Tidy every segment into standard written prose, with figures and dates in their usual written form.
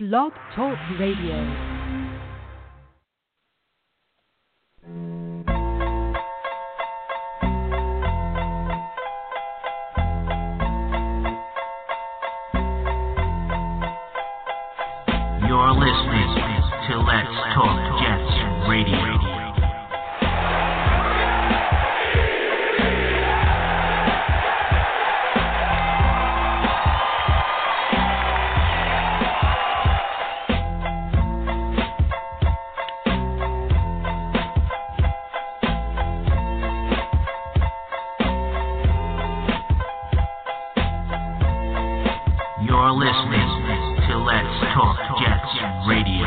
Blog Talk Radio. You're listening to Let's Talk Jets Radio. You're listening to Let's Talk Jets Radio.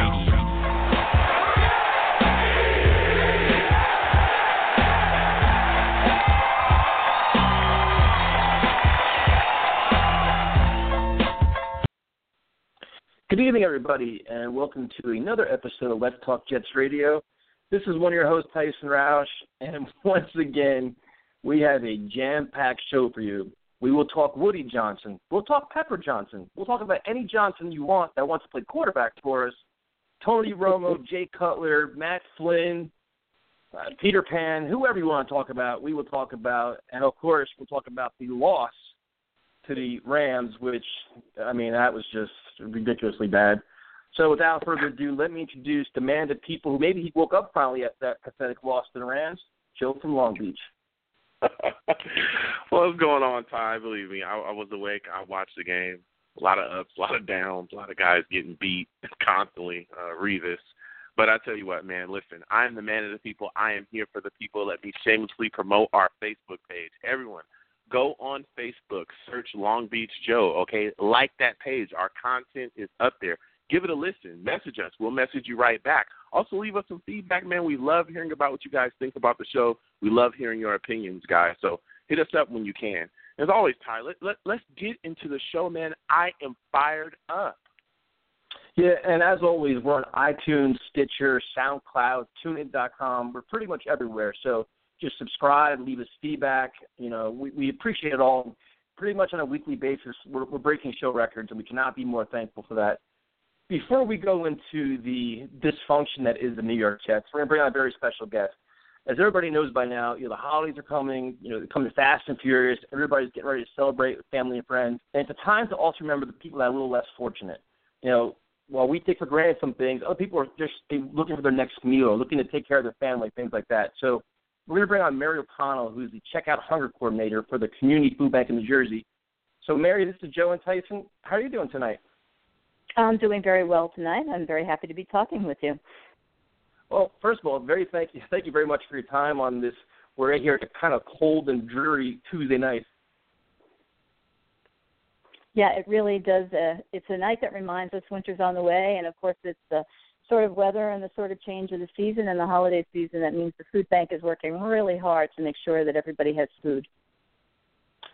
Good evening, everybody, and welcome to another episode of Let's Talk Jets Radio. This is one of your hosts, Tyson Roush, and once again, we have a jam-packed show for you. We will talk Woody Johnson. We'll talk Pepper Johnson. We'll talk about any Johnson you want that wants to play quarterback for us. Tony Romo, Jay Cutler, Matt Flynn, Peter Pan, whoever you want to talk about, we will talk about. And, of course, we'll talk about the loss to the Rams, which, I mean, that was just ridiculously bad. So without further ado, let me introduce the man to people who maybe he woke up finally at that pathetic loss to the Rams, Joe from Long Beach. What's going on, Ty? Believe me, I was awake. I watched the game. A lot of ups, a lot of downs, a lot of guys getting beat constantly, Revis. But I tell you what, man, listen, I am the man of the people. I am here for the people. Let me shamelessly promote our Facebook page. Everyone, go on Facebook, search Long Beach Joe, okay? Like that page. Our content is up there. Give it a listen. Message us. We'll message you right back. Also, leave us some feedback, man. We love hearing about what you guys think about the show. We love hearing your opinions, guys. So hit us up when you can. As always, Ty, let's get into the show, man. I am fired up. Yeah, and as always, we're on iTunes, Stitcher, SoundCloud, TuneIn.com. We're pretty much everywhere. So just subscribe, leave us feedback. You know, we appreciate it all. Pretty much on a weekly basis, we're breaking show records, and we cannot be more thankful for that. Before we go into the dysfunction that is the New York Jets, we're going to bring on a very special guest. As everybody knows by now, you know, the holidays are coming. You know, they're coming fast and furious. Everybody's getting ready to celebrate with family and friends. And it's a time to also remember the people that are a little less fortunate. You know, while we take for granted some things, other people are just looking for their next meal, looking to take care of their family, things like that. So we're going to bring on Mary O'Connell, who's the Checkout Hunger Coordinator for the Community Food Bank of New Jersey. So, Mary, this is Joe and Tyson. How are you doing tonight? I'm doing very well tonight. I'm very happy to be talking with you. Well, first of all, thank you very much for your time on this. We're right here at a kind of cold and dreary Tuesday night. Yeah, it really does. It's a night that reminds us winter's on the way, and, of course, it's the sort of weather and the sort of change of the season and the holiday season. That means the food bank is working really hard to make sure that everybody has food.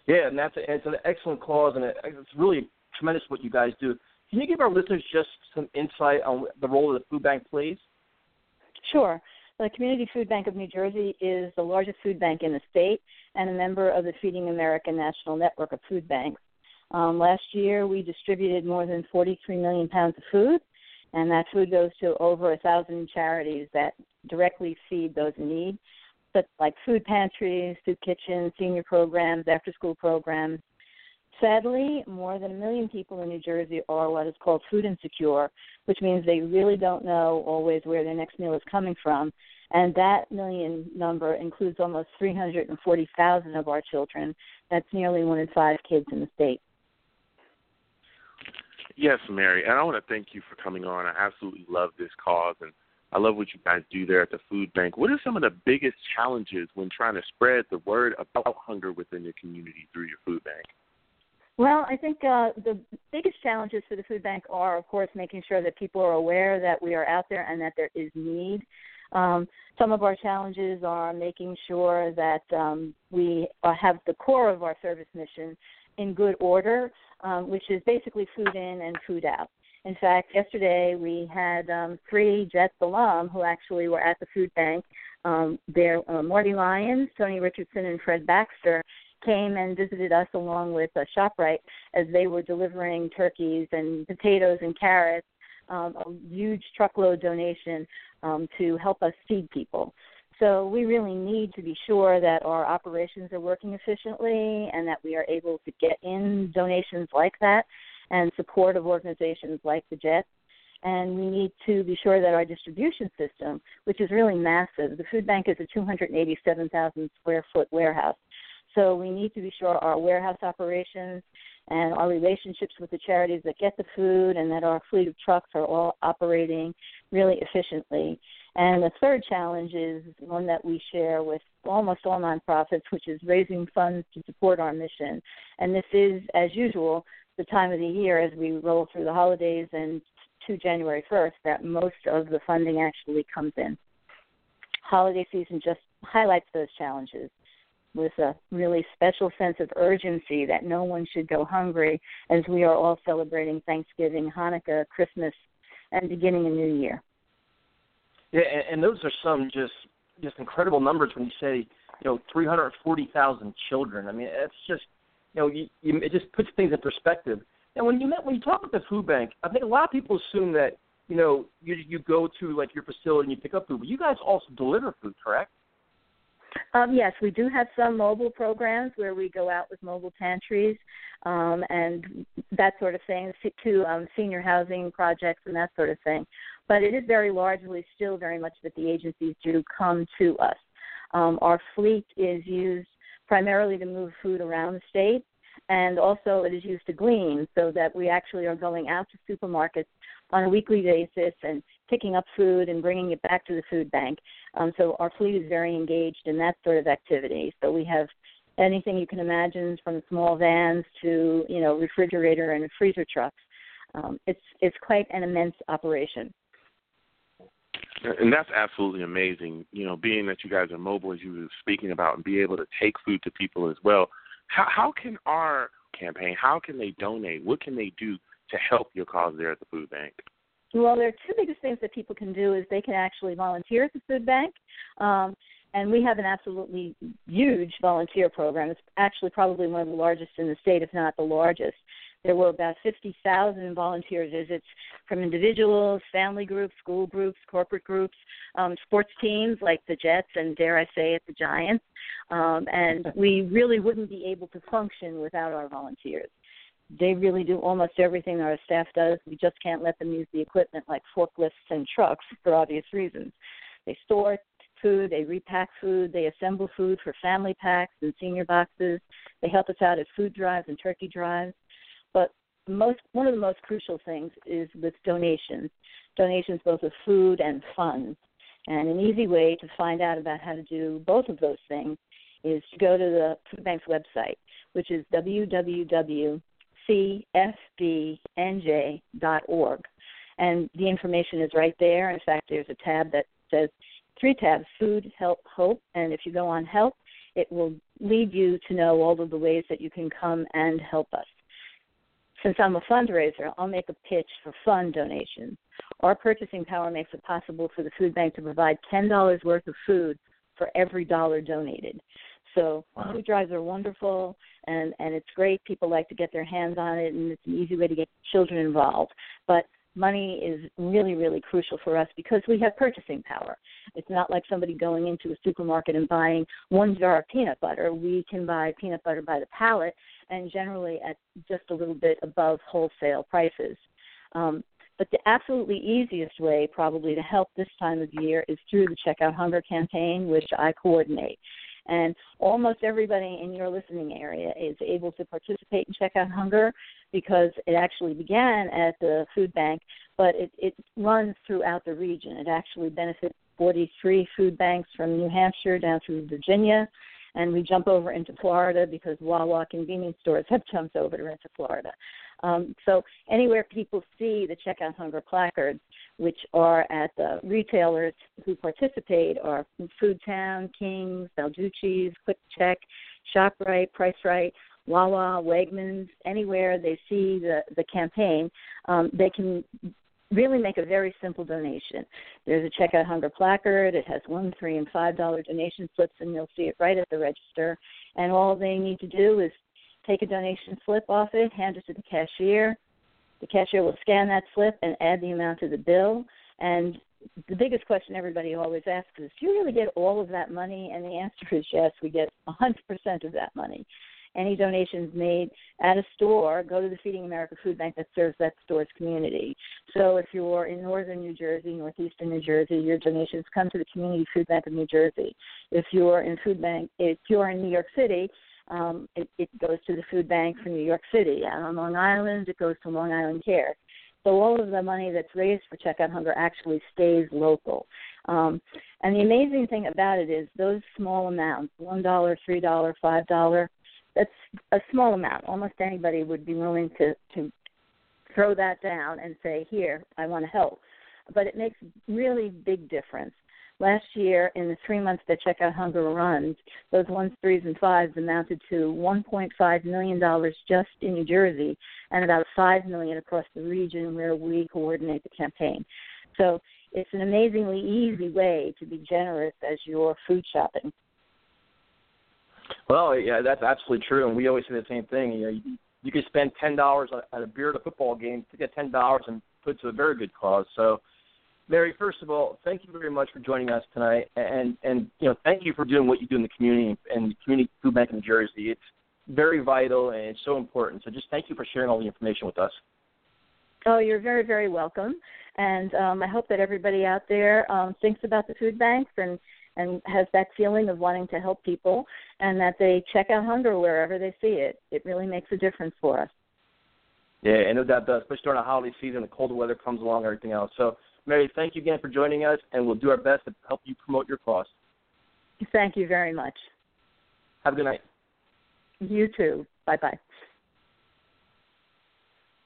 Yeah, and it's an excellent cause, and it's really tremendous what you guys do. Can you give our listeners just some insight on the role of the food bank plays? Sure. The Community Food Bank of New Jersey is the largest food bank in the state and a member of the Feeding America National Network of Food Banks. Last year, we distributed more than 43 million pounds of food, and that food goes to over 1,000 charities that directly feed those in need, such like food pantries, soup kitchens, senior programs, after-school programs, Sadly, more than 1 million people in New Jersey are what is called food insecure, which means they really don't know always where their next meal is coming from. And that million number includes almost 340,000 of our children. That's nearly 1 in 5 kids in the state. Yes, Mary, and I want to thank you for coming on. I absolutely love this cause, and I love what you guys do there at the food bank. What are some of the biggest challenges when trying to spread the word about hunger within your community through your food bank? Well, I think the biggest challenges for the food bank are, of course, making sure that people are aware that we are out there and that there is need. Some of our challenges are making sure that we have the core of our service mission in good order, which is basically food in and food out. In fact, yesterday we had 3 Jets alum who actually were at the food bank. They're Morty Lyons, Tony Richardson, and Fred Baxter came and visited us along with ShopRite as they were delivering turkeys and potatoes and carrots, a huge truckload donation to help us feed people. So we really need to be sure that our operations are working efficiently and that we are able to get in donations like that and support of organizations like the Jets. And we need to be sure that our distribution system, which is really massive, the food bank is a 287,000 square foot warehouse. So we need to be sure our warehouse operations and our relationships with the charities that get the food and that our fleet of trucks are all operating really efficiently. And the third challenge is one that we share with almost all nonprofits, which is raising funds to support our mission. And this is, as usual, the time of the year as we roll through the holidays and to January 1st that most of the funding actually comes in. Holiday season just highlights those challenges with a really special sense of urgency that no one should go hungry as we are all celebrating Thanksgiving, Hanukkah, Christmas, and beginning a new year. Yeah, and those are some just incredible numbers when you say, 340,000 children. I mean, it's just, it just puts things in perspective. And when you talk about the food bank, I think a lot of people assume that, you go to, your facility and you pick up food, but you guys also deliver food, correct? Yes, we do have some mobile programs where we go out with mobile pantries and that sort of thing to senior housing projects and that sort of thing. But it is very largely still very much that the agencies do come to us. Our fleet is used primarily to move food around the state, and also it is used to glean so that we actually are going out to supermarkets on a weekly basis and picking up food and bringing it back to the food bank. So our fleet is very engaged in that sort of activity. So we have anything you can imagine from small vans to, refrigerator and freezer trucks. It's quite an immense operation. And that's absolutely amazing, being that you guys are mobile, as you were speaking about, and be able to take food to people as well. How can our campaign, how can they donate? What can they do to help your cause there at the food bank? Well, there are 2 biggest things that people can do is they can actually volunteer at the food bank, and we have an absolutely huge volunteer program. It's actually probably one of the largest in the state, if not the largest. There were about 50,000 volunteer visits from individuals, family groups, school groups, corporate groups, sports teams like the Jets and, dare I say it, the Giants. And we really wouldn't be able to function without our volunteers. They really do almost everything our staff does. We just can't let them use the equipment like forklifts and trucks for obvious reasons. They store food, they repack food, they assemble food for family packs and senior boxes. They help us out at food drives and turkey drives. But one of the most crucial things is with donations both of food and funds. And an easy way to find out about how to do both of those things is to go to the food bank's website, which is www.cfbnj.org. And the information is right there. In fact, there's a tab that says 3 tabs, food, help, hope. And if you go on help, it will lead you to know all of the ways that you can come and help us. Since I'm a fundraiser, I'll make a pitch for fund donations. Our purchasing power makes it possible for the food bank to provide $10 worth of food for every dollar donated. So food drives are wonderful, and it's great. People like to get their hands on it, and it's an easy way to get children involved. But money is really, really crucial for us because we have purchasing power. It's not like somebody going into a supermarket and buying one jar of peanut butter. We can buy peanut butter by the pallet and generally at just a little bit above wholesale prices. But the absolutely easiest way probably to help this time of year is through the Checkout Hunger campaign, which I coordinate. And almost everybody in your listening area is able to participate in Checkout Hunger because it actually began at the food bank, but it runs throughout the region. It actually benefits 43 food banks from New Hampshire down through Virginia, and we jump over into Florida because Wawa convenience stores have jumped over into Florida. So anywhere people see the Checkout Hunger placards, which are at the retailers who participate, are Foodtown, King's, Balducci's, Quick Check, ShopRite, PriceRite, Wawa, Wegmans. Anywhere they see the campaign, they can really make a very simple donation. There's a Checkout Hunger placard. It has $1, $3, and $5 donation slips, and you'll see it right at the register. And all they need to do is take a donation slip off it, hand it to the cashier. The cashier will scan that slip and add the amount to the bill. And the biggest question everybody always asks is, do you really get all of that money? And the answer is yes, we get 100% of that money. Any donations made at a store go to the Feeding America Food Bank that serves that store's community. So if you're in northern New Jersey, northeastern New Jersey, your donations come to the Community Food Bank of New Jersey. If you're in New York City, it goes to the food bank for New York City. And on Long Island, it goes to Long Island Care. So all of the money that's raised for Checkout Hunger actually stays local. And the amazing thing about it is those small amounts, $1, $3, $5, that's a small amount. Almost anybody would be willing to throw that down and say, here, I want to help. But it makes really big difference. Last year, in the 3 months that Checkout Hunger runs, those 1s, 3s, and 5s amounted to $1.5 million just in New Jersey and about $5 million across the region where we coordinate the campaign. So it's an amazingly easy way to be generous as you're food shopping. Well, yeah, that's absolutely true, and we always say the same thing. You know, you could spend $10 at a beer at a football game to get $10 and put it to a very good cause. So, Mary, first of all, thank you very much for joining us tonight, and you know, thank you for doing what you do in the community and the Community Food Bank of New Jersey. It's very vital and it's so important. So, just thank you for sharing all the information with us. Oh, you're very, very welcome, and I hope that everybody out there thinks about the food banks and has that feeling of wanting to help people, and that they check out hunger wherever they see it. It really makes a difference for us. Yeah, I know that does, especially during the holiday season, the colder weather comes along and everything else. So, Mary, thank you again for joining us, and we'll do our best to help you promote your cause. Thank you very much. Have a good night. You too. Bye-bye.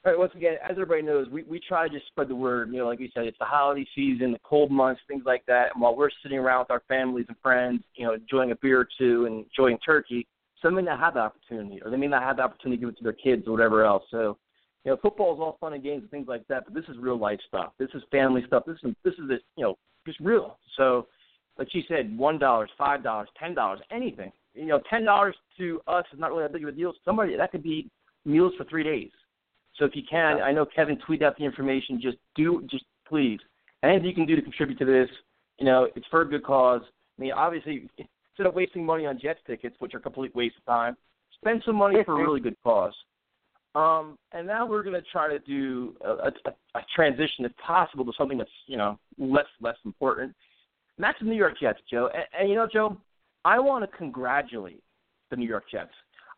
All right, once again, as everybody knows, we try to just spread the word. You know, like we said, it's the holiday season, the cold months, things like that. And while we're sitting around with our families and friends, you know, enjoying a beer or two and enjoying turkey, some may not have the opportunity, or they may not have the opportunity to give it to their kids or whatever else. So, you know, football is all fun and games and things like that, but this is real life stuff. This is family stuff. This is you know, just real. So, like she said, $1, $5, $10, anything. You know, $10 to us is not really that big of a deal. Somebody, that could be meals for 3 days. So if you can, I know Kevin tweeted out the information. Just please, anything you can do to contribute to this, you know, it's for a good cause. I mean, obviously, instead of wasting money on Jets tickets, which are a complete waste of time, spend some money for a really good cause. And now we're going to try to do a transition, if possible, to something that's, you know, less important. And that's the New York Jets, Joe. And you know, Joe, I want to congratulate the New York Jets.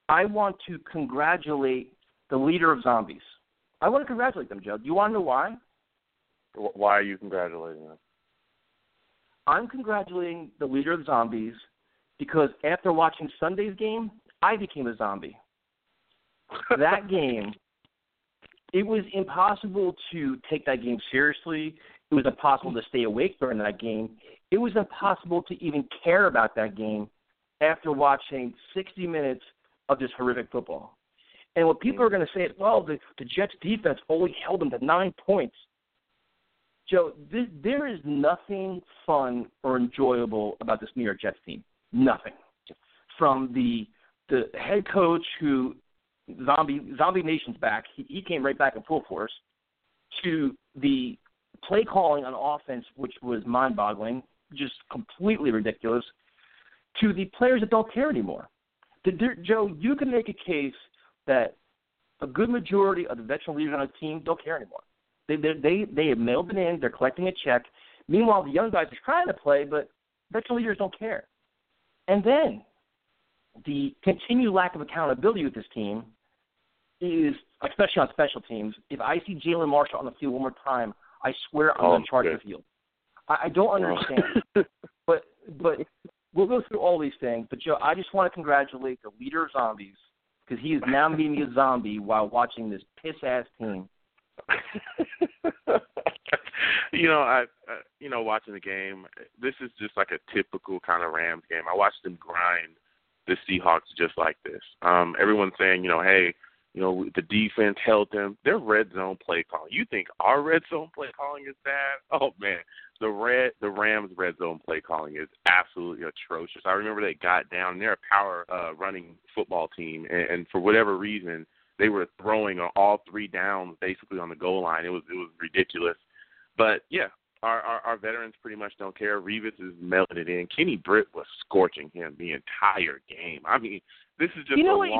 I want to congratulate the leader of zombies. I want to congratulate them, Joe. Do you want to know why? Why are you congratulating them? I'm congratulating the leader of zombies because after watching Sunday's game, I became a zombie. That game, it was impossible to take that game seriously. It was impossible to stay awake during that game. It was impossible to even care about that game after watching 60 minutes of this horrific football. And what people are going to say is, well, the Jets' defense only held them to 9 points. Joe, there is nothing fun or enjoyable about this New York Jets team. Nothing. From the head coach who, Zombie Nation's back, he came right back in full force, to the play calling on offense, which was mind-boggling, just completely ridiculous, to the players that don't care anymore. Joe, you can make a case that a good majority of the veteran leaders on a team don't care anymore. They have mailed it in. They're collecting a check. Meanwhile, the young guys are trying to play, but veteran leaders don't care. And then the continued lack of accountability with this team is, especially on special teams, if I see Jalin Marshall on the field one more time, I swear I'm going to charge the field. I don't understand. But we'll go through all these things. But, Joe, I just want to congratulate the leader of zombies because he is now meeting a zombie while watching this piss-ass team. You know, watching the game, this is just like a typical kind of Rams game. I watched them grind the Seahawks just like this. Everyone's saying, you know, hey, you know, the defense held them. Their red zone play calling. You think our red zone play calling is bad? Oh, man. The Rams' red zone play calling is absolutely atrocious. I remember they got down. They're a power running football team, and for whatever reason, they were throwing on all three downs basically on the goal line. It was ridiculous. But, yeah, our veterans pretty much don't care. Revis is melting it in. Kenny Britt was scorching him the entire game. I mean, this is just receivers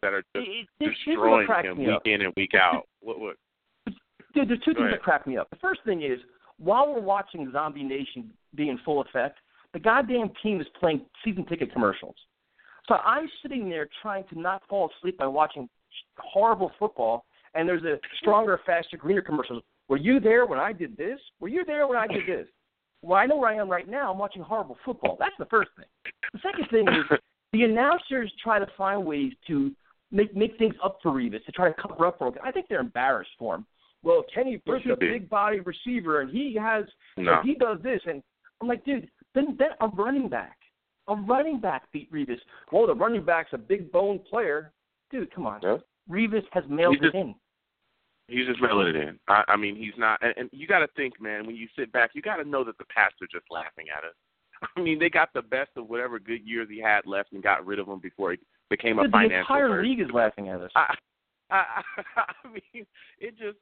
that are just destroying him week in and week out. What? Dude, there's two things that crack me up. The first thing is, while we're watching Zombie Nation be in full effect, the goddamn team is playing season ticket commercials. So I'm sitting there trying to not fall asleep by watching horrible football, and there's a stronger, faster, greener commercial. Were you there when I did this? Were you there when I did this? Well, I know where I am right now. I'm watching horrible football. That's the first thing. The second thing is the announcers try to find ways to make things up for Revis, to try to cover up for him. I think they're embarrassed for him. Well, Kenny Britt's a big-body receiver, and he does this. And I'm like, dude, then a running back beat Revis. Well, the running back's a big-boned player. Dude, come on. Yeah. Revis has mailed it in. He's just reeling it in. I mean, he's not. And you got to think, man, when you sit back, you got to know that the Pats are just laughing at us. I mean, they got the best of whatever good years he had left and got rid of him before it became a financial burden. The entire league is laughing at us. I mean, it just.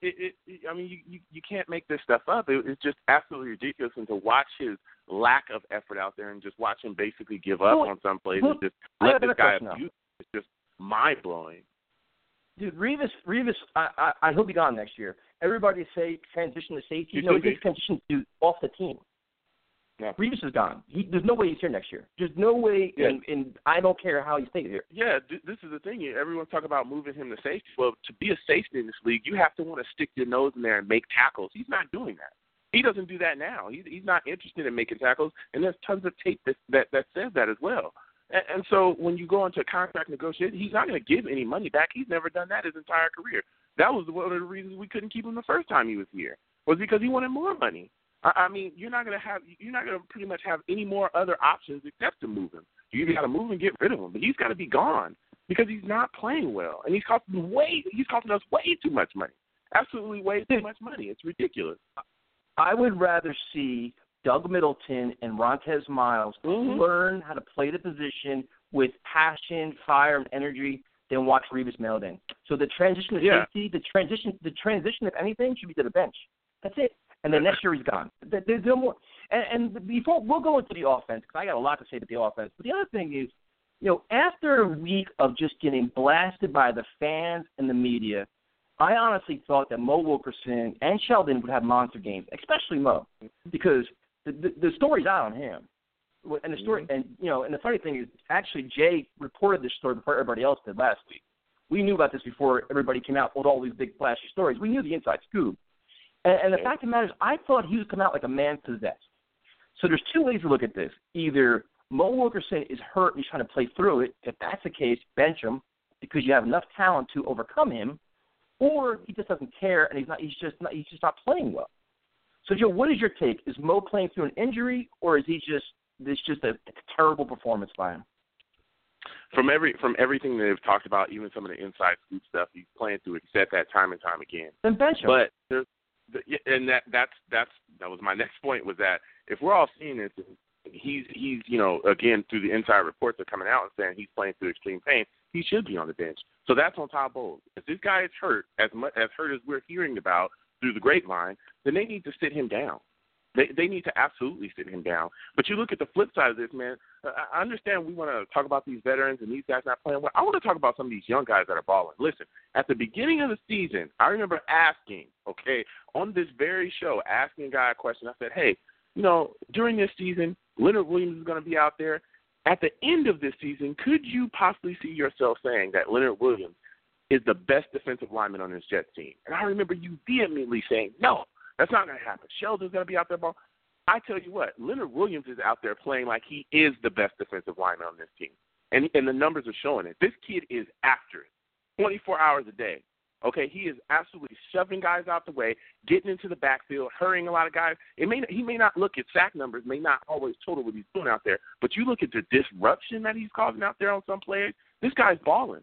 I mean, you can't make this stuff up. It's just absolutely ridiculous. And to watch his lack of effort out there and just watch him basically give up on some plays and just let this guy abuse it is just mind blowing. Dude, Revis. I hope he's gone next year. Everybody say transition to safety. You know, he gets transitioned to off the team. Yeah. Revis is gone. There's no way he's here next year. There's no way, and I don't care how he stays here. Yeah, this is the thing. Everyone's talking about moving him to safety. Well, to be a safety in this league, you have to want to stick your nose in there and make tackles. He's not doing that. He doesn't do that now. He's not interested in making tackles, and there's tons of tape that says that as well. And so when you go into a contract negotiation, he's not going to give any money back. He's never done that his entire career. That was one of the reasons we couldn't keep him the first time he was here, was because he wanted more money. I mean, you're not going to pretty much have any more other options except to move him. You either got to move and get rid of him, but he's got to be gone because he's not playing well, and he's costing us way too much money. Absolutely way too much money. It's ridiculous. I would rather see Doug Middleton and Rontez Miles learn how to play the position with passion, fire, and energy, then watch Revis mail it in. So the transition to safety, the transition, if anything, should be to the bench. That's it. And then next year he's gone. There's no more. And before we'll go into the offense, because I got a lot to say about the offense. But the other thing is, you know, after a week of just getting blasted by the fans and the media, I honestly thought that Mo Wilkerson and Sheldon would have monster games, especially Mo, because the story's out on him. And the story, and you know, and the funny thing is, actually, Jay reported this story before everybody else did last week. We knew about this before everybody came out with all these big flashy stories. We knew the inside scoop. And the fact of the matter is, I thought he would come out like a man possessed. So there's two ways to look at this. Either Mo Wilkerson is hurt and he's trying to play through it. If that's the case, bench him because you have enough talent to overcome him, or he just doesn't care and he's just not playing well. So, Joe, what is your take? Is Mo playing through an injury, or is he just a terrible performance by him? From everything that they've talked about, even some of the inside scoop stuff, he's playing through it. He said that time and time again. Then bench him. But there's, and that was my next point, was that if we're all seeing this, he's you know, again, through the entire report they're coming out and saying he's playing through extreme pain. He should be on the bench. So that's on Todd Bowles. If this guy is hurt, as hurt as we're hearing about through the grapevine, then they need to sit him down. They need to absolutely sit him down. But you look at the flip side of this, man. I understand we want to talk about these veterans and these guys not playing well. I want to talk about some of these young guys that are balling. Listen, at the beginning of the season, I remember asking, okay, on this very show, asking a guy a question. I said, hey, you know, during this season, Leonard Williams is going to be out there. At the end of this season, could you possibly see yourself saying that Leonard Williams is the best defensive lineman on this Jets team? And I remember you vehemently saying, no. That's not going to happen. Sheldon's going to be out there. I tell you what, Leonard Williams is out there playing like he is the best defensive lineman on this team, and the numbers are showing it. This kid is after it, 24 hours a day. Okay, he is absolutely shoving guys out the way, getting into the backfield, hurrying a lot of guys. He may not look at sack numbers, may not always total what he's doing out there, but you look at the disruption that he's causing out there on some players. This guy's balling.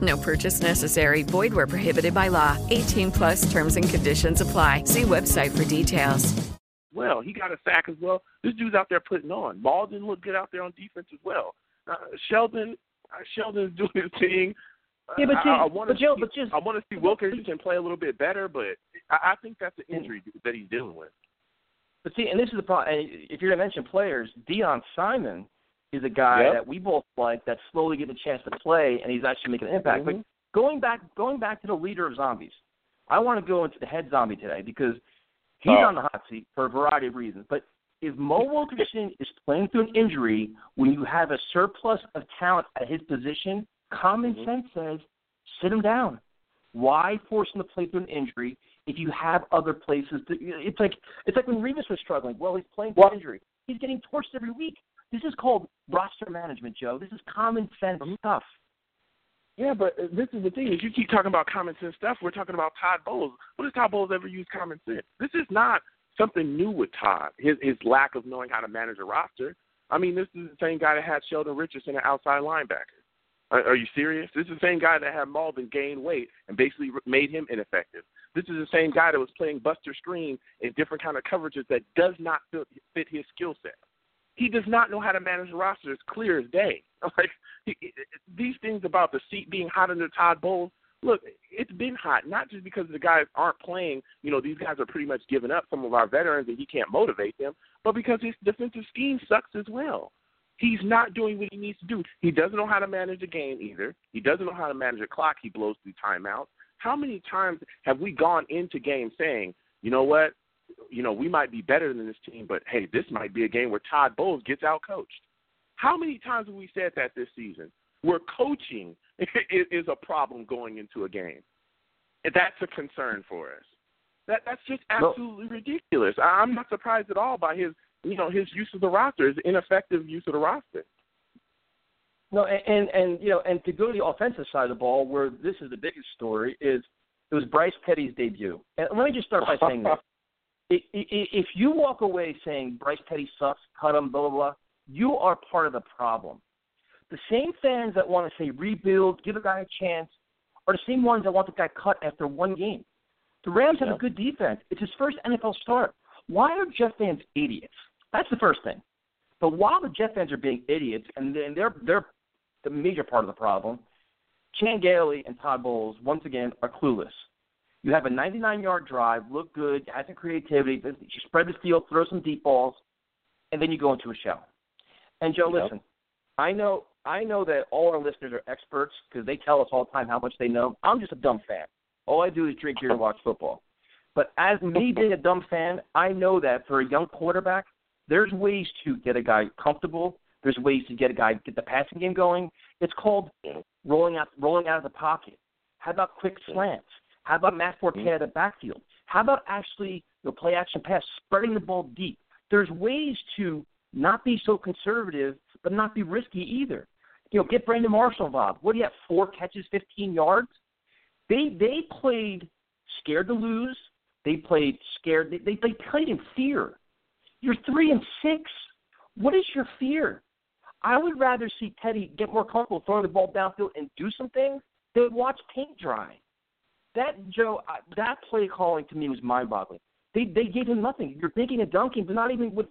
No purchase necessary. Void where prohibited by law. 18+ terms and conditions apply. See website for details. Well, he got a sack as well. This dude's out there putting on. Ball didn't look good out there on defense as well. Sheldon's doing his thing. Yeah, I want to see Wilkerson play a little bit better, but I think that's an injury that he's dealing with. But see, and this is the problem. If you're going to mention players, Deion Simon is a guy that we both like that slowly get a chance to play, and he's actually making an impact. Mm-hmm. But going back to the leader of zombies, I want to go into the head zombie today because he's on the hot seat for a variety of reasons. But if Mo Wilkerson is playing through an injury when you have a surplus of talent at his position, common sense says sit him down. Why force him to play through an injury if you have other places? It's like when Revis was struggling. Well, he's playing through an injury. He's getting torched every week. This is called roster management, Joe. This is common sense stuff. Yeah, but this is the thing. If you keep talking about common sense stuff, we're talking about Todd Bowles. When does Todd Bowles ever use common sense? This is not something new with Todd, his lack of knowing how to manage a roster. I mean, this is the same guy that had Sheldon Richardson, an outside linebacker. Are you serious? This is the same guy that had Malvin gain weight and basically made him ineffective. This is the same guy that was playing Buster Screen in different kind of coverages that does not fit his skill set. He does not know how to manage the roster. It's clear as day. Like, these things about the seat being hot under Todd Bowles, look, it's been hot, not just because the guys aren't playing. You know, these guys are pretty much giving up some of our veterans and he can't motivate them, but because his defensive scheme sucks as well. He's not doing what he needs to do. He doesn't know how to manage the game either. He doesn't know how to manage a clock. He blows through timeouts. How many times have we gone into games saying, you know what, you know, we might be better than this team, but, hey, this might be a game where Todd Bowles gets out-coached. How many times have we said that this season? Where coaching is a problem going into a game. That's a concern for us. That's just absolutely ridiculous. I'm not surprised at all by his use of the roster, his ineffective use of the roster. No, and to go to the offensive side of the ball, where this is the biggest story, it was Bryce Petty's debut. And let me just start by saying this. If you walk away saying Bryce Petty sucks, cut him, blah, blah, blah, you are part of the problem. The same fans that want to say rebuild, give a guy a chance, are the same ones that want the guy cut after one game. The Rams have a good defense. It's his first NFL start. Why are Jet fans idiots? That's the first thing. But while the Jet fans are being idiots, and they're the major part of the problem, Chan Gailey and Todd Bowles, once again, are clueless. You have a 99-yard drive, look good, has some creativity, you spread the field, throw some deep balls, and then you go into a shell. And, Joe, listen, I know I know that all our listeners are experts because they tell us all the time how much they know. I'm just a dumb fan. All I do is drink beer and watch football. But as me being a dumb fan, I know that for a young quarterback, there's ways to get a guy comfortable. There's ways to get the passing game going. It's called rolling out of the pocket. How about quick slants? How about Matt Forte at the backfield? How about actually the play action pass, spreading the ball deep? There's ways to not be so conservative, but not be risky either. You know, get Brandon Marshall involved. What do you have? 4 catches, 15 yards. They played scared to lose. They played scared. They played in fear. You're 3-6. What is your fear? I would rather see Teddy get more comfortable throwing the ball downfield and do some things than watch paint dry. That, Joe, that play calling to me was mind-boggling. They gave him nothing. You're thinking of dunking, but not even with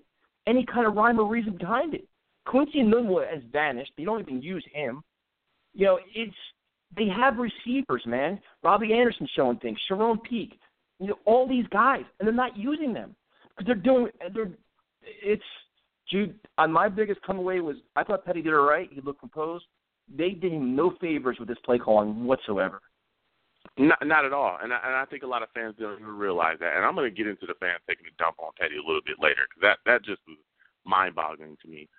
any kind of rhyme or reason behind it. Quincy Nunez has vanished. They don't even use him. You know, they have receivers, man. Robbie Anderson showing things. Sharon Peak. You know, all these guys, and they're not using them because Jude, on my biggest come away was I thought Petty did all right. He looked composed. They did him no favors with this play calling whatsoever. Not at all, and I think a lot of fans don't even realize that. And I'm going to get into the fans taking a dump on Teddy a little bit later because that just was mind-boggling to me.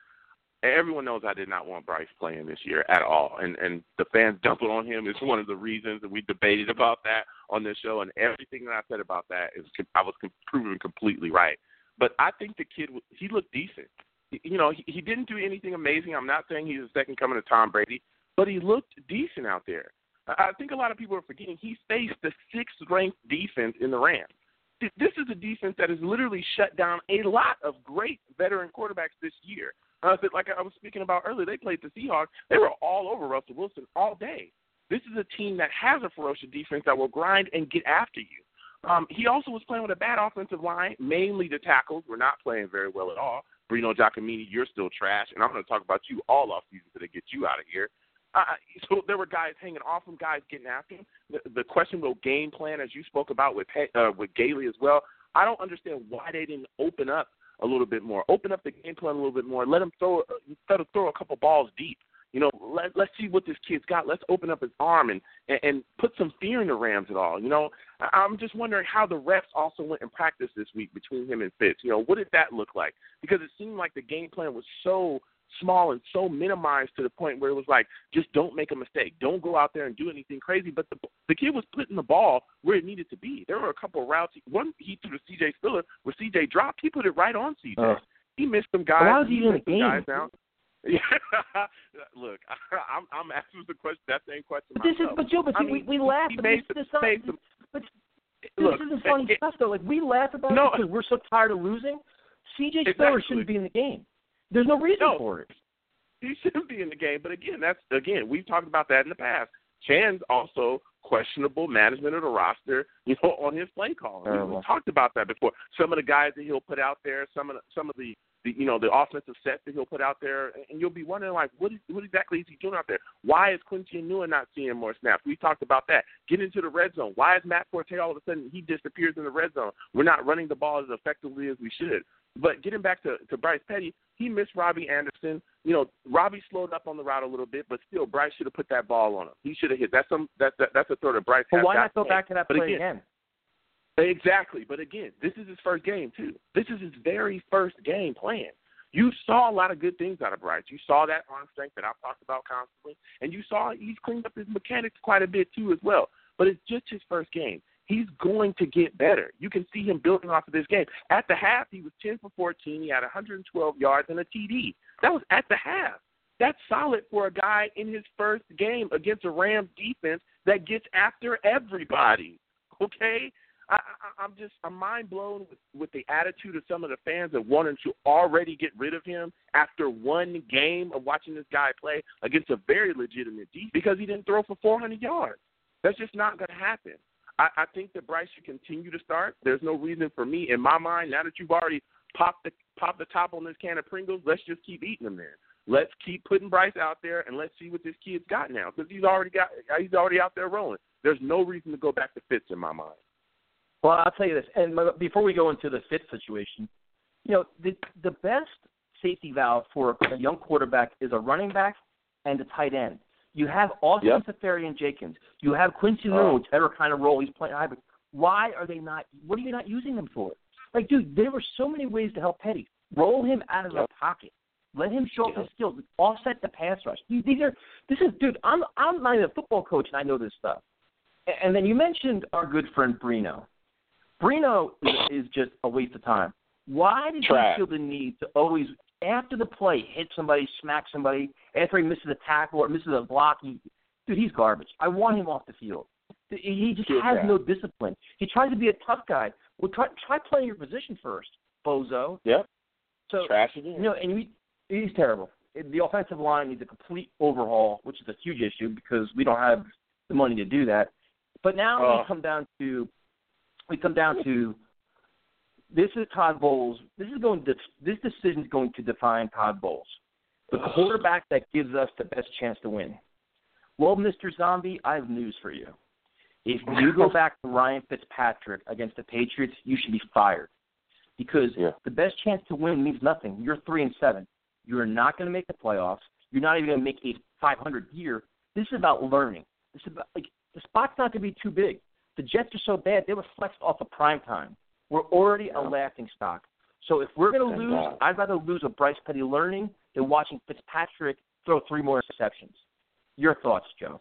Everyone knows I did not want Bryce playing this year at all, and the fans dumping on him is one of the reasons that we debated about that on this show, and everything that I said about that is I was proven completely right. But I think the kid, he looked decent. You know, he didn't do anything amazing. I'm not saying he's the second coming to Tom Brady, but he looked decent out there. I think a lot of people are forgetting he faced the 6th-ranked defense in the Rams. This is a defense that has literally shut down a lot of great veteran quarterbacks this year. Like I was speaking about earlier, they played the Seahawks. They were all over Russell Wilson all day. This is a team that has a ferocious defense that will grind and get after you. He also was playing with a bad offensive line, mainly the tackles were not playing very well at all. Bruno Giacomini, you're still trash, and I'm going to talk about you all offseason until they get you out of here. So there were guys hanging off him, guys getting after him. The questionable game plan, as you spoke about with Gailey as well, I don't understand why they didn't open up a little bit more, open up the game plan a little bit more, let him throw a couple balls deep. You know, let's see what this kid's got. Let's open up his arm and put some fear in the Rams at all. You know, I'm just wondering how the refs also went and practiced this week between him and Fitz. You know, what did that look like? Because it seemed like the game plan was so small and so minimized to the point where it was like, just don't make a mistake. Don't go out there and do anything crazy. But the kid was putting the ball where it needed to be. There were a couple of routes. One, he threw to C.J. Spiller where C.J. dropped. He put it right on C.J. He missed some guys. Why was he in the game? Yeah. Look, I'm asking the question, that same question myself. We laugh. This isn't funny stuff, though. Like, we laugh about it because we're so tired of losing. C.J. Spiller shouldn't be in the game. There's no reason for it. He shouldn't be in the game. But, again, we've talked about that in the past. Chan's also questionable management of the roster, you know, on his play calling. We talked about that before. Some of the guys that he'll put out there, the offensive sets that he'll put out there, and you'll be wondering, like, what exactly is he doing out there? Why is Quincy Nunez not seeing more snaps? We talked about that. Get into the red zone. Why is Matt Forte all of a sudden he disappears in the red zone? We're not running the ball as effectively as we should. But getting back to Bryce Petty, he missed Robbie Anderson. You know, Robbie slowed up on the route a little bit, but still Bryce should have put that ball on him. He should have hit. That's a throw that Bryce had. But why not go back to that play again? Exactly. But, again, this is his first game, too. This is his very first game playing. You saw a lot of good things out of Bryce. You saw that arm strength that I've talked about constantly, and you saw he's cleaned up his mechanics quite a bit, too, as well. But it's just his first game. He's going to get better. You can see him building off of this game. At the half, he was 10 for 14. He had 112 yards and a TD. That was at the half. That's solid for a guy in his first game against a Rams defense that gets after everybody, okay? I'm mind blown with the attitude of some of the fans that wanted to already get rid of him after one game of watching this guy play against a very legitimate defense because he didn't throw for 400 yards. That's just not going to happen. I think that Bryce should continue to start. There's no reason for me, in my mind, now that you've already popped the top on this can of Pringles, let's just keep eating them then. Let's keep putting Bryce out there, and let's see what this kid's got now because he's already out there rolling. There's no reason to go back to Fitz in my mind. Well, I'll tell you this, and before we go into the Fitz situation, you know, the best safety valve for a young quarterback is a running back and the tight end. You have Austin Seferian Jenkins. You have Quincy Nunez, whatever kind of role he's playing. Why are they not – what are you not using them for? Like, dude, there were so many ways to help Petty. Roll him out of the pocket. Let him show up his skills. Offset the pass rush. These are – this is – dude, I'm not even a football coach, and I know this stuff. And then you mentioned our good friend Bruno. Bruno is just a waste of time. Why did you feel the need to always – after the play, hit somebody, smack somebody, after he misses a tackle or misses a block, he's garbage. I want him off the field. He just has no discipline. He tries to be a tough guy. Well, try playing your position first, bozo. Yep. So, trash again. You know, and he's terrible. The offensive line needs a complete overhaul, which is a huge issue because we don't have the money to do that. But now we come down to this is Todd Bowles. This decision is going to define Todd Bowles, the quarterback that gives us the best chance to win. Well, Mr. Zombie, I have news for you. If you go back to Ryan Fitzpatrick against the Patriots, you should be fired because the best chance to win means nothing. You're 3-7. You're not going to make the playoffs. You're not even going to make a 500 year. This is about learning. This is about, like, the spot's not going to be too big. The Jets are so bad they were flexed off of prime time. We're already a laughing stock. So if we're going to lose, I'd rather lose with Bryce Petty learning than watching Fitzpatrick throw three more interceptions. Your thoughts, Joe?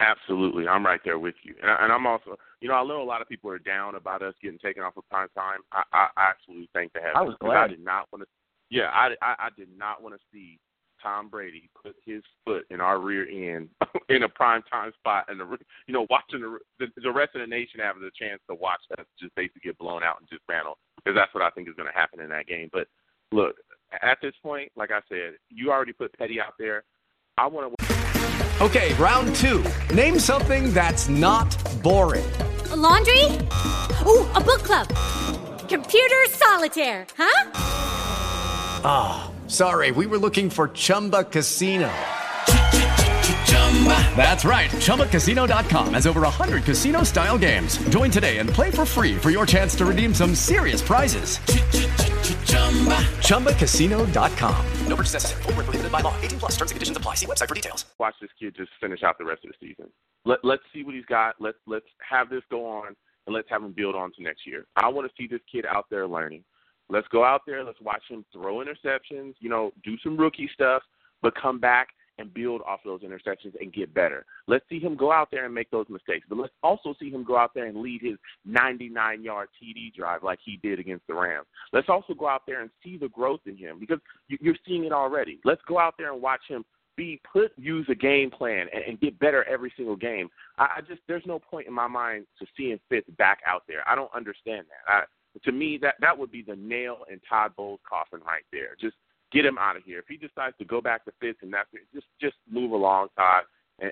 Absolutely. I'm right there with you. And I'm also, you know, I know a lot of people are down about us getting taken off of prime time. I absolutely thank the heavens. I was glad. I did not want to. Yeah, I did not want to see Tom Brady put his foot in our rear end in a prime time spot, and watching the rest of the nation having the chance to watch us just basically get blown out and just mantle, because that's what I think is going to happen in that game. But look, at this point, like I said, you already put Petty out there. I want to. Okay, round two. Name something that's not boring. A laundry? Ooh, a book club. Computer solitaire? Huh? Ah. Oh. Sorry, we were looking for Chumba Casino. That's right, ChumbaCasino.com has over 100 casino-style games. Join today and play for free for your chance to redeem some serious prizes. ChumbaCasino.com. No purchase necessary. Void where prohibited by law. 18+ terms and conditions apply. See website for details. Watch this kid just finish out the rest of the season. Let's see what he's got. Let's have this go on, and let's have him build on to next year. I want to see this kid out there learning. Let's go out there. Let's watch him throw interceptions, you know, do some rookie stuff, but come back and build off those interceptions and get better. Let's see him go out there and make those mistakes. But let's also see him go out there and lead his 99-yard TD drive like he did against the Rams. Let's also go out there and see the growth in him because you're seeing it already. Let's go out there and watch him use a game plan and get better every single game. I just there's no point in my mind to seeing Fitz back out there. I don't understand that. To me, that would be the nail in Todd Bowles' coffin right there. Just get him out of here. If he decides to go back to Fitz and that's it, just move along, Todd,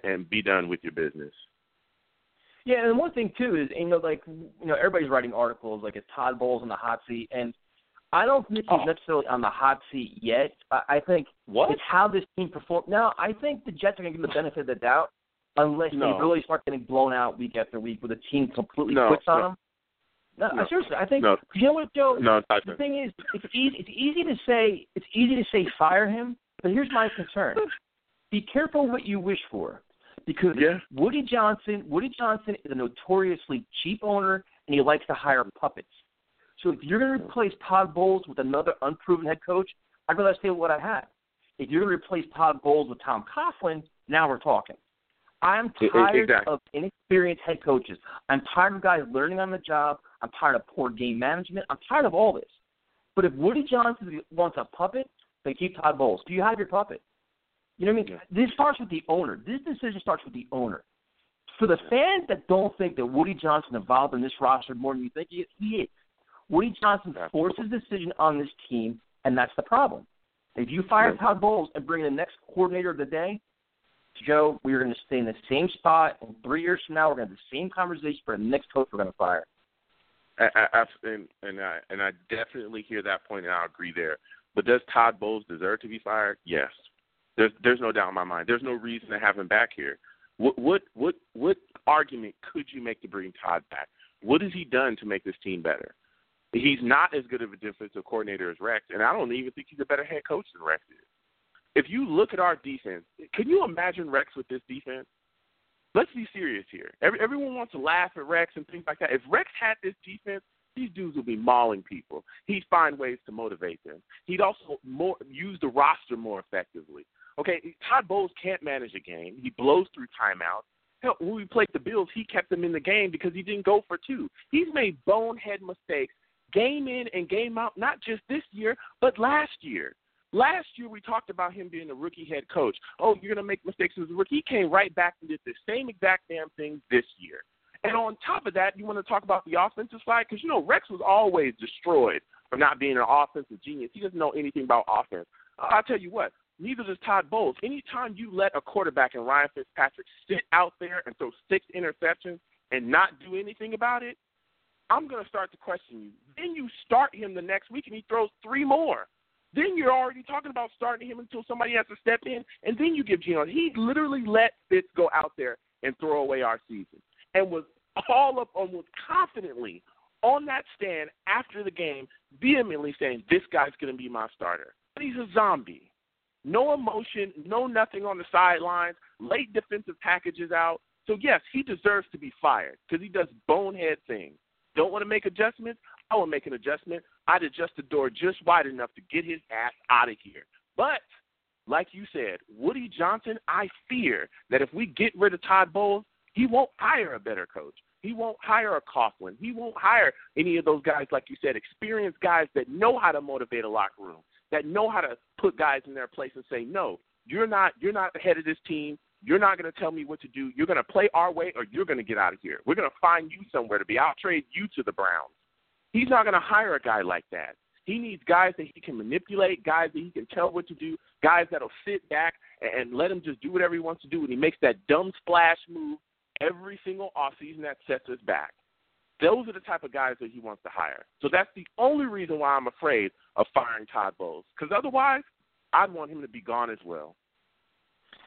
and be done with your business. Yeah, and one thing, too, is, everybody's writing articles, like, is Todd Bowles on the hot seat? And I don't think he's necessarily on the hot seat yet. I think it's how this team performed. Now, I think the Jets are going to give him the benefit of the doubt unless they really start getting blown out week after week with a team completely quits on them. No, seriously, I think you know what, Joe? No, the thing is, it's easy to say fire him, but here's my concern. Be careful what you wish for, because Woody Johnson is a notoriously cheap owner, and he likes to hire puppets. So if you're going to replace Todd Bowles with another unproven head coach, I'd rather stay with what I had. If you're going to replace Todd Bowles with Tom Coughlin, now we're talking. I'm tired of inexperienced head coaches. I'm tired of guys learning on the job. I'm tired of poor game management. I'm tired of all this. But if Woody Johnson wants a puppet, then keep Todd Bowles. Do you have your puppet? You know what I mean? This starts with the owner. This decision starts with the owner. For the fans that don't think that Woody Johnson involved in this roster more than you think he is, Woody Johnson forces decision on this team, and that's the problem. If you fire Todd Bowles and bring in the next coordinator of the day, Joe, we're going to stay in the same spot, and 3 years from now, we're going to have the same conversation for the next coach we're going to fire. I definitely hear that point, and I agree there. But does Todd Bowles deserve to be fired? Yes. There's no doubt in my mind. There's no reason to have him back here. What argument could you make to bring Todd back? What has he done to make this team better? He's not as good of a defensive coordinator as Rex, and I don't even think he's a better head coach than Rex is. if you look at our defense, can you imagine Rex with this defense? Let's be serious here. Everyone wants to laugh at Rex and things like that. If Rex had this defense, these dudes would be mauling people. He'd find ways to motivate them. He'd also use the roster more effectively. Okay, Todd Bowles can't manage a game. He blows through timeouts. Hell, when we played the Bills, he kept them in the game because he didn't go for two. He's made bonehead mistakes game in and game out, not just this year, but last year. Last year we talked about him being a rookie head coach. Oh, you're going to make mistakes as a rookie. He came right back and did the same exact damn thing this year. And on top of that, you want to talk about the offensive side? Because, you know, Rex was always destroyed for not being an offensive genius. He doesn't know anything about offense. I'll tell you what, neither does Todd Bowles. Anytime you let a quarterback in Ryan Fitzpatrick sit out there and throw 6 interceptions and not do anything about it, I'm going to start to question you. Then you start him the next week and he throws 3 more. Then you're already talking about starting him until somebody has to step in, and then you give Geno. He literally let Fitz go out there and throw away our season and was all up almost confidently on that stand after the game, vehemently saying, this guy's going to be my starter. But he's a zombie. No emotion, no nothing on the sidelines, late defensive packages out. So, yes, he deserves to be fired because he does bonehead things. Don't want to make adjustments? I would make an adjustment. I'd adjust the door just wide enough to get his ass out of here. But, like you said, Woody Johnson, I fear that if we get rid of Todd Bowles, he won't hire a better coach. He won't hire a Coughlin. He won't hire any of those guys, like you said, experienced guys that know how to motivate a locker room, that know how to put guys in their place and say, no, you're not the head of this team. You're not going to tell me what to do. You're going to play our way or you're going to get out of here. We're going to find you somewhere to be. I'll trade you to the Browns. He's not going to hire a guy like that. He needs guys that he can manipulate, guys that he can tell what to do, guys that will sit back and let him just do whatever he wants to do. And he makes that dumb splash move every single offseason that sets us back. Those are the type of guys that he wants to hire. So that's the only reason why I'm afraid of firing Todd Bowles, because otherwise I'd want him to be gone as well.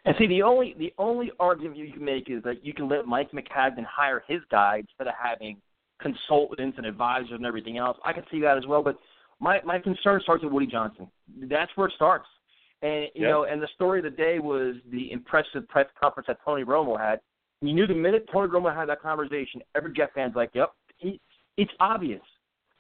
And see, the only argument you can make is that you can let Mike McCagden hire his guy instead of having consultants and advisors and everything else. I can see that as well, but my concern starts with Woody Johnson. That's where it starts. And you know, and the story of the day was the impressive press conference that Tony Romo had. You knew the minute Tony Romo had that conversation, every Jet fan's like, "Yep, it's obvious."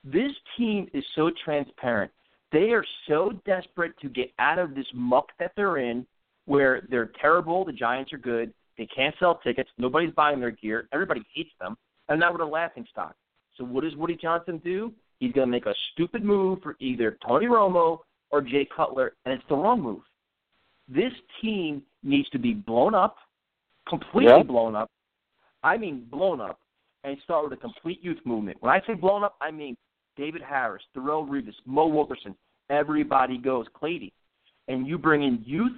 This team is so transparent. They are so desperate to get out of this muck that they're in, where they're terrible, the Giants are good, they can't sell tickets, nobody's buying their gear, everybody hates them, and now we're a laughing stock. So what does Woody Johnson do? He's going to make a stupid move for either Tony Romo or Jay Cutler, and it's the wrong move. This team needs to be blown up, completely blown up. I mean blown up, and start with a complete youth movement. When I say blown up, I mean David Harris, Darrelle Revis, Mo Wilkerson, everybody goes, Clady. And you bring in youth.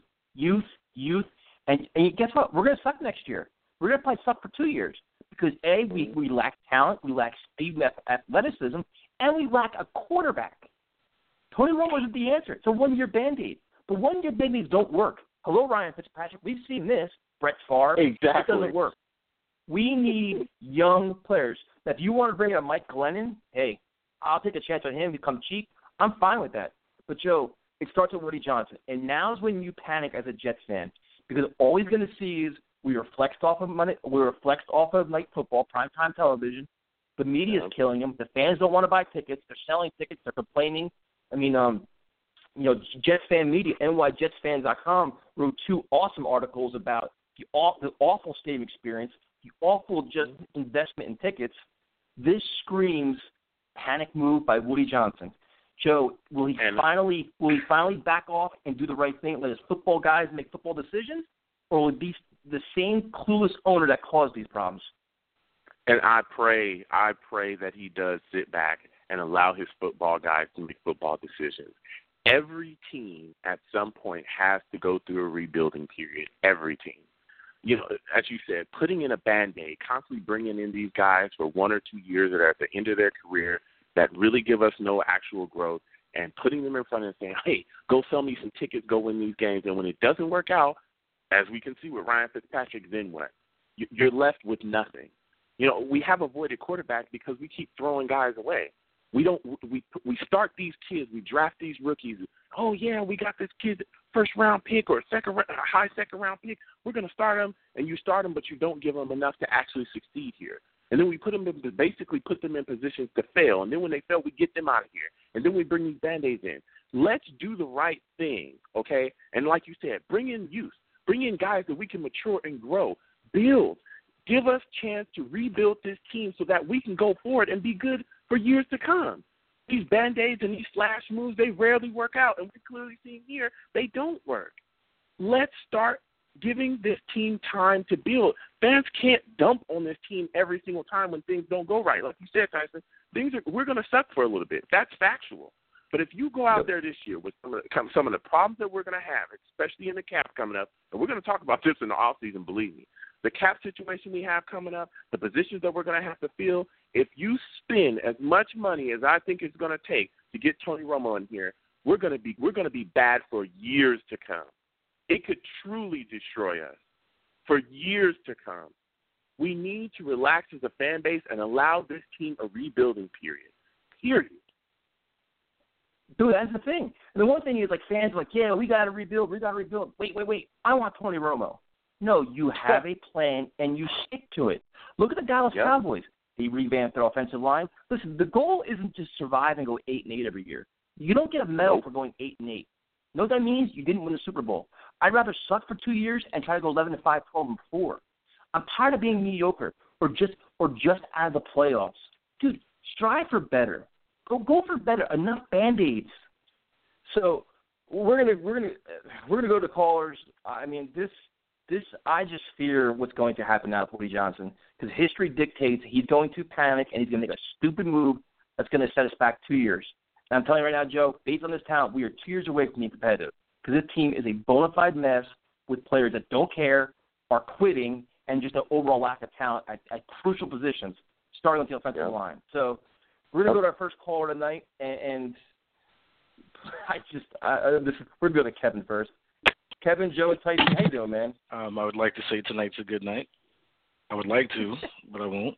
And guess what? We're going to suck next year. We're going to probably suck for 2 years because, A, we lack talent, we lack speed and athleticism, and we lack a quarterback. Tony Romo isn't the answer. It's a one-year Band-Aid. But one-year Band-Aids don't work. Hello, Ryan Fitzpatrick. We've seen this. Brett Favre. Exactly. It doesn't work. We need young players. Now, if you want to bring in Mike Glennon, hey, I'll take a chance on him. He come cheap. I'm fine with that. But, Joe, it starts with Woody Johnson. And now's when you panic as a Jets fan, because all he's going to see is we were flexed off of Monday, we were flexed off of night football, primetime television. The media's killing him. The fans don't want to buy tickets. They're selling tickets. They're complaining. I mean, Jets fan media, nyjetsfans.com wrote 2 awesome articles about the awful stadium experience, the awful just investment in tickets. This screams panic move by Woody Johnson. Joe, will he finally back off and do the right thing, let his football guys make football decisions, or will it be the same clueless owner that caused these problems? And I pray that he does sit back and allow his football guys to make football decisions. Every team at some point has to go through a rebuilding period, every team. You know, as you said, putting in a Band-Aid, constantly bringing in these guys for 1 or 2 years that are at the end of their career that really give us no actual growth, and putting them in front and saying, hey, go sell me some tickets, go win these games. And when it doesn't work out, as we can see with Ryan Fitzpatrick, then what? You're left with nothing. You know, we have avoided quarterback because we keep throwing guys away. We start these kids, we draft these rookies. Oh yeah, we got this kid first round pick or high second round pick. We're going to start him, and you start him, but you don't give him enough to actually succeed here. And then we put them in, basically put them in positions to fail. And then when they fail, we get them out of here. And then we bring these Band-Aids in. Let's do the right thing, okay? And like you said, bring in youth. Bring in guys that we can mature and grow. Build. Give us a chance to rebuild this team so that we can go forward and be good for years to come. These Band-Aids and these flash moves, they rarely work out. And we're clearly seeing here they don't work. Let's start giving this team time to build. Fans can't dump on this team every single time when things don't go right. Like you said, Tyson, we're going to suck for a little bit. That's factual. But if you go out there this year with some of the problems that we're going to have, especially in the cap coming up, and we're going to talk about this in the offseason, believe me, the cap situation we have coming up, the positions that we're going to have to fill, if you spend as much money as I think it's going to take to get Tony Romo in here, we're going to be bad for years to come. It could truly destroy us for years to come. We need to relax as a fan base and allow this team a rebuilding period. Period. Dude, that's the thing. And the one thing is, like, fans are like, yeah, we got to rebuild. We got to rebuild. Wait. I want Tony Romo. No, you have a plan and you stick to it. Look at the Dallas Cowboys. They revamped their offensive line. Listen, the goal isn't to survive and go 8-8 every year. You don't get a medal for going 8-8. You know what that means? You didn't win the Super Bowl. I'd rather suck for 2 years and try to go 11-5, 12-4. I'm tired of being mediocre or just out of the playoffs. Dude, strive for better. Go for better. Enough Band-Aids. So we're gonna go to callers. I mean, this I just fear what's going to happen now with Woody Johnson, because history dictates he's going to panic and he's gonna make a stupid move that's gonna set us back 2 years. And I'm telling you right now, Joe, based on this talent, we are 2 years away from being competitive, because this team is a bona fide mess with players that don't care, are quitting, and just an overall lack of talent at crucial positions, starting on the offensive line. So we're going to go to our first caller tonight, and we're going to go to Kevin first. Kevin, Joe, and Tyson, how you doing, man? I would like to say tonight's a good night. I would like to, but I won't.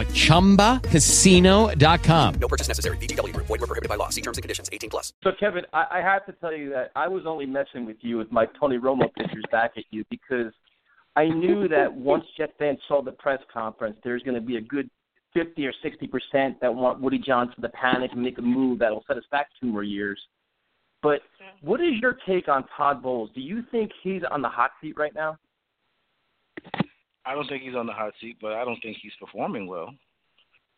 at ChumbaCasino.com. No purchase necessary. VGW. Void where prohibited by law. See terms and conditions. 18+. So, Kevin, I have to tell you that I was only messing with you with my Tony Romo pictures back at you, because I knew that once Jet fans saw the press conference, there's going to be a good 50 or 60% that want Woody Johnson to panic and make a move that will set us back 2 more years. But what is your take on Todd Bowles? Do you think he's on the hot seat right now? I don't think he's on the hot seat, but I don't think he's performing well.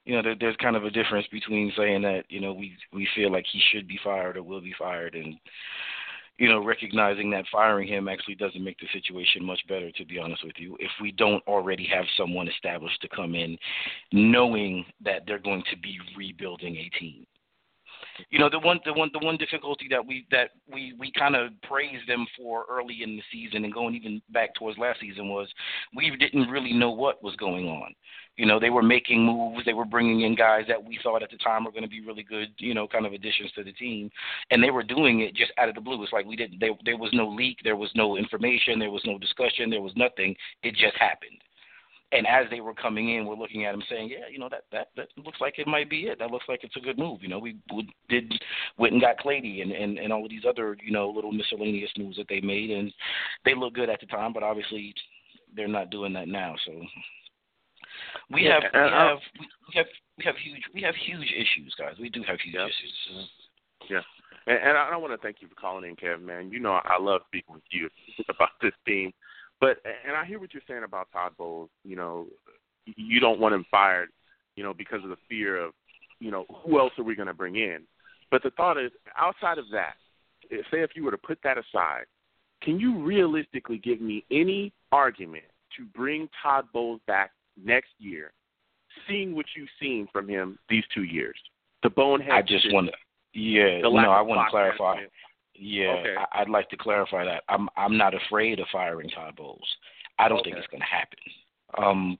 You know, there's kind of a difference between saying that, you know, we feel like he should be fired or will be fired, and, you know, recognizing that firing him actually doesn't make the situation much better, to be honest with you, if we don't already have someone established to come in knowing that they're going to be rebuilding a team. You know, the one difficulty that we kind of praised them for early in the season and going even back towards last season was we didn't really know what was going on. You know, they were making moves. They were bringing in guys that we thought at the time were going to be really good, you know, kind of additions to the team. And they were doing it just out of the blue. It's like there was no leak. There was no information. There was no discussion. There was nothing. It just happened. And as they were coming in, we're looking at them saying, yeah, you know, that looks like it might be it. That looks like it's a good move. You know, we went and got Clady and all of these other, you know, little miscellaneous moves that they made. And they look good at the time, but obviously they're not doing that now. So we have huge issues, guys. We do have huge issues. Yeah. And I want to thank you for calling in, Kevin, man. You know I love speaking with you about this team. But and I hear what you're saying about Todd Bowles. You know, you don't want him fired, you know, because of the fear of, you know, who else are we going to bring in? But the thought is, outside of that, say if you were to put that aside, can you realistically give me any argument to bring Todd Bowles back next year, seeing what you've seen from him these 2 years? The bonehead. I just want to, I want to clarify. Management. Yeah, okay. I'd like to clarify that. I'm not afraid of firing Todd Bowles. I don't think it's going to happen.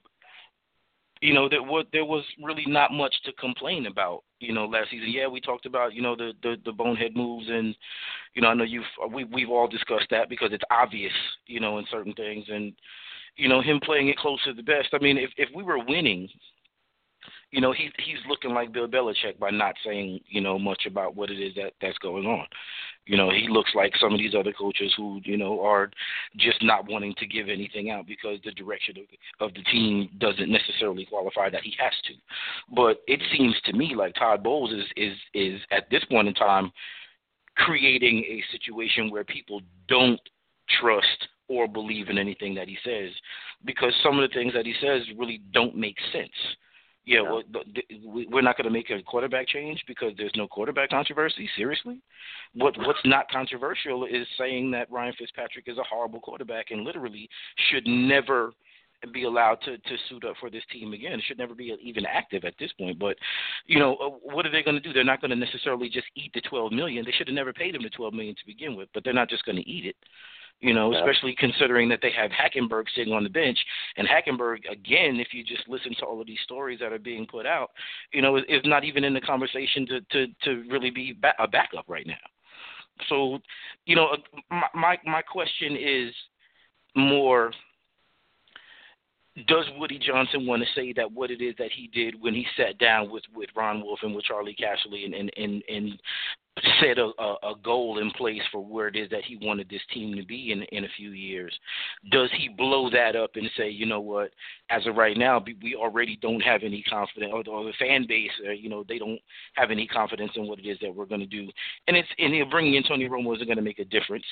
You know, there was really not much to complain about, you know, last season. Yeah, we talked about, you know, the bonehead moves, and, you know, I know we've all discussed that because it's obvious, you know, in certain things, and, you know, him playing it close to the best. I mean, if we were winning, you know, he's looking like Bill Belichick by not saying, you know, much about what it is that's going on. You know, he looks like some of these other coaches who, you know, are just not wanting to give anything out because the direction of the team doesn't necessarily qualify that he has to. But it seems to me like Todd Bowles is at this point in time creating a situation where people don't trust or believe in anything that he says, because some of the things that he says really don't make sense. Yeah, well, we're not going to make a quarterback change because there's no quarterback controversy. Seriously? What's not controversial is saying that Ryan Fitzpatrick is a horrible quarterback and literally should never be allowed to suit up for this team again. It should never be even active at this point. But, you know, what are they going to do? They're not going to necessarily just eat the $12 million. They should have never paid him the $12 million to begin with, but they're not just going to eat it. You know, especially considering that they have Hackenberg sitting on the bench. And Hackenberg, again, if you just listen to all of these stories that are being put out, you know, is not even in the conversation to really be a backup right now. So, you know, my question is more, does Woody Johnson want to say that what it is that he did when he sat down with Ron Wolf and with Charlie Casserly and set a goal in place for where it is that he wanted this team to be in a few years? Does he blow that up and say, you know what, as of right now, we already don't have any confidence, or the fan base, you know, they don't have any confidence in what it is that we're going to do. And bringing in Tony Romo isn't going to make a difference,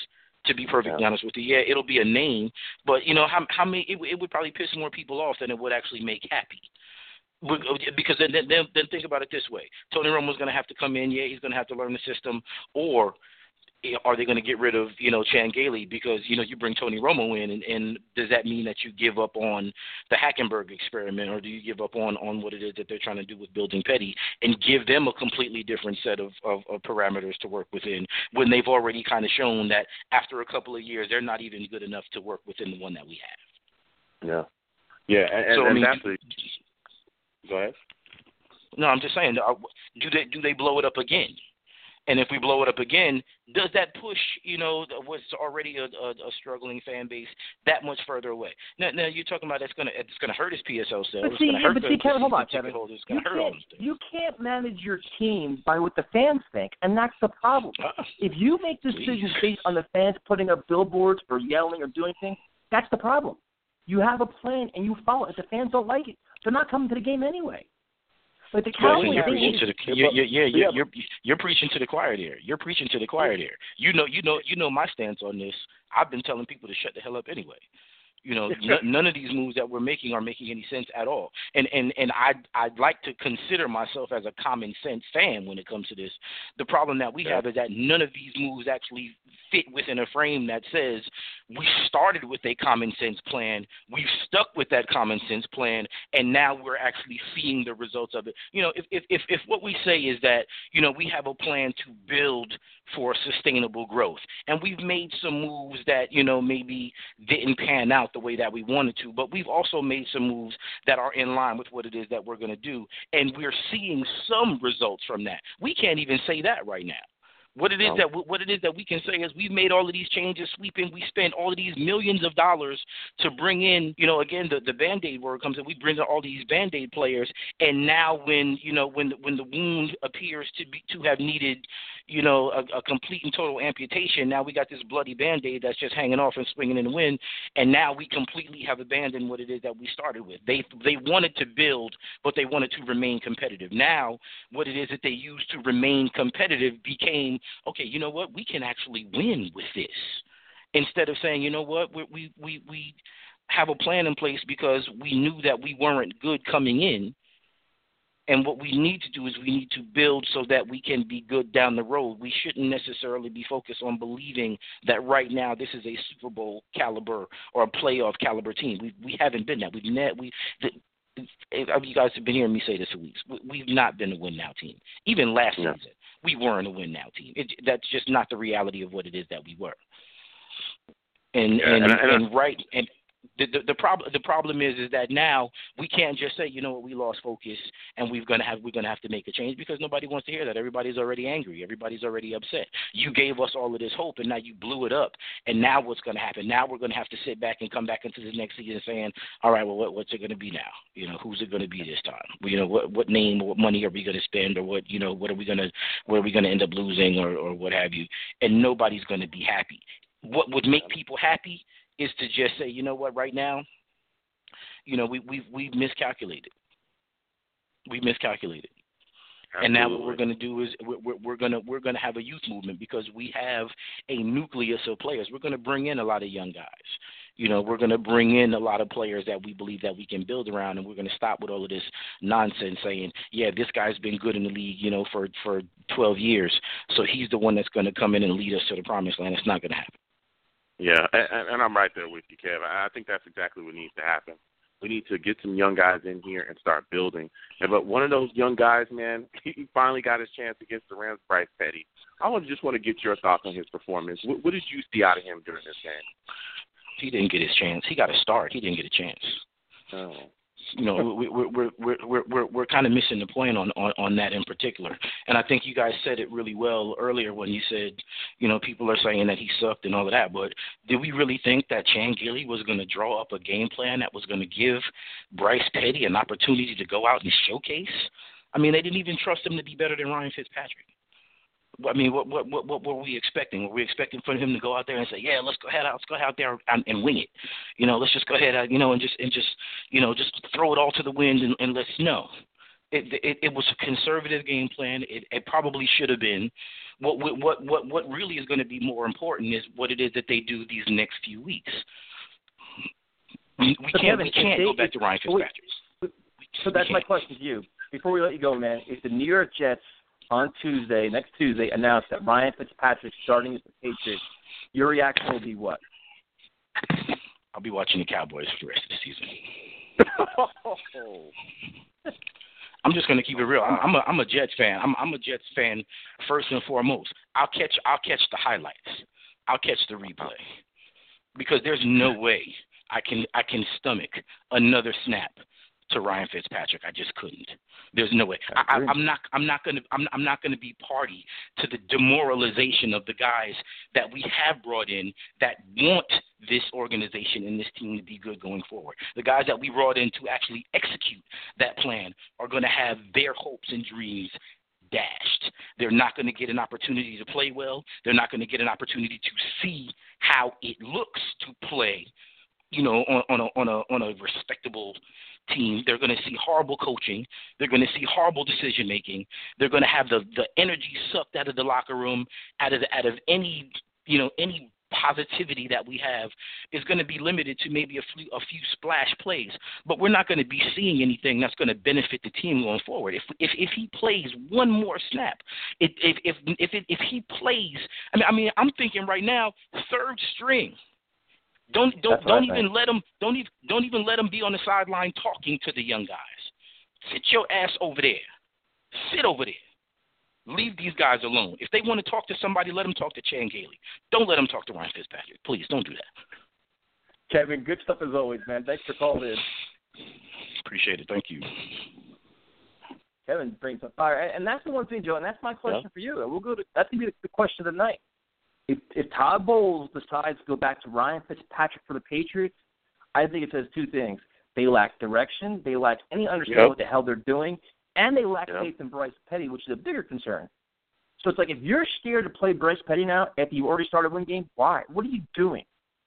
to be perfectly honest with you. Yeah, it'll be a name, but, you know, how many? It would probably piss more people off than it would actually make happy. Because then think about it this way. Tony Romo's going to have to come in. Yeah, he's going to have to learn the system. Or are they going to get rid of, you know, Chan Gailey because, you know, you bring Tony Romo in, and does that mean that you give up on the Hackenberg experiment, or do you give up on what it is that they're trying to do with building Petty and give them a completely different set of parameters to work within when they've already kind of shown that after a couple of years they're not even good enough to work within the one that we have? Yeah. Yeah, and that's the... Go ahead. No, I'm just saying, do they blow it up again? And if we blow it up again, does that push, you know, what's already a struggling fan base that much further away? Now you're talking about it's gonna hurt his PSO sales. Kevin, hold on, Kevin. You can't manage your team by what the fans think, and that's the problem. If you make decisions based on the fans putting up billboards or yelling or doing things, that's the problem. You have a plan and you follow it. The fans don't like it, they're not coming to the game anyway. But the Cowboys, you're preaching to the choir there. You're preaching to the choir there. You know my stance on this. I've been telling people to shut the hell up anyway. You know, none of these moves that we're making are making any sense at all. And I'd like to consider myself as a common sense fan when it comes to this. The problem that we have is that none of these moves actually fit within a frame that says we started with a common sense plan, we've stuck with that common sense plan, and now we're actually seeing the results of it. You know, if what we say is that, you know, we have a plan to build for sustainable growth, and we've made some moves that, you know, maybe didn't pan out the way that we wanted to, but we've also made some moves that are in line with what it is that we're going to do, and we're seeing some results from that. We can't even say that right now. What it is that we can say is we made all of these changes sweeping. We spent all of these millions of dollars to bring in, you know, again, the Band-Aid word comes in. We bring in all these Band-Aid players, and now when, you know, when the wound appears to have needed, you know, a complete and total amputation, now we got this bloody Band-Aid that's just hanging off and swinging in the wind, and now we completely have abandoned what it is that we started with. They wanted to build, but they wanted to remain competitive. Now what it is that they used to remain competitive became okay, you know what, we can actually win with this, instead of saying, you know what, we have a plan in place because we knew that we weren't good coming in. And what we need to do is we need to build so that we can be good down the road. We shouldn't necessarily be focused on believing that right now this is a Super Bowl caliber or a playoff caliber team. We haven't been that. You guys have been hearing me say this for weeks. We've not been a win-now team. Even last season, we weren't a win-now team. That's just not the reality of what it is that we were. The problem is that now we can't just say, you know what, we lost focus and we're gonna have to make a change, because nobody wants to hear that. Everybody's already angry. Everybody's already upset. You gave us all of this hope and now you blew it up. And now what's gonna happen? Now we're gonna have to sit back and come back into the next season saying, all right, well, what's it gonna be now? You know, who's it gonna be this time? You know, what name or what money are we gonna spend, or what are we gonna end up losing, or what have you? And nobody's gonna be happy. What would make people happy is to just say, you know what, right now, you know, we've miscalculated. Absolutely. And now what we're going to do is we're going to have a youth movement, because we have a nucleus of players. We're going to bring in a lot of young guys. You know, we're going to bring in a lot of players that we believe that we can build around, and we're going to stop with all of this nonsense saying, yeah, this guy's been good in the league, you know, for 12 years, so he's the one that's going to come in and lead us to the promised land. It's not going to happen. Yeah, and I'm right there with you, Kev. I think that's exactly what needs to happen. We need to get some young guys in here and start building. But one of those young guys, man, he finally got his chance against the Rams, Bryce Petty. I just want to get your thoughts on his performance. What did you see out of him during this game? He didn't get his chance. He got a start. He didn't get a chance. Oh. You know, we're kind of missing the point on that in particular. And I think you guys said it really well earlier when you said, you know, people are saying that he sucked and all of that. But did we really think that Chan Gailey was going to draw up a game plan that was going to give Bryce Petty an opportunity to go out and showcase? I mean, they didn't even trust him to be better than Ryan Fitzpatrick. I mean, what were we expecting? Were we expecting for him to go out there and say, "Yeah, let's go ahead out there and wing it"? You know, let's just go ahead, you know, and just throw it all to the wind and let's know. It was a conservative game plan. It probably should have been. What really is going to be more important is what it is that they do these next few weeks. We can't go back to Ryan Fitzpatrick. So that's my question to you. Before we let you go, man, is the New York Jets on Tuesday, next Tuesday, announced that Ryan Fitzpatrick starting as the Patriots, your reaction will be what? I'll be watching the Cowboys for the rest of the season. I'm just going to keep it real. I'm a Jets fan. I'm a Jets fan first and foremost. I'll catch the highlights. I'll catch the replay, because there's no way I can stomach another snap to Ryan Fitzpatrick. I just couldn't. There's no way. I'm not gonna be party to the demoralization of the guys that we have brought in that want this organization and this team to be good going forward. The guys that we brought in to actually execute that plan are gonna have their hopes and dreams dashed. They're not going to get an opportunity to play well. They're not going to get an opportunity to see how it looks to play, you know, on a respectable team. They're going to see horrible coaching. They're going to see horrible decision making. They're going to have the energy sucked out of the locker room, out of any, you know, any positivity that we have is going to be limited to maybe a few splash plays. But we're not going to be seeing anything that's going to benefit the team going forward. If he plays one more snap, if he plays, I mean I'm thinking right now, third string. Don't even let them be on the sideline talking to the young guys. Sit your ass over there. Sit over there. Leave these guys alone. If they want to talk to somebody, let them talk to Chan Gailey. Don't let them talk to Ryan Fitzpatrick. Please, don't do that. Kevin, good stuff as always, man. Thanks for calling in. Appreciate it. Thank you. Kevin brings up fire, and that's the one thing, Joe. And that's my question for you. And that's gonna be the question of the night. If Todd Bowles decides to go back to Ryan Fitzpatrick for the Patriots, I think it says two things. They lack direction, they lack any understanding of what the hell they're doing, and they lack faith in Bryce Petty, which is a bigger concern. So it's like, if you're scared to play Bryce Petty now after you already started one game, why? What are you doing?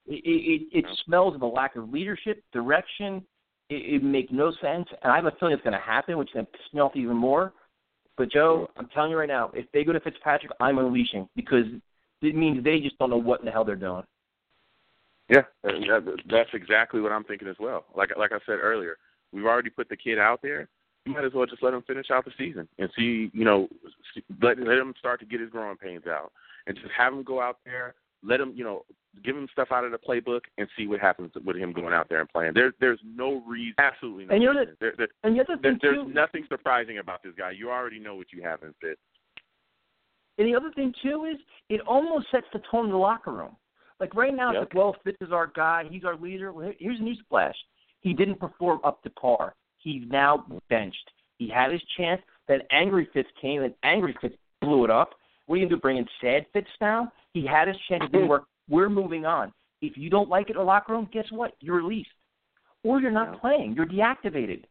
It smells of a lack of leadership, direction. It makes no sense, and I have a feeling it's going to happen, which is going to piss me off even more. But, Joe, I'm telling you right now, if they go to Fitzpatrick, I'm unleashing because it means they just don't know what in the hell they're doing. Yeah, that's exactly what I'm thinking as well. Like I said earlier, we've already put the kid out there. You might as well just let him finish out the season and see, you know, let him start to get his growing pains out and just have him go out there, let him, you know, give him stuff out of the playbook and see what happens with him going out there and playing. There's no reason, absolutely no reason. There's nothing surprising about this guy. You already know what you have in Fitz. And the other thing, too, is it almost sets the tone in the locker room. Like right now, it's like, well, Fitz is our guy. He's our leader. Well, here's a newsflash. He didn't perform up to par. He's now benched. He had his chance. Then angry Fitz came, and angry Fitz blew it up. What are you going to do, bring in sad Fitz now? He had his chance. It didn't work. We're moving on. If you don't like it in the locker room, guess what? You're released. Or you're not playing. You're deactivated.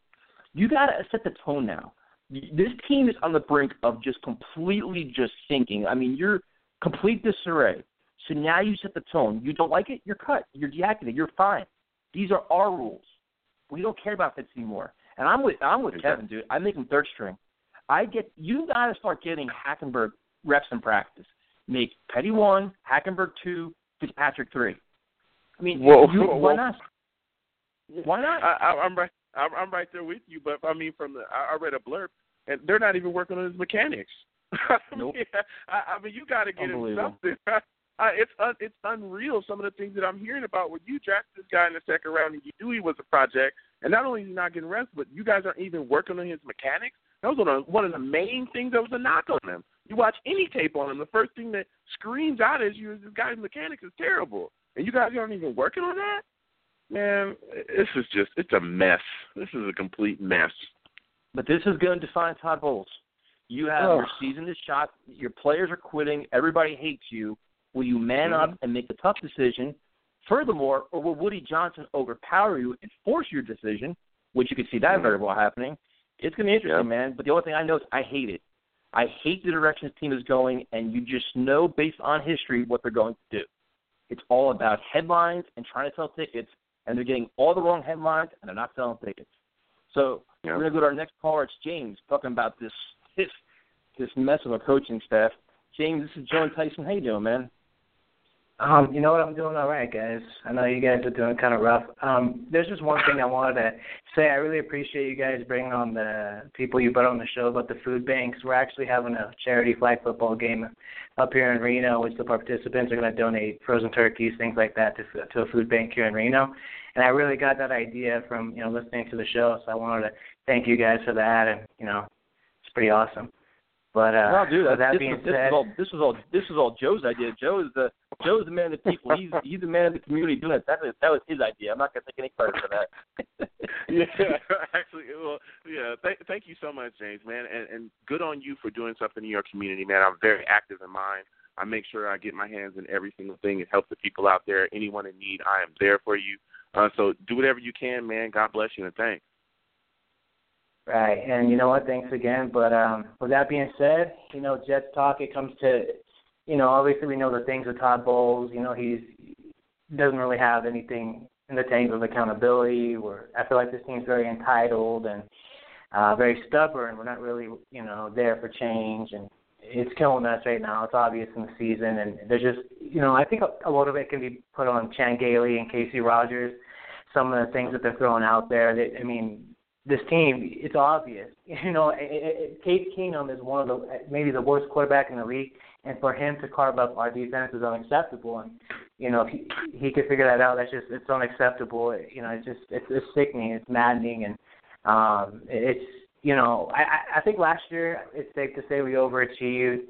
You got to set the tone now. This team is on the brink of just completely just sinking. I mean, you're complete disarray. So now you set the tone. You don't like it, you're cut. You're deactivated. You're fine. These are our rules. We don't care about Fitz anymore. And I'm with Kevin, dude. I make him third string. You got to start getting Hackenberg reps in practice. Make Petty 1, Hackenberg 2, Fitzpatrick 3. I mean, why not? Why not? I'm right there with you, but I mean, I read a blurb, and they're not even working on his mechanics. Nope. I mean, you got to get him something. It's unreal some of the things that I'm hearing about. When you draft this guy in the second round and you knew he was a project, and not only is he not getting rest, but you guys aren't even working on his mechanics. That was one of the main things that was a knock on him. You watch any tape on him, the first thing that screams out at you is this guy's mechanics is terrible, and you guys aren't even working on that? Man, this is just – it's a mess. This is a complete mess. But this is going to define Todd Bowles. You have your season is shot. Your players are quitting. Everybody hates you. Will you man up and make a tough decision? Furthermore, or will Woody Johnson overpower you and force your decision, which you could see that variable happening? It's going to be interesting, man. But the only thing I know is I hate it. I hate the direction this team is going, and you just know based on history what they're going to do. It's all about headlines and trying to sell tickets, and they're getting all the wrong headlines, and they're not selling tickets. So we're going to go to our next caller. It's James talking about this mess of a coaching staff. James, this is Joe and Tyson. How you doing, man? You know what? I'm doing all right, guys. I know you guys are doing kind of rough. There's just one thing I wanted to say. I really appreciate you guys bringing on the people you brought on the show about the food banks. We're actually having a charity flag football game up here in Reno, which the participants are going to donate frozen turkeys, things like that, to a food bank here in Reno. And I really got that idea from, you know, listening to the show. So I wanted to thank you guys for that. And, you know, it's pretty awesome. But no, dude, this was all Joe's idea. Joe is the man of the people. He's the man of the community doing it. That was his idea. I'm not gonna take any credit for that. Thank you so much, James, man, and good on you for doing something in your community, man. I'm very active in mine. I make sure I get my hands in every single thing and help the people out there. Anyone in need, I am there for you. So do whatever you can, man. God bless you and thanks. Right, and you know what, thanks again. But with that being said, you know, Jets talk, it comes to, you know, obviously we know the things with Todd Bowles. You know, he doesn't really have anything in the tank of accountability. I feel like this team's very entitled and very stubborn. We're not really, you know, there for change, and it's killing us right now. It's obvious in the season, and there's just, you know, I think a lot of it can be put on Chan Gailey and Casey Rogers, some of the things that they're throwing out there. I mean, this team, it's obvious. You know, Cade Keenum is one of maybe the worst quarterback in the league, and for him to carve up our defense is unacceptable. And, you know, if he could figure that out, it's unacceptable. You know, it's sickening. It's maddening. And it's, you know, I think last year it's safe to say we overachieved.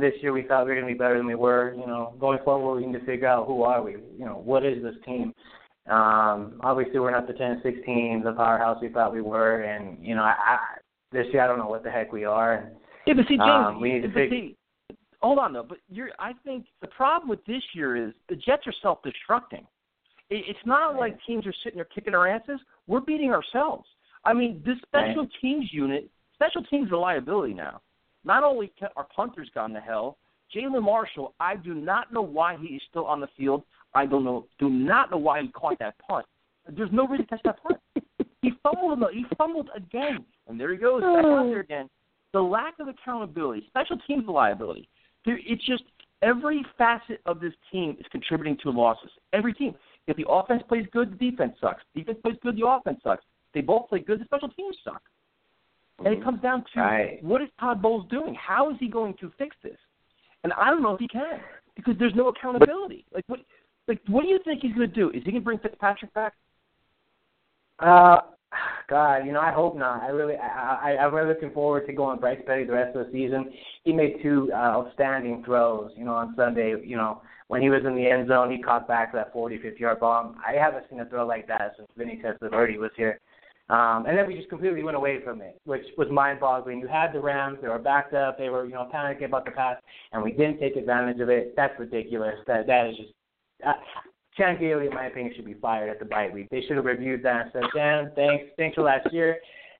This year we thought we were going to be better than we were. You know, going forward we need to figure out who are we. You know, what is this team? Obviously we're not the 10-6 team, the powerhouse we thought we were, and, you know, this year I don't know what the heck we are. And, yeah, but see, James, we need to hold on, though. But I think the problem with this year is the Jets are self-destructing. It's not like teams are sitting there kicking our asses. We're beating ourselves. I mean, this special teams unit, special teams are a liability now. Not only our punters gone to hell, Jalin Marshall, I do not know why he is still on the field. I do not know why he caught that punt. There's no reason to catch that punt. He fumbled again. And there he goes, back out there again. the lack of accountability, special teams liability. It's just every facet of this team is contributing to losses. Every team. If the offense plays good, the defense sucks. Defense plays good, the offense sucks. They both play good, the special teams suck. And it comes down to what is Todd Bowles doing? How is he going to fix this? And I don't know if he can because there's no accountability. What do you think he's going to do? Is he going to bring Fitzpatrick back? God, I hope not. I'm really looking forward to going Bryce Petty the rest of the season. He made two outstanding throws, on Sunday. When he was in the end zone, he caught back that 50-yard bomb. I haven't seen a throw like that since Vinny Testaverde was here. And then we just completely went away from it, which was mind-boggling. You had the Rams. They were backed up. They were, panicking about the pass, and we didn't take advantage of it. That's ridiculous. That is just Chan Gailey, in my opinion, should be fired at the bye week. They should have reviewed that and said, Chan, thanks for last year.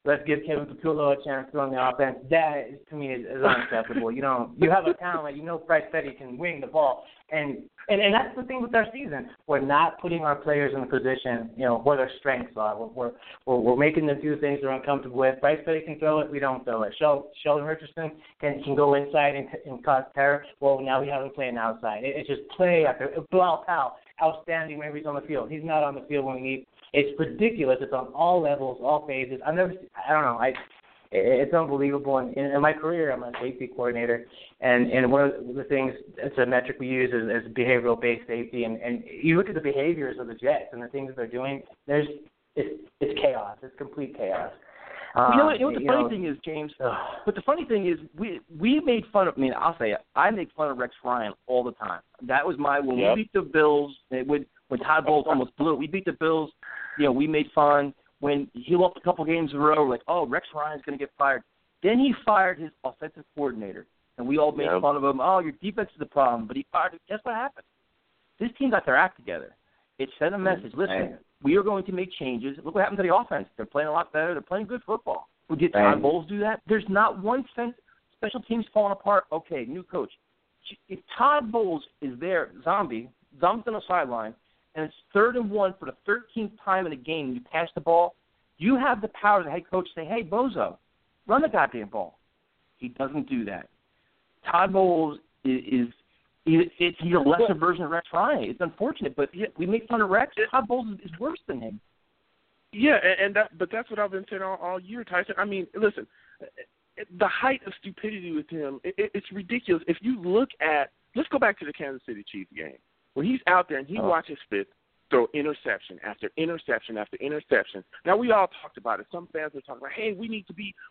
Let's give Kevin Petullo a chance to run the offense. That, to me, is unacceptable. You have a talent. Bryce Petty can wing the ball. And that's the thing with our season. We're not putting our players in a position, where their strengths are. We're making them do things they're uncomfortable with. Bryce Petty can throw it. We don't throw it. Sheldon Richardson can go inside and cause terror. Well, now we have him playing outside. It's just play after – Bilal Powell, outstanding whenever he's on the field. He's not on the field when we need – It's ridiculous. It's on all levels, all phases. I don't know. It's unbelievable. And in my career, I'm a safety coordinator, and one of the things, it's a metric we use is behavioral-based safety. And you look at the behaviors of the Jets and the things that they're doing. It's chaos. It's complete chaos. Thing is, James. But the funny thing is, we made fun of. I mean, I'll say it. I make fun of Rex Ryan all the time. That was we beat the Bills. When Todd Bowles almost blew it, we beat the Bills. We made fun. When he lost a couple games in a row, we're like, oh, Rex Ryan's going to get fired. Then he fired his offensive coordinator, and we all made fun of him. Oh, your defense is the problem, but he fired him. Guess what happened? This team got their act together. It sent a message. Listen, we are going to make changes. Look what happened to the offense. They're playing a lot better. They're playing good football. Well, did Todd Bowles do that? There's not one sense. Special teams falling apart. Okay, new coach. If Todd Bowles is there, zombie's on the sideline, and it's 3rd and 1 for the 13th time in a game, and you pass the ball, you have the power as a head coach to say, hey, Bozo, run the goddamn ball. He doesn't do that. Todd Bowles he's a lesser version of Rex Ryan. It's unfortunate, but we make fun of Rex. Todd Bowles is worse than him. Yeah, but that's what I've been saying all year, Tyson. I mean, listen, the height of stupidity with him, it's ridiculous. If you look at – let's go back to the Kansas City Chiefs game. Well, he's out there, and he watches Fitz throw interception after interception after interception. Now, we all talked about it. Some fans were talking about, hey,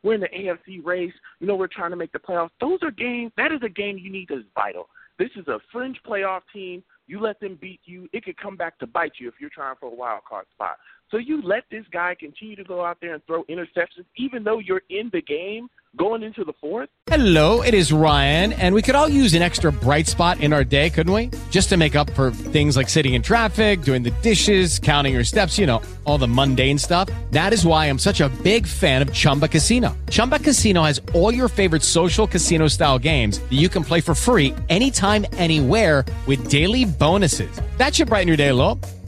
we're in the AFC race. We're trying to make the playoffs. Those are games. That is a game you need that's vital. This is a fringe playoff team. You let them beat you. It could come back to bite you if you're trying for a wild card spot. So you let this guy continue to go out there and throw interceptions, even though you're in the game going into the fourth. Hello, it is Ryan, and we could all use an extra bright spot in our day, couldn't we? Just to make up for things like sitting in traffic, doing the dishes, counting your steps, all the mundane stuff. That is why I'm such a big fan of Chumba Casino. Chumba Casino has all your favorite social casino-style games that you can play for free anytime, anywhere with daily bonuses. That should brighten your day a little.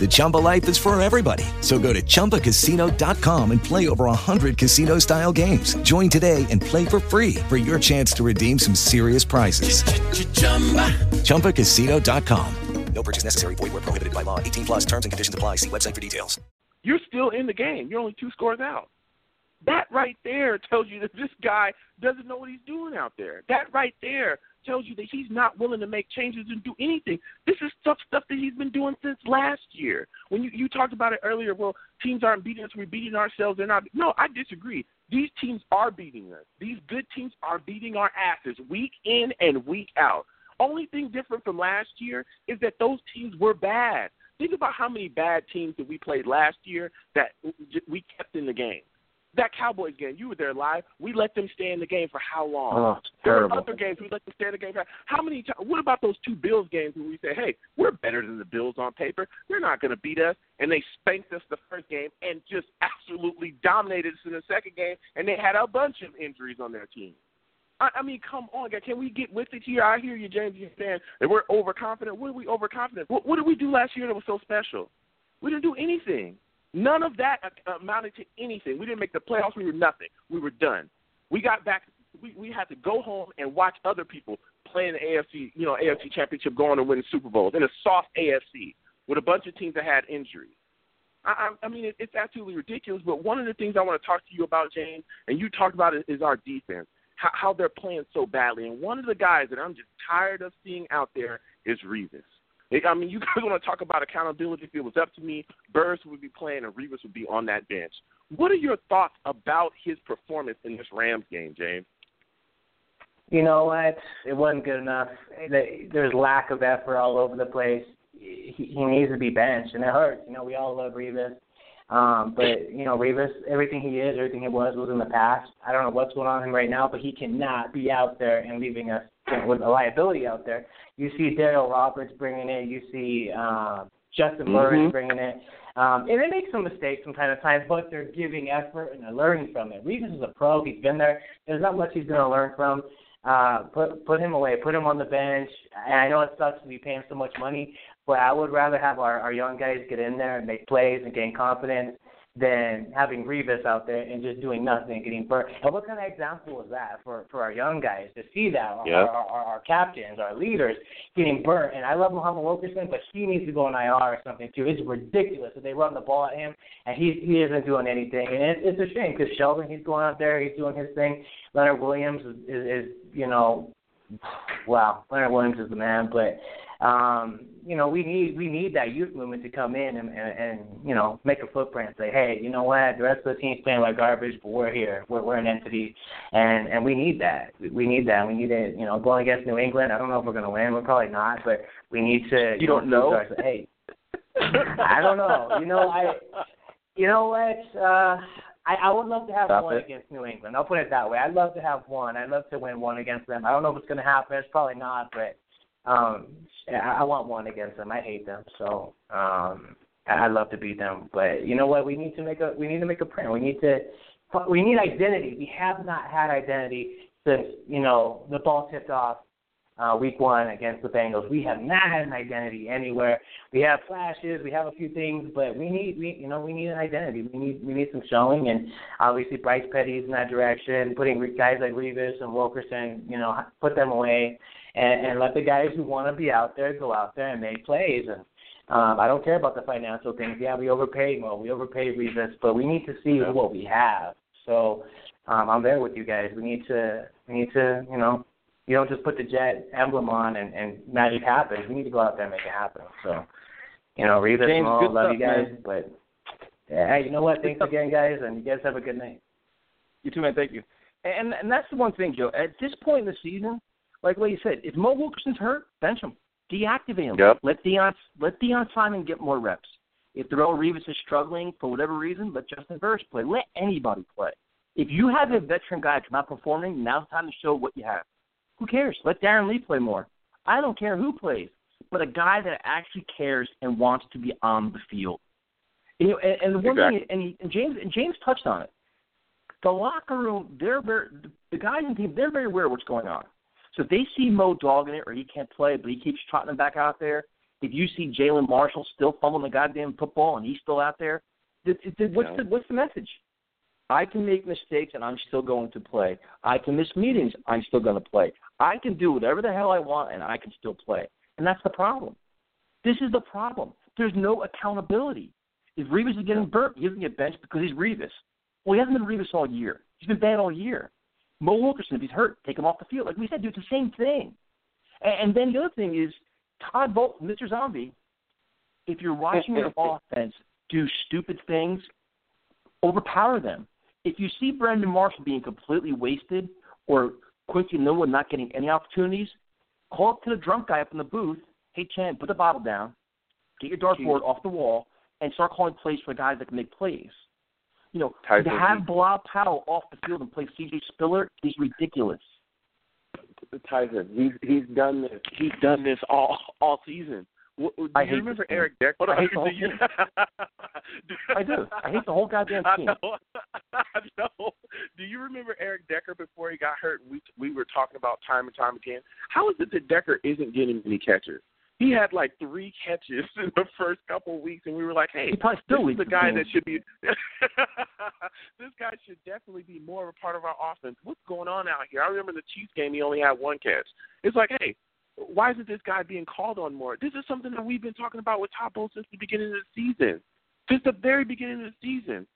The Chumba life is for everybody. So go to ChumbaCasino.com and play over 100 casino-style games. Join today and play for free for your chance to redeem some serious prizes. Ch-ch-chumba. ChumbaCasino.com. No purchase necessary. Void where prohibited by law. 18+ terms and conditions apply. See website for details. You're still in the game. You're only 2 scores out. That right there tells you that this guy doesn't know what he's doing out there. That right there tells you that he's not willing to make changes and do anything. This is stuff that he's been doing since last year. When you talked about it earlier, well, teams aren't beating us, we're beating ourselves. They're not. No, I disagree. These teams are beating us. These good teams are beating our asses week in and week out. Only thing different from last year is that those teams were bad. Think about how many bad teams that we played last year that we kept in the game. That Cowboys game, you were there live. We let them stay in the game for how long? Oh, there were other games we let them stay in the game for how many times? What about those two Bills games where we said, hey, we're better than the Bills on paper. They're not going to beat us. And they spanked us the first game and just absolutely dominated us in the second game, and they had a bunch of injuries on their team. I mean, come on, guys. Can we get with it here? I hear you, James, you're saying that we're overconfident. What are we overconfident? What did we do last year that was so special? We didn't do anything. None of that amounted to anything. We didn't make the playoffs. We were nothing. We were done. We got back. We had to go home and watch other people playing the AFC, you know, AFC Championship, going and winning Super Bowls in a soft AFC with a bunch of teams that had injuries. I mean, it's absolutely ridiculous. But one of the things I want to talk to you about, James, and you talked about it, is our defense, how they're playing so badly. And one of the guys that I'm just tired of seeing out there is Revis. I mean, you guys want to talk about accountability. If it was up to me, Burris would be playing and Revis would be on that bench. What are your thoughts about his performance in this Rams game, James? You know what? It wasn't good enough. There's lack of effort all over the place. He needs to be benched, and it hurts. You know, we all love Revis. But, you know, Revis, everything he is, everything he was in the past. I don't know what's going on with him right now, but he cannot be out there and leaving us with a liability out there. You see Darrelle Revis bringing it. You see Justin Burris bringing it. And they make some mistakes from time to time, but they're giving effort and they're learning from it. Revis is a pro. He's been there. There's not much he's going to learn from. Put him away. Put him on the bench. And I know it sucks to be paying so much money, but I would rather have our young guys get in there and make plays and gain confidence than having Revis out there and just doing nothing and getting burnt. And what kind of example was that for our young guys to see that, our captains, our leaders getting burnt? And I love Mo Wilkerson, but he needs to go on IR or something too. It's ridiculous that they run the ball at him, and he isn't doing anything. And it's a shame because Sheldon, he's going out there, he's doing his thing. Leonard Williams is you know, wow, Leonard Williams is the man, but you know, we need that youth movement to come in and you know, make a footprint and say, hey, you know what, the rest of the team's playing like garbage, but we're here. We're an entity, and we need that. We need that. We need it. You know, going against New England, I don't know if we're going to win. We're probably not, but we need to. You don't know? Hey, I don't know. You know, I would love to have one against New England. I'll put it that way. I'd love to have one. I'd love to win one against them. I don't know if it's going to happen. It's probably not, but. I want one against them. I hate them, so I'd love to beat them. But you know what? We need to make a print. We need identity. We have not had identity since you know the ball tipped off week one against the Bengals. We have not had an identity anywhere. We have flashes. We have a few things, but we need an identity. We need some showing, and obviously Bryce Petty's in that direction. Putting guys like Revis and Wilkerson, you know, put them away. And let the guys who want to be out there go out there and make plays. And I don't care about the financial things. Yeah, we overpaid Mo. We overpaid Revis, but we need to see what we have. So I'm there with you guys. We need to, you know, you don't just put the Jet emblem on and magic happens. We need to go out there and make it happen. So, you know, Revis, James, Mo, love you guys. Man. But, yeah, you know what? Thanks again, guys, and you guys have a good night. You too, man. Thank you. And that's the one thing, Joe. At this point in the season, like you said, if Mo Wilkerson's hurt, bench him. Deactivate him. Yep. Let Deion Simon get more reps. If Darrelle Revis is struggling for whatever reason, let Justin Burris play. Let anybody play. If you have a veteran guy that's not performing, now's time to show what you have. Who cares? Let Darren Lee play more. I don't care who plays, but a guy that actually cares and wants to be on the field. You know, and James touched on it. The locker room, the guys in the team, they're very aware of what's going on. So if they see Mo dogging it or he can't play, but he keeps trotting him back out there, if you see Jalin Marshall still fumbling the goddamn football and he's still out there, what's the message? I can make mistakes and I'm still going to play. I can miss meetings. I'm still going to play. I can do whatever the hell I want and I can still play. And that's the problem. This is the problem. There's no accountability. If Revis is getting burnt, he doesn't get benched because he's Revis. Well, he hasn't been Revis all year. He's been bad all year. Mo Wilkerson, if he's hurt, take him off the field. Like we said, dude, it's the same thing. And then the other thing is Todd Bowles, Mr. Zombie, if you're watching your offense do stupid things, overpower them. If you see Brandon Marshall being completely wasted or Quincy Nunez not getting any opportunities, call up to the drunk guy up in the booth, hey, Chan, put the bottle down, get your dartboard off the wall, and start calling plays for guys that can make plays. You know, to have Bilal Powell off the field and play C.J. Spiller is ridiculous. Tyson, he's done this. He's done this all season. Do you remember Eric Decker? I do. I hate the whole goddamn team. I know. Do you remember Eric Decker before he got hurt? We were talking about time and time again. How is it that Decker isn't getting many catches? He had like 3 catches in the first couple of weeks, and we were like, "Hey, this is the guy that should be. This guy should definitely be more of a part of our offense. What's going on out here?" I remember the Chiefs game; he only had 1 catch. It's like, hey. Why isn't this guy being called on more? This is something that we've been talking about with Todd Bowles since the beginning of the season, since the very beginning of the season.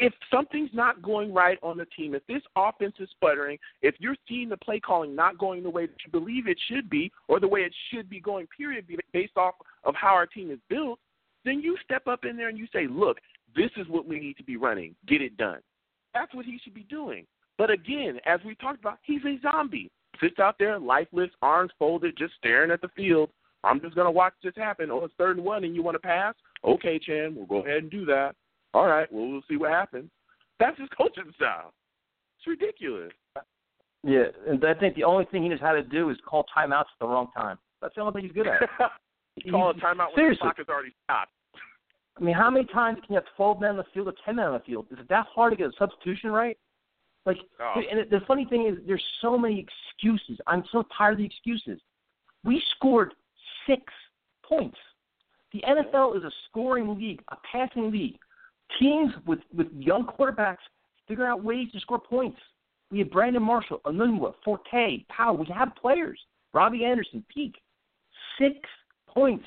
If something's not going right on the team, if this offense is sputtering, if you're seeing the play calling not going the way that you believe it should be or the way it should be going, period, based off of how our team is built, then you step up in there and you say, look, this is what we need to be running. Get it done. That's what he should be doing. But again, as we talked about, he's a zombie. Sits out there, lifeless, arms folded, just staring at the field. I'm just going to watch this happen. Oh, it's 3rd and 1, and you want to pass? Okay, Chan, we'll go ahead and do that. All right, well, we'll see what happens. That's his coaching style. It's ridiculous. Yeah, and I think the only thing he knows how to do is call timeouts at the wrong time. That's the only thing he's good at. Call a timeout when the clock is already stopped. I mean, how many times can you have 12 men on the field or 10 men on the field? Is it that hard to get a substitution right? Like, and the funny thing is there's so many excuses. I'm so tired of the excuses. We scored 6 points. The NFL is a scoring league, a passing league. Teams with young quarterbacks figure out ways to score points. We have Brandon Marshall, Anunwa, Forte, Powell. We have players. Robbie Anderson, Peak. 6 points.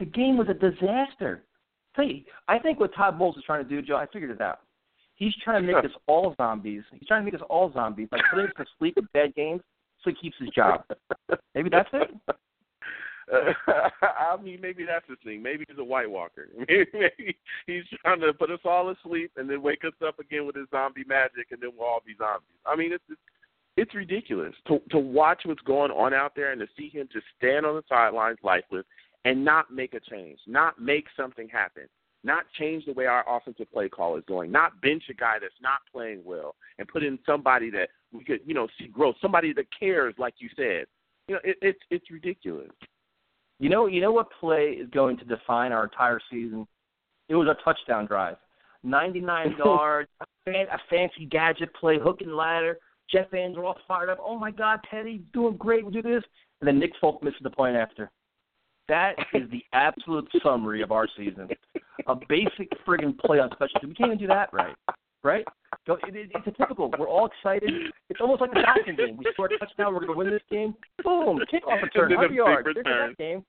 The game was a disaster. I think what Todd Bowles is trying to do, Joe, I figured it out. He's trying to make us all zombies. He's trying to make us all zombies by putting us to sleep with bad games so he keeps his job. Maybe that's it? I mean, maybe that's the thing. Maybe he's a White Walker. Maybe he's trying to put us all asleep and then wake us up again with his zombie magic, and then we'll all be zombies. I mean, it's ridiculous to watch what's going on out there and to see him just stand on the sidelines lifeless and not make a change, not make something happen. Not change the way our offensive play call is going, not bench a guy that's not playing well and put in somebody that we could, you know, see growth, somebody that cares, like you said. You know, it's ridiculous. You know what play is going to define our entire season? It was a touchdown drive. 99 yards, a fancy gadget play, hook and ladder. Jeff Vans are all fired up. Oh, my God, Teddy, doing great. We'll do this. And then Nick Folk misses the point after. That is the absolute summary of our season. A basic friggin' play on special teams. We can't even do that right. Right? It's a typical. We're all excited. It's almost like a Falcons game. We score a touchdown. We're going to win this game. Boom. Kickoff return. 100 yards. There's that game.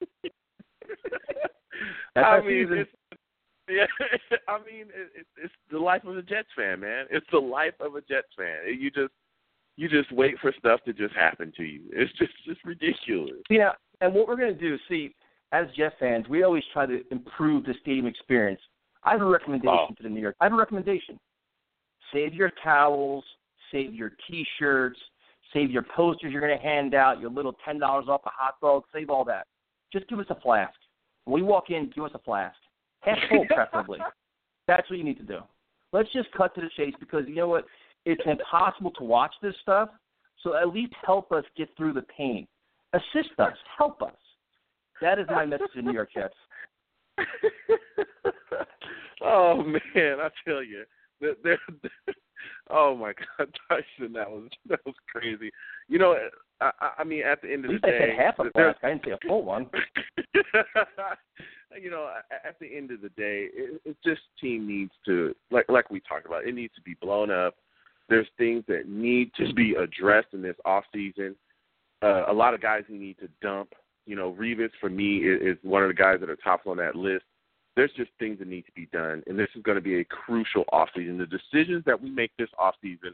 That's our season. Yeah, I mean, it's the life of a Jets fan, man. It's the life of a Jets fan. You just wait for stuff to just happen to you. It's just ridiculous. You know, and what we're going to do, see, as Jet fans, we always try to improve the stadium experience. I have a recommendation to the New York. I have a recommendation. Save your towels, save your T-shirts, save your posters you're going to hand out, your little $10 off a hot dog, save all that. Just give us a flask. When we walk in, give us a flask. Half full, preferably. That's what you need to do. Let's just cut to the chase because, you know what, it's impossible to watch this stuff, so at least help us get through the pain. Assist us. Help us. That is my message to New York Jets. Oh, man, I tell you. Oh, my God, Tyson, that was crazy. You know, I mean, at the end of the day. I said half a flask. I didn't say a full one. You know, at the end of the day, it just team needs to, like we talked about, it needs to be blown up. There's things that need to be addressed in this offseason. A lot of guys who need to dump. You know, Revis, for me, is one of the guys that are tops on that list. There's just things that need to be done, and this is going to be a crucial offseason. The decisions that we make this offseason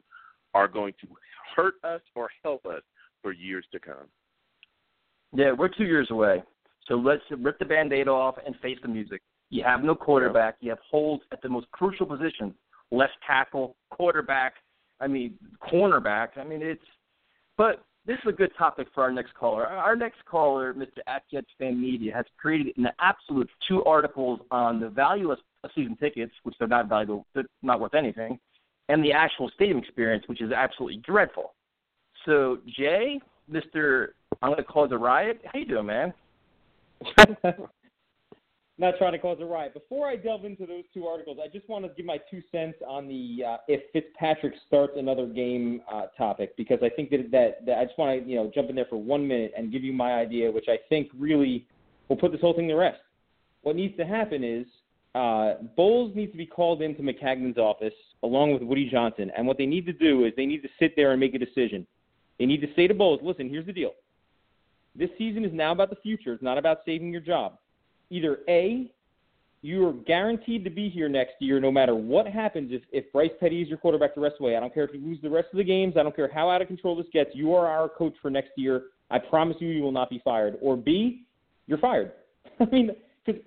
are going to hurt us or help us for years to come. Yeah, we're 2 years away, so let's rip the Band-Aid off and face the music. You have no quarterback. You have holes at the most crucial positions, left tackle, cornerback. But This is a good topic for our next caller. Our next caller, Mr. @JetsFanMedia, has created an absolute two articles on the value of season tickets, which they're not valuable, they're not worth anything, and the actual stadium experience, which is absolutely dreadful. So, Jay, Mr. I'm going to cause a riot. How you doing, man? Not trying to cause a riot. Before I delve into those two articles, I just want to give my 2 cents on the if Fitzpatrick starts another game topic, because I think that I just want to jump in there for 1 minute and give you my idea, which I think really will put this whole thing to rest. What needs to happen is Bowles needs to be called into McCagnon's office along with Woody Johnson, and what they need to do is they need to sit there and make a decision. They need to say to Bowles, listen, here's the deal. This season is now about the future. It's not about saving your job. Either A, you are guaranteed to be here next year no matter what happens. If Bryce Petty is your quarterback the rest of the way, I don't care if you lose the rest of the games. I don't care how out of control this gets. You are our coach for next year. I promise you will not be fired. Or B, you're fired. I mean, because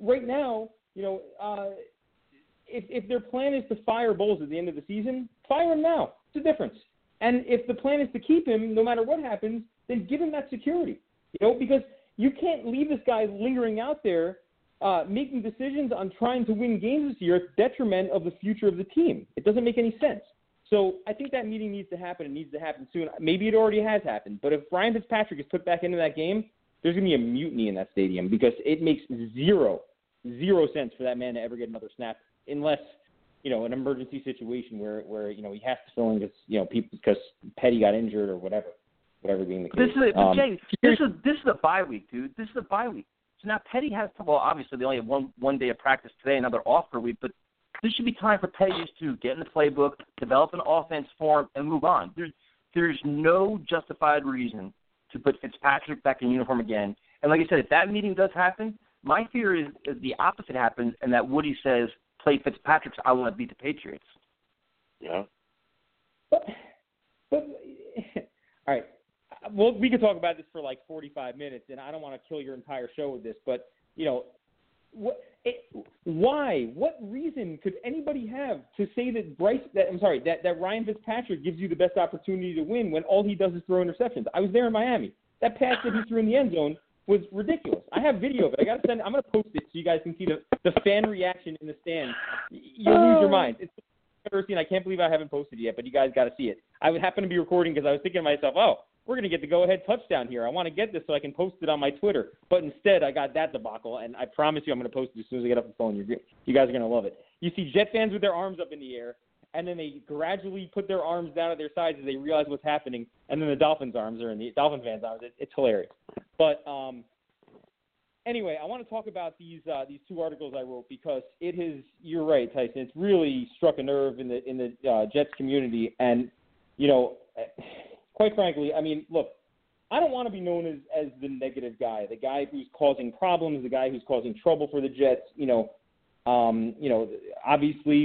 right now, if their plan is to fire Bowles at the end of the season, fire him now. It's a difference. And if the plan is to keep him no matter what happens, then give him that security, because you can't leave this guy lingering out there making decisions on trying to win games this year at the detriment of the future of the team. It doesn't make any sense. So I think that meeting needs to happen. It needs to happen soon. Maybe it already has happened. But if Ryan Fitzpatrick is put back into that game, there's going to be a mutiny in that stadium because it makes zero sense for that man to ever get another snap unless – an emergency situation where he has to fill in because Petty got injured or whatever being the case. This is a bye week, dude. This is a bye week. So now Petty has to. Well, obviously they only have one day of practice today, another off per week. But this should be time for Petty to get in the playbook, develop an offense form, and move on. There's no justified reason to put Fitzpatrick back in uniform again. And like I said, if that meeting does happen, my fear is the opposite happens, and that Woody says, play Fitzpatrick's, I want to beat the Patriots. Yeah. But all right. Well, we could talk about this for 45 minutes, and I don't want to kill your entire show with this, but, why? What reason could anybody have to say that that Ryan Fitzpatrick gives you the best opportunity to win when all he does is throw interceptions? I was there in Miami. That pass that he threw in the end zone was ridiculous. I have video of it. I'm going to post it so you guys can see the fan reaction in the stands. You'll lose your mind. It's embarrassing. I can't believe I haven't posted it yet, but you guys got to see it. I would happen to be recording because I was thinking to myself, we're going to get the go-ahead touchdown here. I want to get this so I can post it on my Twitter. But instead, I got that debacle, and I promise you I'm going to post it as soon as I get off the phone. You guys are going to love it. You see Jet fans with their arms up in the air, and then they gradually put their arms down at their sides as they realize what's happening, and then the Dolphin fans' arms. It's hilarious. But anyway, I want to talk about these two articles I wrote because it has. You're right, Tyson. It's really struck a nerve in the Jets community, and quite frankly, I mean, look, I don't want to be known as the negative guy, the guy who's causing problems, the guy who's causing trouble for the Jets. Obviously,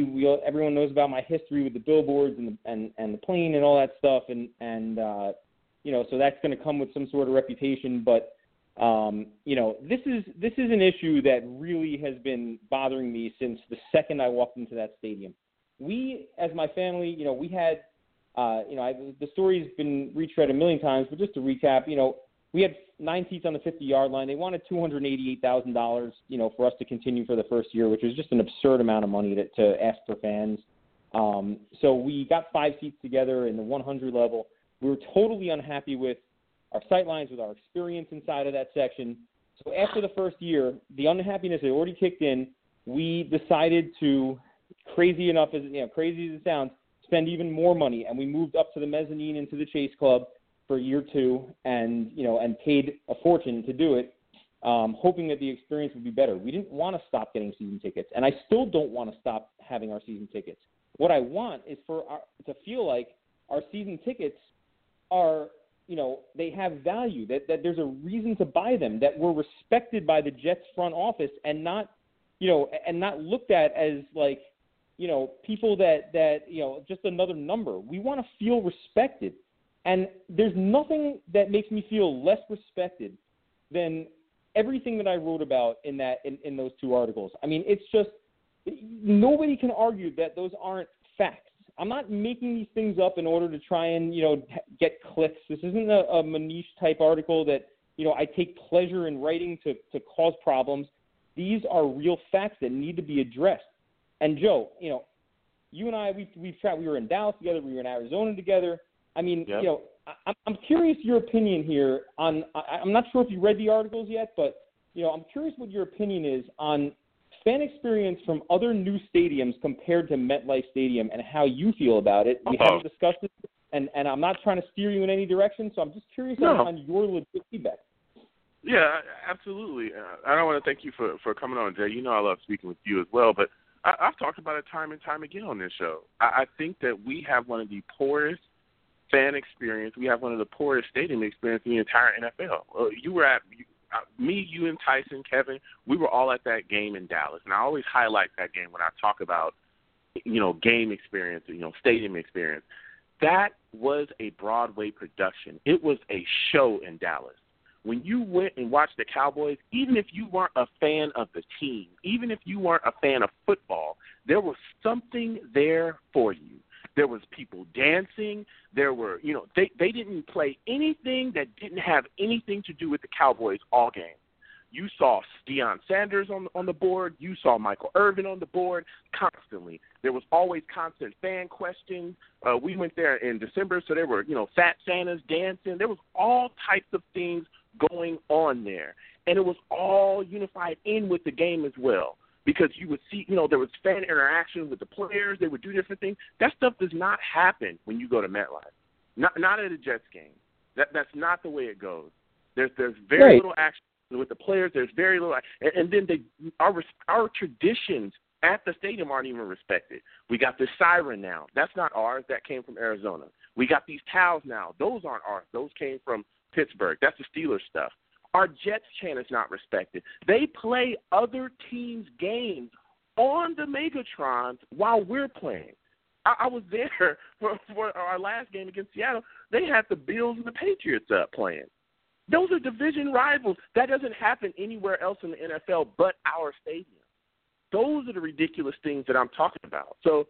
everyone knows about my history with the billboards and the plane and all that stuff, so that's going to come with some sort of reputation. But, this is an issue that really has been bothering me since the second I walked into that stadium. We, as my family, we had, the story's been retread a million times, but just to recap, we had 9 seats on the 50-yard line. They wanted $288,000, for us to continue for the first year, which was just an absurd amount of money to ask for fans. So we got 5 seats together in the 100 level. We were totally unhappy with our sight lines, with our experience inside of that section. So after the first year, the unhappiness had already kicked in. We decided to, crazy as it sounds, spend even more money, and we moved up to the mezzanine into the Chase Club for year 2, and paid a fortune to do it, hoping that the experience would be better. We didn't want to stop getting season tickets, and I still don't want to stop having our season tickets. What I want is to feel like our season tickets are, they have value, that there's a reason to buy them, that we're respected by the Jets front office and not looked at as people that just another number. We want to feel respected. And there's nothing that makes me feel less respected than everything that I wrote about in those two articles. I mean, it's just, nobody can argue that those aren't facts. I'm not making these things up in order to try and, you know, get clicks. This isn't a Manish-type article that, you know, I take pleasure in writing to cause problems. These are real facts that need to be addressed. And, Joe, you know, you and I, we've traveled. We were in Dallas together. We were in Arizona together. I mean, yep. You know, I'm curious your opinion here on – I'm not sure if you read the articles yet, but, you know, I'm curious what your opinion is on fan experience from other new stadiums compared to MetLife Stadium and how you feel about it. We haven't discussed it, and I'm not trying to steer you in any direction, so I'm just curious on your legit feedback. Yeah, absolutely. I want to thank you for coming on, Jay. You know I love speaking with you as well, but I've talked about it time and time again on this show. I think that we have one of the poorest fan experience. We have one of the poorest stadium experience in the entire NFL. You were at me, you and Tyson, Kevin, we were all at that game in Dallas, and I always highlight that game when I talk about, you know, game experience, you know, stadium experience. That was a Broadway production. It was a show in Dallas. When you went and watched the Cowboys, even if you weren't a fan of the team, even if you weren't a fan of football, there was something there for you. There was people dancing. There were, you know, they didn't play anything that didn't have anything to do with the Cowboys all game. You saw Deion Sanders on the board. You saw Michael Irvin on the board constantly. There was always constant fan questions. We went there in December, so there were, you know, Fat Santas dancing. There was all types of things going on there. And it was all unified in with the game as well. Because you would see, you know, there was fan interaction with the players. They would do different things. That stuff does not happen when you go to MetLife, not at a Jets game. That's not the way it goes. There's very right. little action with the players. There's very little, and then our traditions at the stadium aren't even respected. We got this siren now. That's not ours. That came from Arizona. We got these towels now. Those aren't ours. Those came from Pittsburgh. That's the Steelers stuff. Our Jets chant is not respected. They play other teams' games on the Megatron while we're playing. I was there for our last game against Seattle. They had the Bills and the Patriots up playing. Those are division rivals. That doesn't happen anywhere else in the NFL but our stadium. Those are the ridiculous things that I'm talking about. So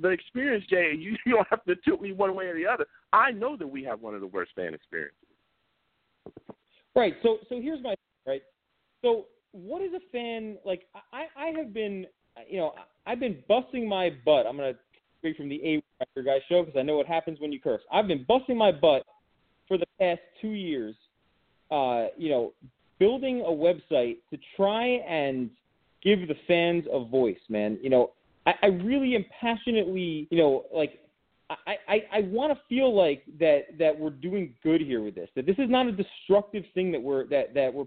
the experience, Jay, you don't have to tilt me one way or the other. I know that we have one of the worst fan experiences. Right. So here's my right. So what is a fan like? I have been, you know, I've been busting my butt. I'm gonna speak from the A Guy show because I know what happens when you curse. I've been busting my butt for the past 2 years, you know, building a website to try and give the fans a voice, man. You know, I really am passionately, you know, like. I want to feel like that we're doing good here with this. That this is not a destructive thing that we're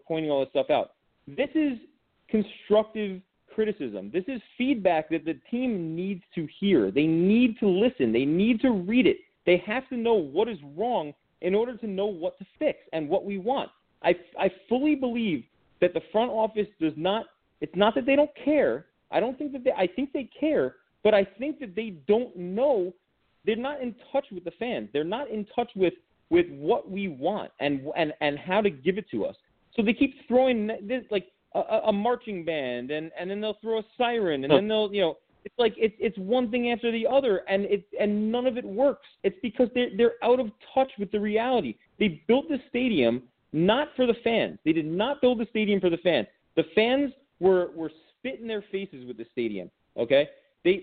pointing all this stuff out. This is constructive criticism. This is feedback that the team needs to hear. They need to listen. They need to read it. They have to know what is wrong in order to know what to fix and what we want. I fully believe that the front office does not. It's not that they don't care. I don't think that they. I think they care, but I think that they don't know. They're not in touch with the fans. They're not in touch with what we want and how to give it to us. So they keep throwing this, like a marching band, and then they'll throw a siren, and then they'll, you know, it's like it's one thing after the other, and none of it works. It's because they're out of touch with the reality. They built the stadium not for the fans. They did not build the stadium for the fans. The fans were spit in their faces with the stadium. Okay. They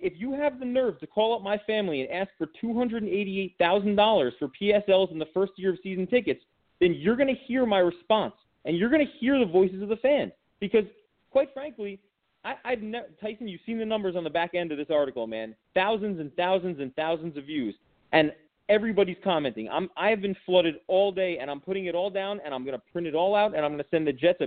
if you have the nerve to call up my family and ask for $288,000 for PSLs in the first year of season tickets, then you're going to hear my response, and you're going to hear the voices of the fans. Because, quite frankly, Tyson, you've seen the numbers on the back end of this article, man. Thousands and thousands and thousands of views, and everybody's commenting. I've been flooded all day, and I'm putting it all down, and I'm going to print it all out, and I'm going to send the Jets a...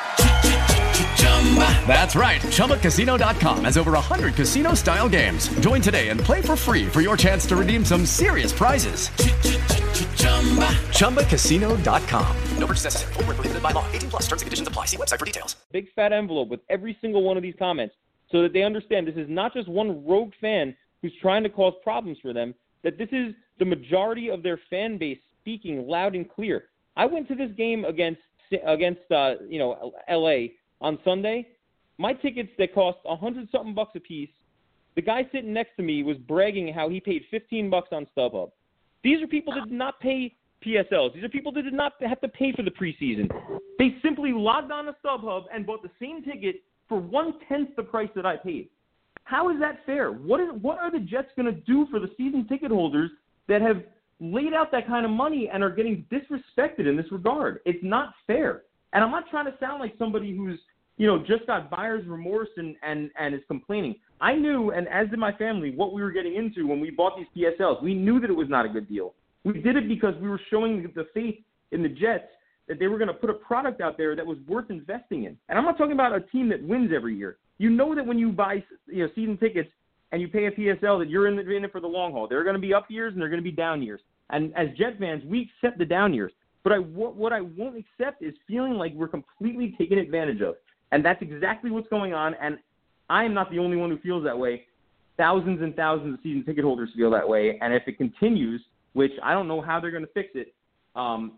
That's right. ChumbaCasino.com has over 100 casino-style games. Join today and play for free for your chance to redeem some serious prizes. ChumbaCasino.com. No purchase necessary. Void where prohibited by law. 18+ terms and conditions apply. See website for details. Big fat envelope with every single one of these comments so that they understand this is not just one rogue fan who's trying to cause problems for them, that this is the majority of their fan base speaking loud and clear. I went to this game against L.A., on Sunday, my tickets that cost $100-something bucks a piece, the guy sitting next to me was bragging how he paid $15 on StubHub. These are people that did not pay PSLs. These are people that did not have to pay for the preseason. They simply logged on to StubHub and bought the same ticket for 1/10 the price that I paid. How is that fair? What are the Jets going to do for the season ticket holders that have laid out that kind of money and are getting disrespected in this regard? It's not fair. And I'm not trying to sound like somebody who's, just got buyer's remorse and is complaining. I knew, and as did my family, what we were getting into when we bought these PSLs. We knew that it was not a good deal. We did it because we were showing the faith in the Jets that they were going to put a product out there that was worth investing in. And I'm not talking about a team that wins every year. You know that when you buy season tickets and you pay a PSL that you're in it for the long haul. There are going to be up years and there are going to be down years. And as Jet fans, we accept the down years. But what I won't accept is feeling like we're completely taken advantage of. And that's exactly what's going on, and I am not the only one who feels that way. Thousands and thousands of season ticket holders feel that way, and if it continues, which I don't know how they're going to fix it,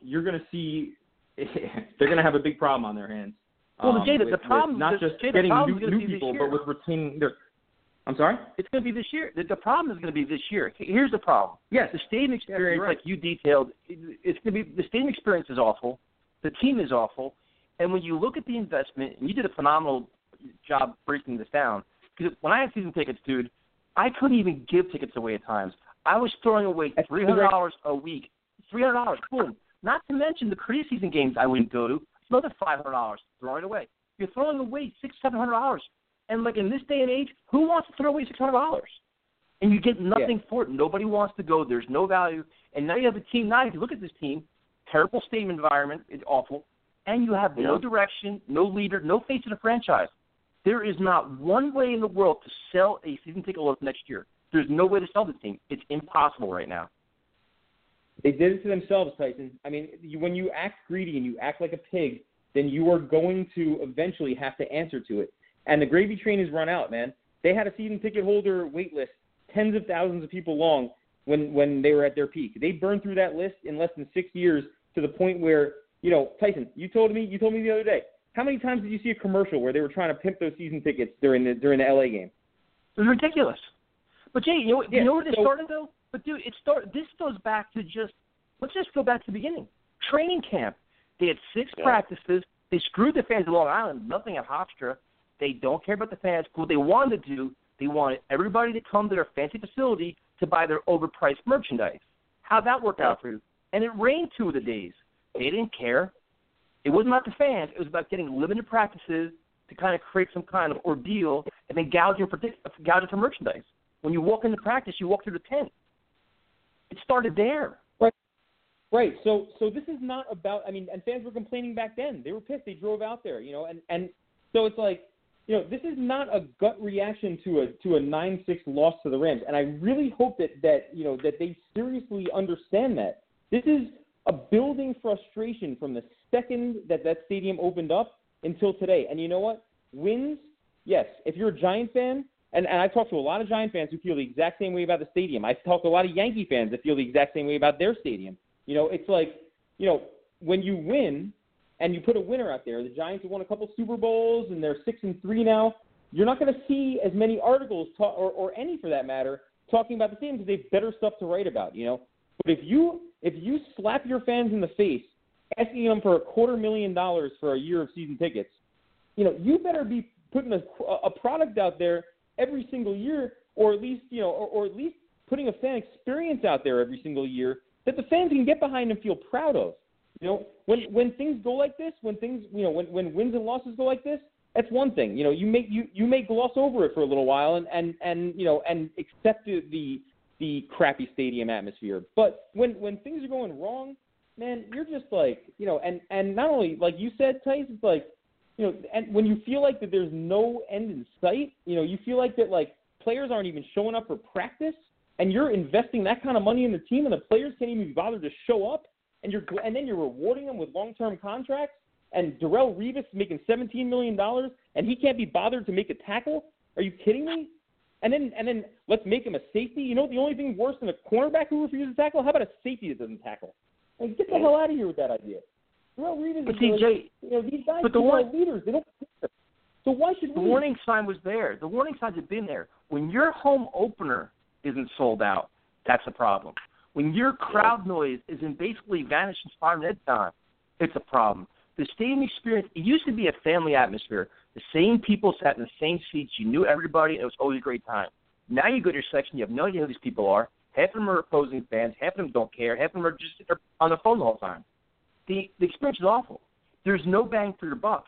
you're going to see they're going to have a big problem on their hands. Well, the problem is not just getting new people, but with retaining their – I'm sorry? It's going to be this year. The problem is going to be this year. Here's the problem. Yes. The stadium experience, like you detailed, it's going to be – the stadium experience is awful. The team is awful. And when you look at the investment, and you did a phenomenal job breaking this down, because when I had season tickets, dude, I couldn't even give tickets away at times. I was throwing away $300 a week. $300, boom. Not to mention the preseason games I wouldn't go to. Another $500, throwing away. You're throwing away $600-$700. And, in this day and age, who wants to throw away $600? And you get nothing for it. Nobody wants to go. There's no value. And now you have a team. Now, if you look at this team, terrible stadium environment. It's awful. And you have no direction, no leader, no face of the franchise. There is not one way in the world to sell a season ticket load next year. There's no way to sell this team. It's impossible right now. They did it to themselves, Tyson. When you act greedy and you act like a pig, then you are going to eventually have to answer to it. And the gravy train has run out, man. They had a season ticket holder wait list, tens of thousands of people long when they were at their peak. They burned through that list in less than 6 years to the point where Tyson, you told me the other day, how many times did you see a commercial where they were trying to pimp those season tickets during the LA game? It was ridiculous. But Jay, you know where this started though? But dude, this goes back to let's just go back to the beginning. Training camp. They had six practices. They screwed the fans of Long Island, nothing at Hofstra. They don't care about the fans. What they wanted to do, they wanted everybody to come to their fancy facility to buy their overpriced merchandise. How'd that work out for you? And it rained two of the days. They didn't care. It wasn't about the fans. It was about getting limited practices to kind of create some kind of ordeal and then gouging for merchandise. When you walk into practice, you walk through the tent. It started there. Right. So this is not about – and fans were complaining back then. They were pissed. They drove out there, And so it's like, this is not a gut reaction to a 9-6 loss to the Rams. And I really hope that they seriously understand that. This is – a building frustration from the second that stadium opened up until today. And you know what? Wins, yes. If you're a Giant fan, and I talk to a lot of Giant fans who feel the exact same way about the stadium. I talk to a lot of Yankee fans that feel the exact same way about their stadium. It's like, when you win and you put a winner out there, the Giants have won a couple Super Bowls and they're 6-3 now. You're not going to see as many articles or any for that matter talking about the stadium because they've better stuff to write about, But if you slap your fans in the face, asking them for $250,000 for a year of season tickets, you better be putting a product out there every single year, or at least or at least putting a fan experience out there every single year that the fans can get behind and feel proud of. When things go like this, when wins and losses go like this, That's one thing. You know, you may gloss over it for a little while and accept the crappy stadium atmosphere. But when things are going wrong, man, you're just like, you know, and not only, like you said, Tice, it's like, you know, and when you feel like that there's no end in sight, you know, you feel like that, like, players aren't even showing up for practice, and you're investing that kind of money in the team, and the players can't even be bothered to show up, and then you're rewarding them with long-term contracts, and Darrelle Revis making $17 million, and he can't be bothered to make a tackle? Are you kidding me? And then let's make him a safety? You know, the only thing worse than a cornerback who refuses to tackle? How about a safety that doesn't tackle? Like, get the hell out of here with that idea. Darrelle Revis is like, you know, these guys are leaders. They don't care. So why should we? The warning sign was there. The warning signs have been there. When your home opener isn't sold out, that's a problem. When your crowd noise isn't basically vanishing far dead time, it's a problem. The stadium experience, it used to be a family atmosphere. The same people sat in the same seats. You knew everybody, and it was always a great time. Now you go to your section, you have no idea who these people are. Half of them are opposing fans. Half of them don't care. Half of them are just on the phone the whole time. The experience is awful. There's no bang for your buck.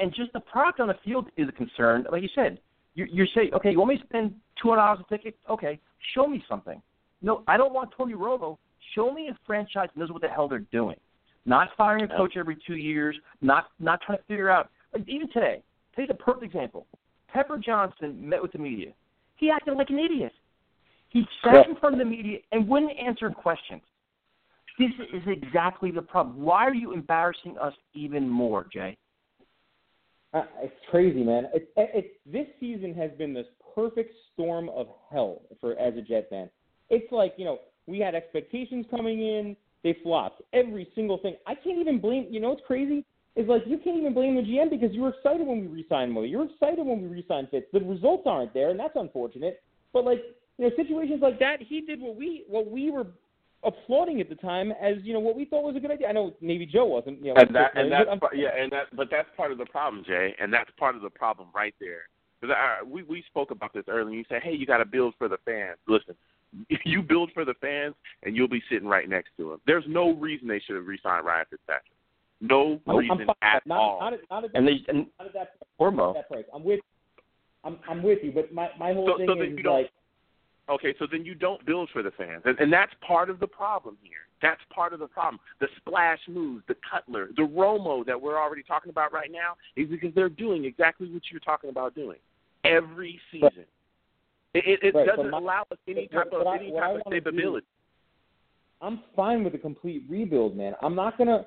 And just the product on the field is a concern. Like you said, you're saying, okay, you want me to spend $200 a ticket? Okay, show me something. No, I don't want Tony Romo. Show me a franchise that knows what the hell they're doing. Not firing a coach every 2 years, not trying to figure out. Like, even today, today's a perfect example. Pepper Johnson met with the media. He acted like an idiot. He sat in front of the media and wouldn't answer questions. This is exactly the problem. Why are you embarrassing us even more, Jay? It's crazy, man. This season has been this perfect storm of hell as a Jet fan. It's like, you know, we had expectations coming in. They flopped. Every single thing. I can't even blame – you know what's crazy? It's like you can't even blame the GM because you were excited when we re-signed Mo. You were excited when we re-signed Fitz. The results aren't there, and that's unfortunate. But, like, you know, situations like that, he did what we were – applauding at the time as, you know, what we thought was a good idea. I know maybe Joe wasn't. You know, but that's part of the problem, Jay, and that's part of the problem right there. Because we spoke about this earlier. You said, hey, you got to build for the fans. Listen, you build for the fans, and you'll be sitting right next to them. There's no reason they should have re-signed Ryan Fitzpatrick. No reason at all. Not at that price. I'm with you, but my whole thing is like, okay, so then you don't build for the fans, and that's part of the problem here. That's part of the problem. The splash moves, the Cutler, the Romo that we're already talking about right now is because they're doing exactly what you're talking about doing every season. It doesn't allow us any type of stability. I'm fine with a complete rebuild, man. I'm not gonna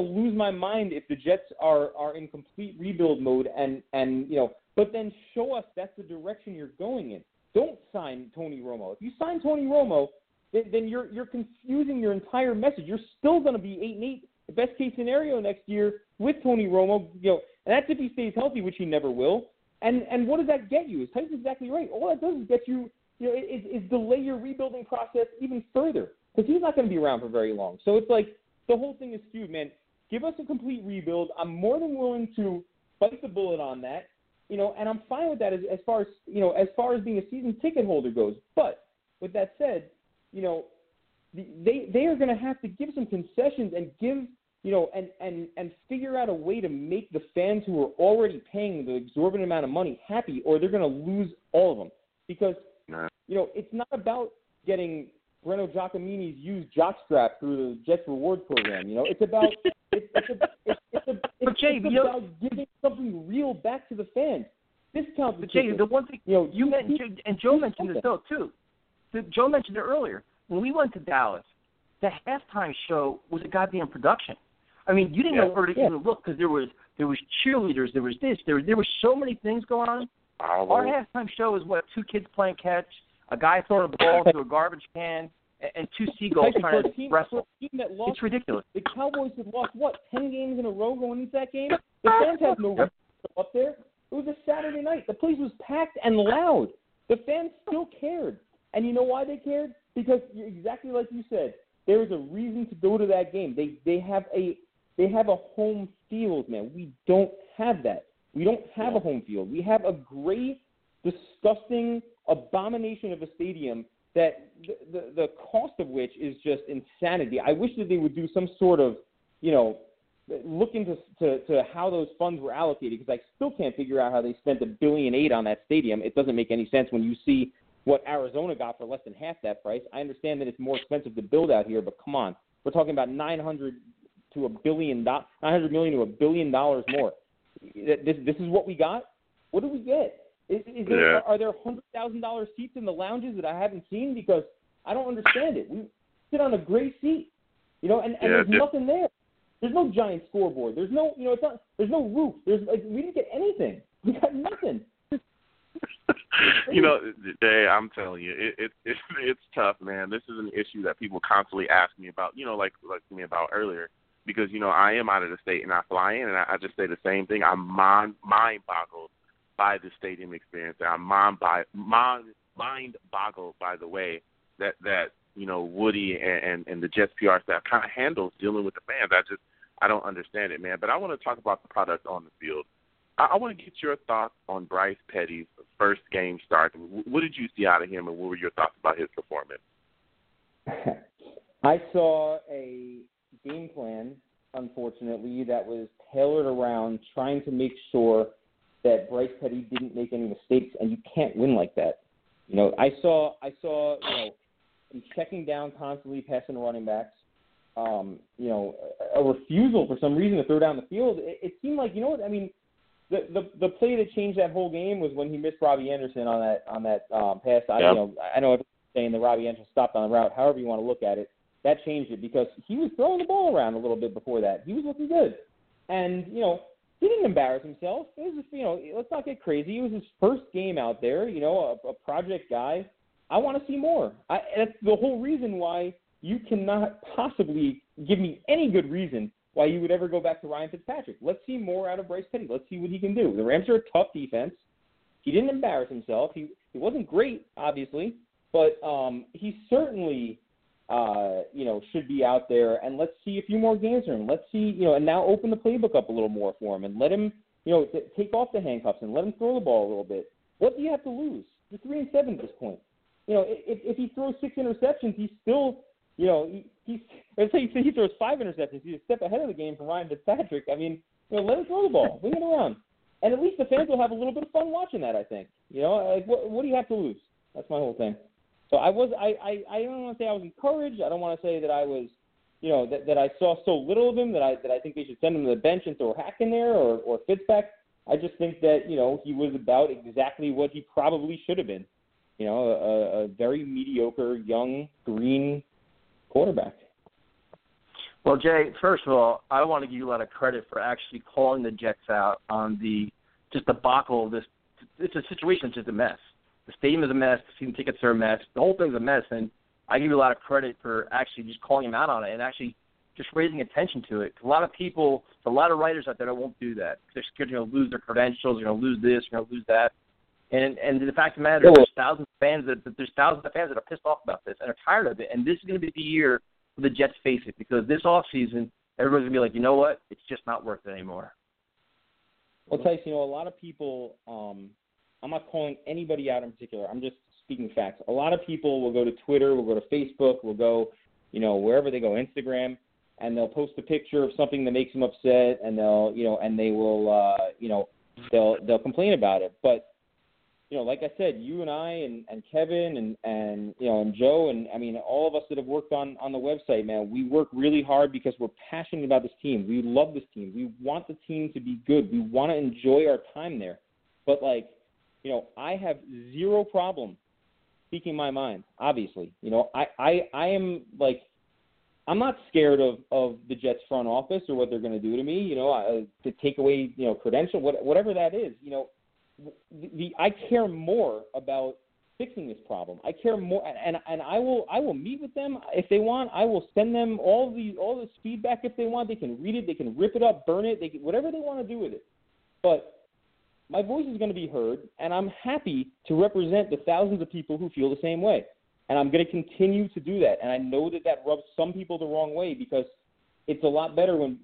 lose my mind if the Jets are in complete rebuild mode, and you know, but then show us that's the direction you're going in. Don't sign Tony Romo. If you sign Tony Romo, then you're confusing your entire message. You're still going to be 8-8, the best case scenario next year with Tony Romo. You know, and that's if he stays healthy, which he never will. And what does that get you? Tyson's exactly right. All that does is get you, you know, is delay your rebuilding process even further because he's not going to be around for very long. So it's like the whole thing is skewed, man. Give us a complete rebuild. I'm more than willing to bite the bullet on that. You know, and I'm fine with that as far as being a season ticket holder goes. But with that said, you know, they are going to have to give some concessions and give, you know, and figure out a way to make the fans who are already paying the exorbitant amount of money happy, or they're going to lose all of them. Because, you know, it's not about getting Bruno Giacomini's used jockstrap through the Jets Rewards program. You know, it's about it's about giving something real back to the fans. Discounts. But Jay, the one thing, you know, you mentioned, and Joe mentioned this though too. Joe mentioned it earlier. When we went to Dallas, the halftime show was a goddamn production. I mean, you didn't know where to even look because there was cheerleaders, there was this, there were so many things going on. Our halftime show is what, two kids playing catch, a guy throwing a ball into a garbage can, and two seagulls trying to wrestle. It's ridiculous. The Cowboys had lost, 10 games in a row going into that game? The fans had no reason to go up there. It was a Saturday night. The place was packed and loud. The fans still cared. And you know why they cared? Because, exactly like you said, there was a reason to go to that game. They have a home field, man. We don't have that. We don't have a home field. We have a great, disgusting abomination of a stadium that the cost of which is just insanity. I wish that they would do some sort of, you know, look into to how those funds were allocated, because I still can't figure out how they spent $1.8 billion on that stadium. It doesn't make any sense when you see what Arizona got for less than half that price. I understand that it's more expensive to build out here, but come on, we're talking about $900 million to $1 billion more. This is what we got. What do we get? Are there $100,000 seats in the lounges that I haven't seen? Because I don't understand it. We sit on a gray seat, and there's nothing there. There's no giant scoreboard. There's no, there's no roof. We didn't get anything. We got nothing. Jay, I'm telling you, it's tough, man. This is an issue that people constantly ask me about, like me about earlier, because, I am out of the state and I fly in, and I just say the same thing. I'm mind-boggled by the stadium experience. I'm mind-boggled by the way that Woody and the Jets PR staff kind of handles dealing with the fans. I don't understand it, man. But I want to talk about the product on the field. I want to get your thoughts on Bryce Petty's first game start. What did you see out of him, and what were your thoughts about his performance? I saw a game plan, unfortunately, that was tailored around trying to make sure that Bryce Petty didn't make any mistakes, and you can't win like that. I saw him checking down constantly, passing the running backs. A refusal for some reason to throw down the field. It seemed like, The play that changed that whole game was when he missed Robbie Anderson on that pass. Yep. I know everyone's saying that Robbie Anderson stopped on the route. However you want to look at it, that changed it, because he was throwing the ball around a little bit before that. He was looking good, and he didn't embarrass himself. It was just, let's not get crazy. It was his first game out there. A project guy. I want to see more. That's the whole reason why you cannot possibly give me any good reason why you would ever go back to Ryan Fitzpatrick. Let's see more out of Bryce Petty. Let's see what he can do. The Rams are a tough defense. He didn't embarrass himself. He wasn't great, obviously, but he certainly, should be out there. And let's see a few more games for him. Let's see, and now open the playbook up a little more for him and let him, take off the handcuffs and let him throw the ball a little bit. What do you have to lose? You're 3-7 at this point. If he throws 6 interceptions, he's still. Let's say he throws 5 interceptions. He's a step ahead of the game from Ryan Fitzpatrick. Let him throw the ball. Wing it around. And at least the fans will have a little bit of fun watching that, I think. What do you have to lose? That's my whole thing. So I don't want to say I was encouraged. I don't want to say that I was, that I saw so little of him that I think they should send him to the bench and throw Hack in there or Fitz back. I just think that, he was about exactly what he probably should have been. A very mediocre, young, green quarterback. Well, Jay, first of all, I want to give you a lot of credit for actually calling the Jets out on the debacle of this. It's a situation that's just a mess. The stadium is a mess. The season tickets are a mess. The whole thing's a mess, and I give you a lot of credit for actually just calling him out on it and actually just raising attention to it. A lot of people, a lot of writers out there that won't do that. They're scared to lose their credentials. They're going to lose this. They're going to lose that. And the fact of the matter is there's thousands of fans that are pissed off about this and are tired of it. And this is going to be the year where the Jets face it, because this offseason, everyone's going to be like, it's just not worth it anymore. Well, Tyson, a lot of people, I'm not calling anybody out in particular. I'm just speaking facts. A lot of people will go to Twitter, will go to Facebook, will go, wherever they go, Instagram, and they'll post a picture of something that makes them upset, and they'll, and they will, they'll complain about it. But like I said, you and I and Kevin and and Joe and all of us that have worked on the website, man, we work really hard because we're passionate about this team. We love this team. We want the team to be good. We want to enjoy our time there. But I have zero problem speaking my mind, obviously. I am I'm not scared of the Jets front office or what they're going to do to me, to take away, credential, whatever that is, I care more about fixing this problem. I care more, and I will meet with them if they want. I will send them all this feedback if they want. They can read it, they can rip it up, burn it, they can, whatever they want to do with it. But my voice is going to be heard, and I'm happy to represent the thousands of people who feel the same way. And I'm going to continue to do that. And I know that rubs some people the wrong way, because it's a lot better when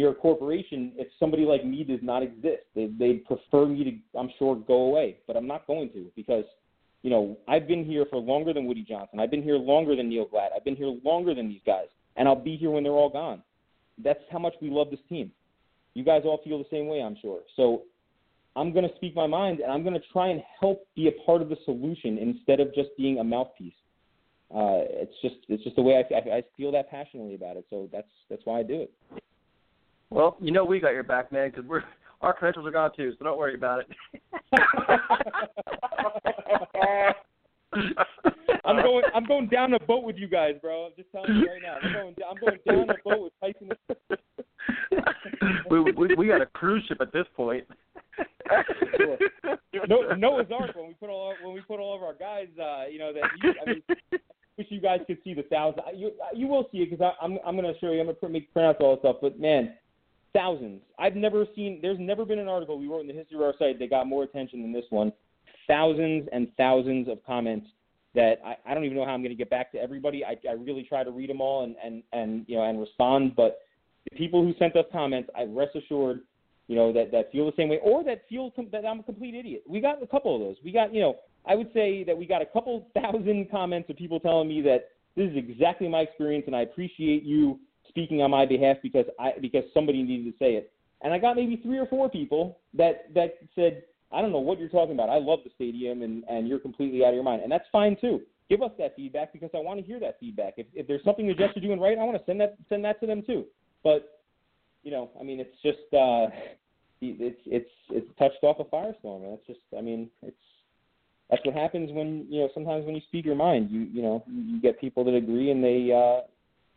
you're a corporation, if somebody like me does not exist, they'd prefer me to, I'm sure, go away. But I'm not going to, because, I've been here for longer than Woody Johnson. I've been here longer than Neil Glad. I've been here longer than these guys. And I'll be here when they're all gone. that's how much we love this team. You guys all feel the same way, I'm sure. So I'm going to speak my mind, and I'm going to try and help be a part of the solution instead of just being a mouthpiece. It's just the way I feel that passionately about it. So that's why I do it. Well, you know we got your back, man, because our credentials are gone too, so don't worry about it. I'm going down a boat with you guys, bro. I'm just telling you right now. I'm going down a boat with Tyson. we got a cruise ship at this point. Sure. Noah's Ark. When we put all of our guys, wish you guys could see the thousands. You will see it because I'm going to show you. I'm going to print out all this stuff. But man, thousands. I've never seen. There's never been an article we wrote in the history of our site that got more attention than this one. Thousands and thousands of comments that I don't even know how I'm going to get back to everybody. I really try to read them all and respond. But the people who sent us comments, I rest assured, that feel the same way or that feel that I'm a complete idiot. We got a couple of those. We got, I would say that we got a couple thousand comments of people telling me that this is exactly my experience and I appreciate you speaking on my behalf because somebody needed to say it. And I got maybe three or four people that said, I don't know what you're talking about. I love the stadium and you're completely out of your mind. And that's fine too. Give us that feedback because I want to hear that feedback. If there's something the Jets are doing right, I want to send that to them too. But it's just it's touched off a firestorm. And that's what happens when sometimes when you speak your mind, you get people that agree and they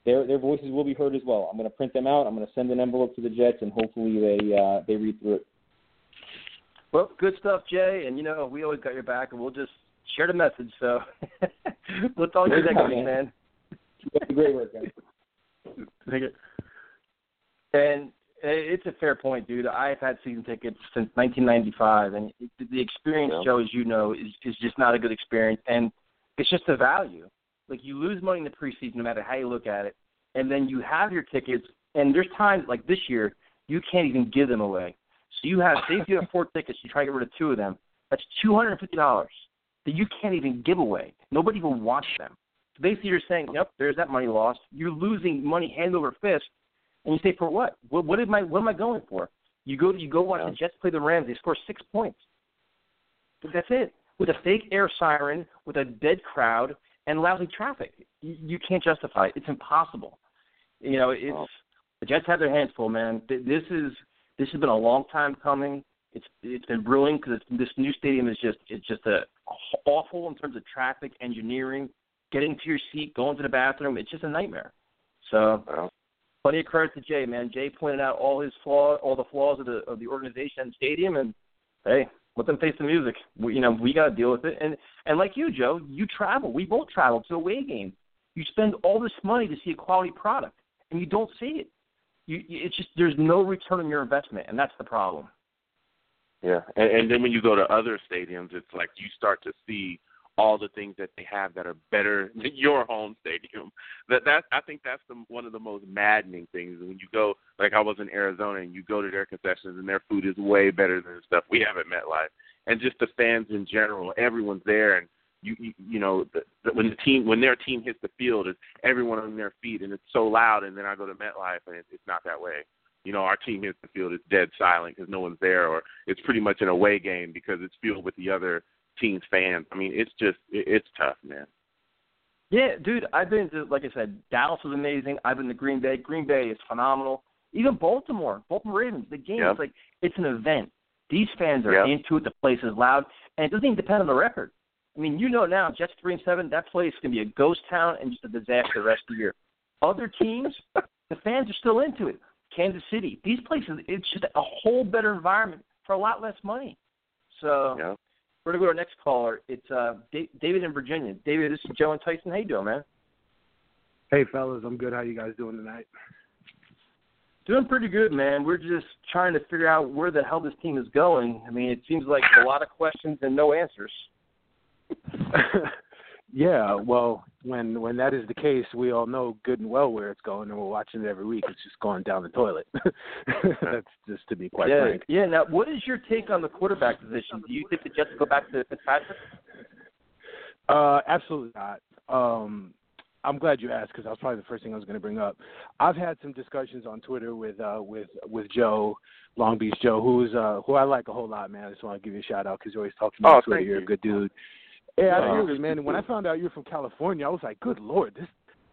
their voices will be heard as well. I'm going to print them out. I'm going to send an envelope to the Jets and hopefully they read through it. Well, good stuff, Jay, and we always got your back, and we'll just share the message. So let's all do that, man. That's great work, guys. Thank you. And it's a fair point, dude. I've had season tickets since 1995, and the experience, Joe, as is just not a good experience. And it's just the value. Like, you lose money in the preseason no matter how you look at it, and then you have your tickets, and there's times, like this year, you can't even give them away. So you have, say if you have four tickets, you try to get rid of two of them, that's $250 that you can't even give away. Nobody even wants them. So basically you're saying, yep, there's that money lost. You're losing money hand over fist. And you say, for what? What am I going for? You go watch the Jets play the Rams. They score 6 points. But that's it. With a fake air siren, with a dead crowd, and lousy traffic. You can't justify it. It's impossible. The Jets have their hands full, man. This has been a long time coming. It's been brewing because this new stadium is just awful in terms of traffic, engineering, getting to your seat, going to the bathroom. It's just a nightmare. So. Wow. Plenty of credit to Jay, man. Jay pointed out all the flaws of the organization and stadium, and hey, let them face the music. We got to deal with it. And like you, Joe, you travel. We both travel to away game. You spend all this money to see a quality product, and you don't see it. It's just there's no return on your investment, and that's the problem. Yeah, and then when you go to other stadiums, it's like you start to see all the things that they have that are better than your home stadium. I think that's one of the most maddening things. When you go, like I was in Arizona, and you go to their concessions, and their food is way better than the stuff we have at MetLife. And just the fans in general, everyone's there, and when their team hits the field, it's everyone on their feet, and it's so loud. And then I go to MetLife, and it's not that way. Our team hits the field, it's dead silent because no one's there, or it's pretty much an away game because it's filled with the other team's fans. I mean, it's tough, man. Yeah, dude, I've been to, like I said, Dallas was amazing. I've been to Green Bay. Green Bay is phenomenal. Even Baltimore Ravens, the game is like, it's an event. These fans are into it. The place is loud, and it doesn't even depend on the record. I mean, now, Jets 3-7, that place can be a ghost town and just a disaster the rest of the year. Other teams, the fans are still into it. Kansas City, these places, it's just a whole better environment for a lot less money. So we're going to go to our next caller. It's David in Virginia. David, this is Joe and Tyson. How you doing, man? Hey, fellas. I'm good. How you guys doing tonight? Doing pretty good, man. We're just trying to figure out where the hell this team is going. I mean, it seems like a lot of questions and no answers. Yeah, well, when that is the case, we all know good and well where it's going, and we're watching it every week. It's just going down the toilet. That's just to be quite frank. Yeah, now, what is your take on the quarterback position? Do you think the Jets go back to Fitzpatrick? Absolutely not. I'm glad you asked because that was probably the first thing I was going to bring up. I've had some discussions on Twitter with Joe, Long Beach Joe, who I like a whole lot, man. I just want to give you a shout out because you always talk to me on Twitter. You're a good dude. Yeah, I agree with you, man. When I found out you were from California, I was like, good Lord,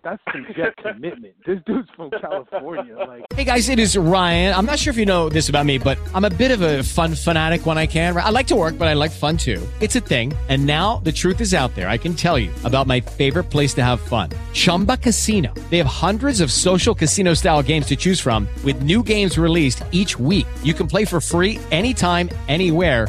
that's some jet commitment. This dude's from California. Like, hey, guys, it is Ryan. I'm not sure if you know this about me, but I'm a bit of a fun fanatic when I can. I like to work, but I like fun, too. It's a thing. And now the truth is out there. I can tell you about my favorite place to have fun, Chumba Casino. They have hundreds of social casino-style games to choose from with new games released each week. You can play for free anytime, anywhere,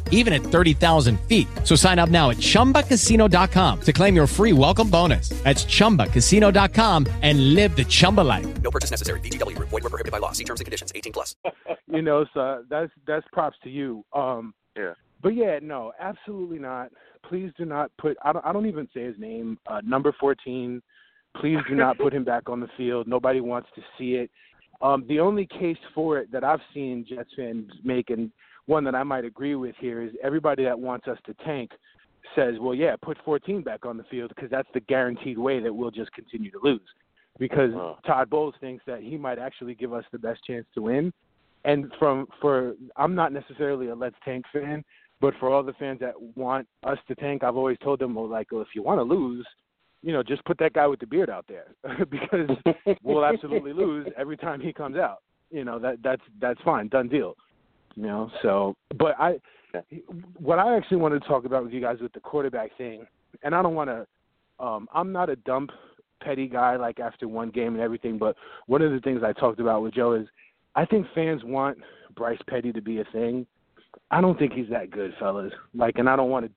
even at 30,000 feet. So sign up now at ChumbaCasino.com to claim your free welcome bonus. That's ChumbaCasino.com and live the Chumba life. No purchase necessary. VGW Group. Void where prohibited by law. See terms and conditions. 18+. You know, so that's props to you. Yeah. But, yeah, no, absolutely not. Please do not put – I don't even say his name. Number 14, please do not put him back on the field. Nobody wants to see it. The only case for it that I've seen Jets fans make and one that I might agree with here is everybody that wants us to tank says, well, yeah, put 14 back on the field because that's the guaranteed way that we'll just continue to lose because Todd Bowles thinks that he might actually give us the best chance to win. And I'm not necessarily a let's tank fan, but for all the fans that want us to tank, I've always told them, well, like, well, if you want to lose, you know, just put that guy with the beard out there because we'll absolutely lose every time he comes out. You know, that's fine, done deal. You know, so but what I actually wanted to talk about with you guys with the quarterback thing, and I don't want to, I'm not a dump petty guy like after one game and everything, but one of the things I talked about with Joe is I think fans want Bryce Petty to be a thing. I don't think he's that good, fellas. Like, and I don't want to,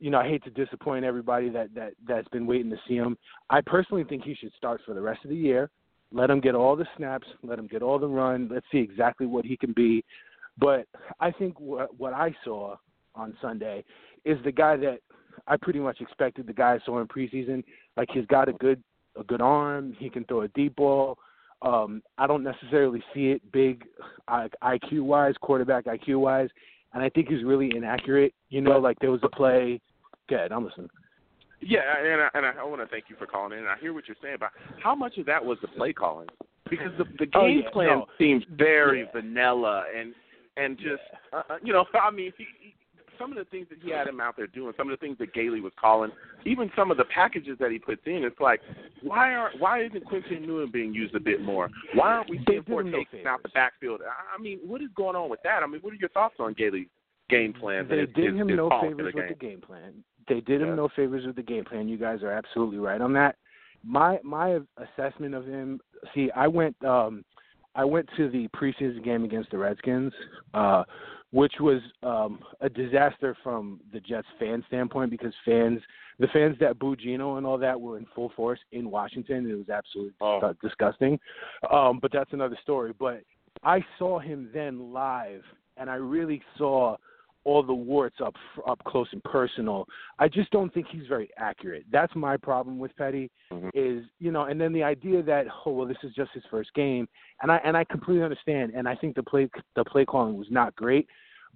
you know, I hate to disappoint everybody that's been waiting to see him. I personally think he should start for the rest of the year. Let him get all the snaps. Let him get all the run. Let's see exactly what he can be. But I think what I saw on Sunday is the guy that I pretty much expected the guy I saw in preseason. Like, he's got a good arm. He can throw a deep ball. I don't necessarily see it big IQ-wise, quarterback IQ-wise, and I think he's really inaccurate. You know, like there was a play. Go ahead, I'm listening. Yeah, and I want to thank you for calling in. I hear what you're saying, but how much of that was the play calling? Because the game plan seems very vanilla and just, you know, I mean, he, some of the things that he had him out there doing, some of the things that Gailey was calling, even some of the packages that he puts in, it's like, why isn't Quincy Nunez being used a bit more? Why aren't we seeing more taking out the backfield? I mean, what is going on with that? I mean, what are your thoughts on Gailey's game plan? They did him no favors with the game plan. They did him no favors with the game plan. You guys are absolutely right on that. My assessment of him, see, I went to the preseason game against the Redskins, which was a disaster from the Jets fan standpoint because the fans that boo Geno and all that were in full force in Washington. It was absolutely disgusting. But that's another story. But I saw him then live, and I really saw all the warts up close and personal. I just don't think he's very accurate. That's my problem with Petty is, you know, and then the idea that, oh, well, this is just his first game. And I completely understand. And I think the play calling was not great,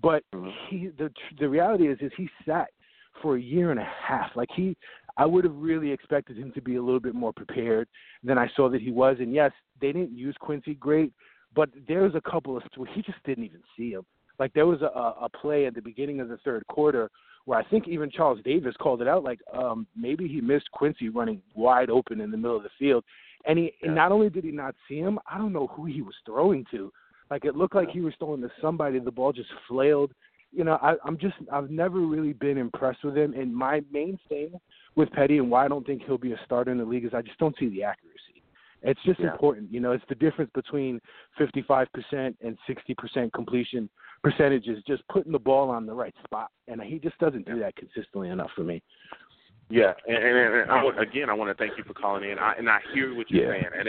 but the reality is he sat for a year and a half. Like I would have really expected him to be a little bit more prepared than I saw that he was. And yes, they didn't use Quincy great, but there was a couple of, he just didn't even see him. Like there was a play at the beginning of the third quarter where I think even Charles Davis called it out, like maybe he missed Quincy running wide open in the middle of the field. And he not only did he not see him, I don't know who he was throwing to. Like it looked like he was throwing to somebody. The ball just flailed. You know, I've never really been impressed with him. And my main thing with Petty and why I don't think he'll be a starter in the league is I just don't see the accuracy. It's just important. You know, it's the difference between 55% and 60% completion percentage is just putting the ball on the right spot. And he just doesn't do that consistently enough for me. Yeah, and I want to thank you for calling in. I hear what you're saying, and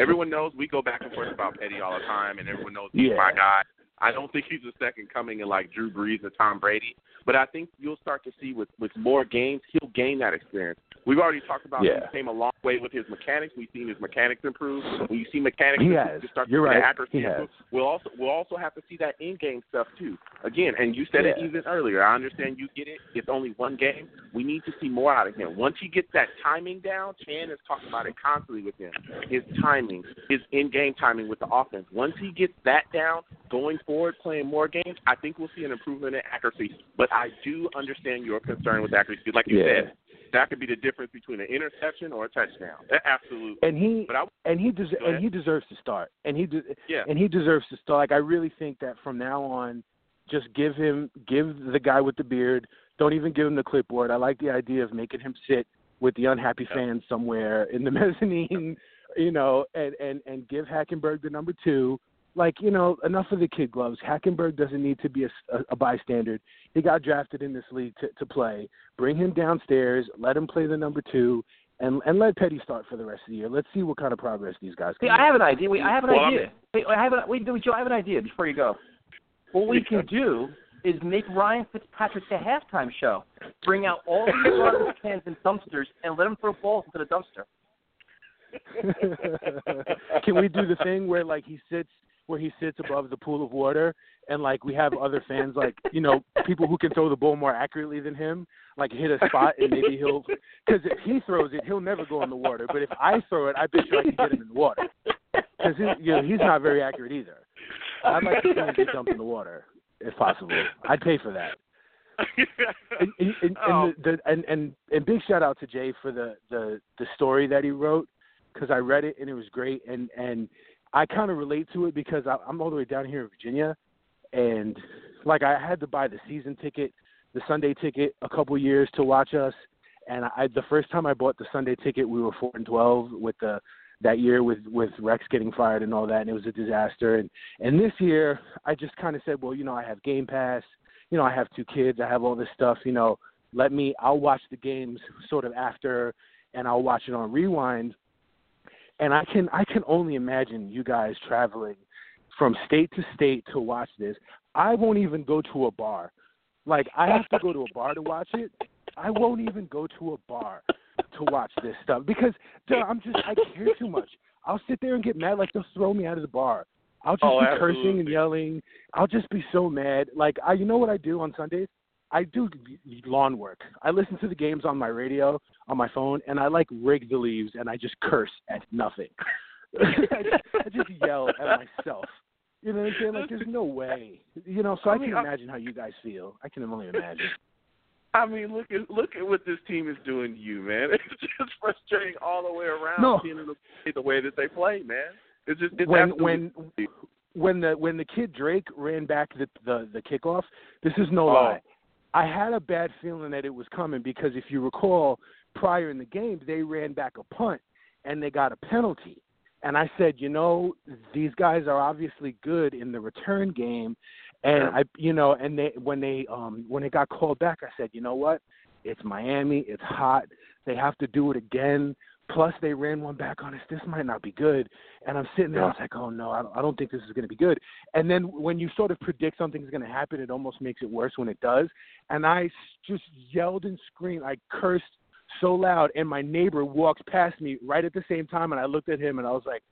everyone knows we go back and forth about Petty all the time, and everyone knows he's my guy. I don't think he's the second coming in like Drew Brees or Tom Brady, but I think you'll start to see with more games, he'll gain that experience. We've already talked about he came a long way with his mechanics. We've seen his mechanics improve. When you see mechanics improve, you start to see the accuracy improve. We'll also have to see that in-game stuff too. Again, and you said it even earlier. I understand you get it. It's only one game. We need to see more out of him. Once he gets that timing down, Chan is talking about it constantly with him. His timing, his in-game timing with the offense. Once he gets that down, going forward, playing more games, I think we'll see an improvement in accuracy. But I do understand your concern with accuracy. Like you said, that could be the difference between an interception or a touchdown. Absolutely. And he deserves to start. And he deserves to start. Like, I really think that from now on, just give the guy with the beard. Don't even give him the clipboard. I like the idea of making him sit with the unhappy fans somewhere in the mezzanine, and give Hackenberg the number 2. Like, enough of the kid gloves. Hackenberg doesn't need to be a bystander. He got drafted in this league to play. Bring him downstairs, let him play the number 2, and let Petty start for the rest of the year. Let's see what kind of progress these guys can make. I have an idea. Joe, I have an idea before you go. What we can do is make Ryan Fitzpatrick the halftime show. Bring out all the garbage cans and dumpsters and let him throw balls into the dumpster. Can we do the thing where, like, he sits above the pool of water, and, like, we have other fans, like, people who can throw the ball more accurately than him, like, hit a spot, and maybe he'll – because if he throws it, he'll never go in the water. But if I throw it, I bet you I can get him in the water. Because, he's not very accurate either. I'd like to see him get dumped in the water, if possible. I'd pay for that. And big shout-out to Jay for the story that he wrote, because I read it, and it was great, and I kind of relate to it because I'm all the way down here in Virginia, and, like, I had to buy the season ticket, the Sunday ticket, a couple years to watch us. And the first time I bought the Sunday ticket, we were 4-12 with that year with Rex getting fired and all that, and it was a disaster. And this year, I just kind of said, well, I have Game Pass, I have 2 kids, I have all this stuff, I'll watch the games sort of after, and I'll watch it on Rewind. And I can only imagine you guys traveling from state to state to watch this. I won't even go to a bar. Like, I have to go to a bar to watch it. I won't even go to a bar to watch this stuff because I care too much. I'll sit there and get mad. Like, they'll throw me out of the bar. I'll just be absolutely cursing and yelling. I'll just be so mad. Like, you know what I do on Sundays? I do lawn work. I listen to the games on my radio, on my phone, and I, like, rake the leaves, and I just curse at nothing. I just yell at myself. You know what I'm saying? Like, there's no way. So I can imagine how you guys feel. I can only imagine. I mean, look at what this team is doing to you, man. It's just frustrating all the way around seeing them play the way that they play, man. It's just when the kid Drake ran back the kickoff, this is no lie. I had a bad feeling that it was coming because if you recall, prior in the game, they ran back a punt and they got a penalty. And I said, these guys are obviously good in the return game. And when it got called back, I said, you know what? It's Miami. It's hot. They have to do it again. Plus, they ran one back on us. This might not be good. And I'm sitting there. I was like, oh, no, I don't think this is going to be good. And then when you sort of predict something's going to happen, it almost makes it worse when it does. And I just yelled and screamed. I cursed so loud. And my neighbor walks past me right at the same time. And I looked at him, and I was like,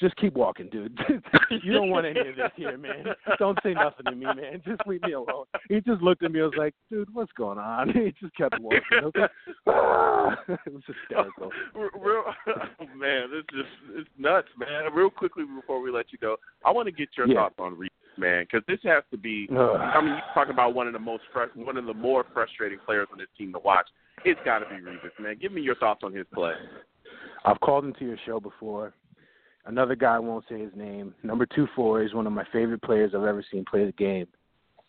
just keep walking, dude. You don't want any of this here, man. Don't say nothing to me, man. Just leave me alone. He just looked at me. I was like, dude, what's going on? He just kept walking. Okay? It was hysterical. Man, it's nuts, man. Real quickly before we let you go, I want to get your thoughts on Revis, man, because this has to be. I mean, you talk about one of the more frustrating players on this team to watch. It's got to be Revis, man. Give me your thoughts on his play. I've called into your show before. Another guy won't say his name. Number 24 is one of my favorite players I've ever seen play the game.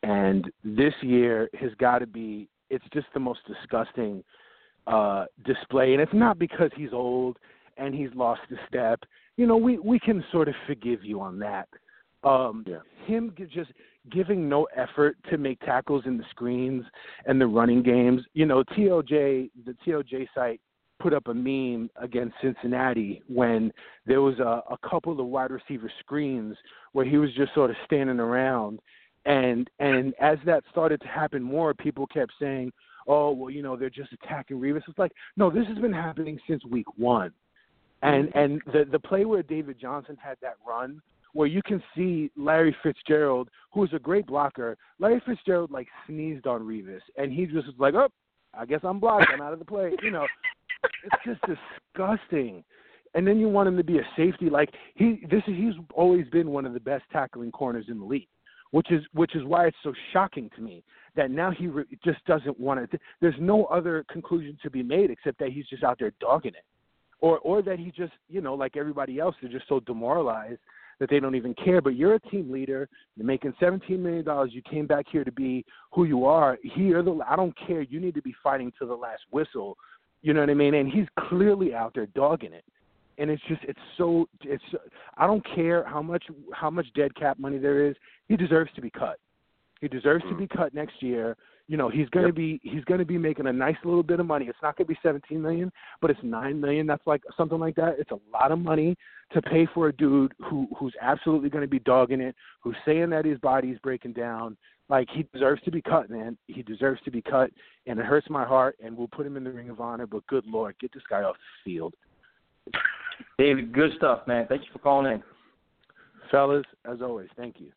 And this year has got to be – it's just the most disgusting display. And it's not because he's old and he's lost a step. We can sort of forgive you on that. him just giving no effort to make tackles in the screens and the running games. You know, the TOJ site put up a meme against Cincinnati when there was a couple of wide receiver screens where he was just sort of standing around. And as that started to happen more, people kept saying, oh, well, you know, they're just attacking Revis. It's like, no, this has been happening since week 1. And the play where David Johnson had that run, where you can see Larry Fitzgerald, who is a great blocker, Larry Fitzgerald, like, sneezed on Revis. And he just was like, oh, I guess I'm blocked. I'm out of the play. You know, it's just disgusting. And then you want him to be a safety. Like, he's always been one of the best tackling corners in the league, which is why it's so shocking to me that now he just doesn't want it. There's no other conclusion to be made except that he's just out there dogging it. Or that he just, you know, like everybody else, they're just so demoralized that they don't even care. But you're a team leader. You're making $17 million. You came back here to be who you are. I don't care. You need to be fighting till the last whistle. You know what I mean? And he's clearly out there dogging it. And it's just, I don't care how much dead cap money there is. He deserves to be cut. He deserves to be cut next year. You know, he's going to be making a nice little bit of money. It's not going to be $17 million, but it's $9 million. That's like something like that. It's a lot of money to pay for a dude who's absolutely going to be dogging it, who's saying that his body's breaking down. Like, he deserves to be cut, man. He deserves to be cut, and it hurts my heart, and we'll put him in the Ring of Honor, but good Lord, get this guy off the field. David, good stuff, man. Thank you for calling in. Fellas, as always, thank you.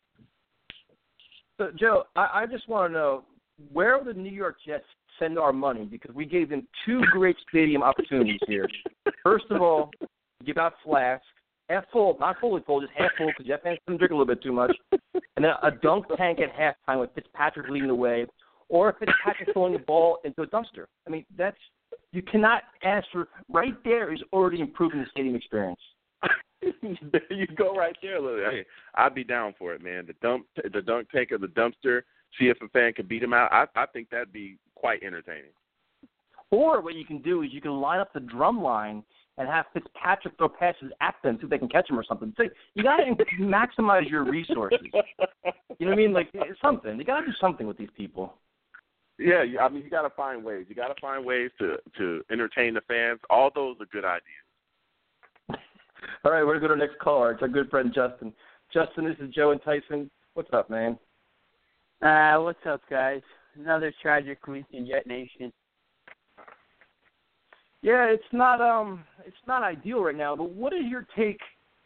So, Joe, I just want to know, where will the New York Jets send our money? Because we gave them two great stadium opportunities here. First of all, give out flasks, half full, not fully full, just half full, because Jeff fans can drink a little bit too much. And then a dunk tank at halftime with Fitzpatrick leading the way, or Fitzpatrick throwing the ball into a dumpster. I mean, you cannot ask for. Right there is already improving the stadium experience. There you go, right there, Lily. Hey, I'd be down for it, man. The dunk tank or the dumpster. See if a fan could beat him out. I think that'd be quite entertaining. Or what you can do is you can line up the drum line and have Fitzpatrick throw passes at them so they can catch him or something. So you got to maximize your resources. You know what I mean? Like, it's something. You got to do something with these people. Yeah, I mean, you got to find ways. You got to find ways to entertain the fans. All those are good ideas. All right, we're going to go to our next caller. It's our good friend Justin. Justin, this is Joe and Tyson. What's up, man? What's up, guys? Another tragic week in Jet Nation. Yeah, it's not ideal right now. But what is your take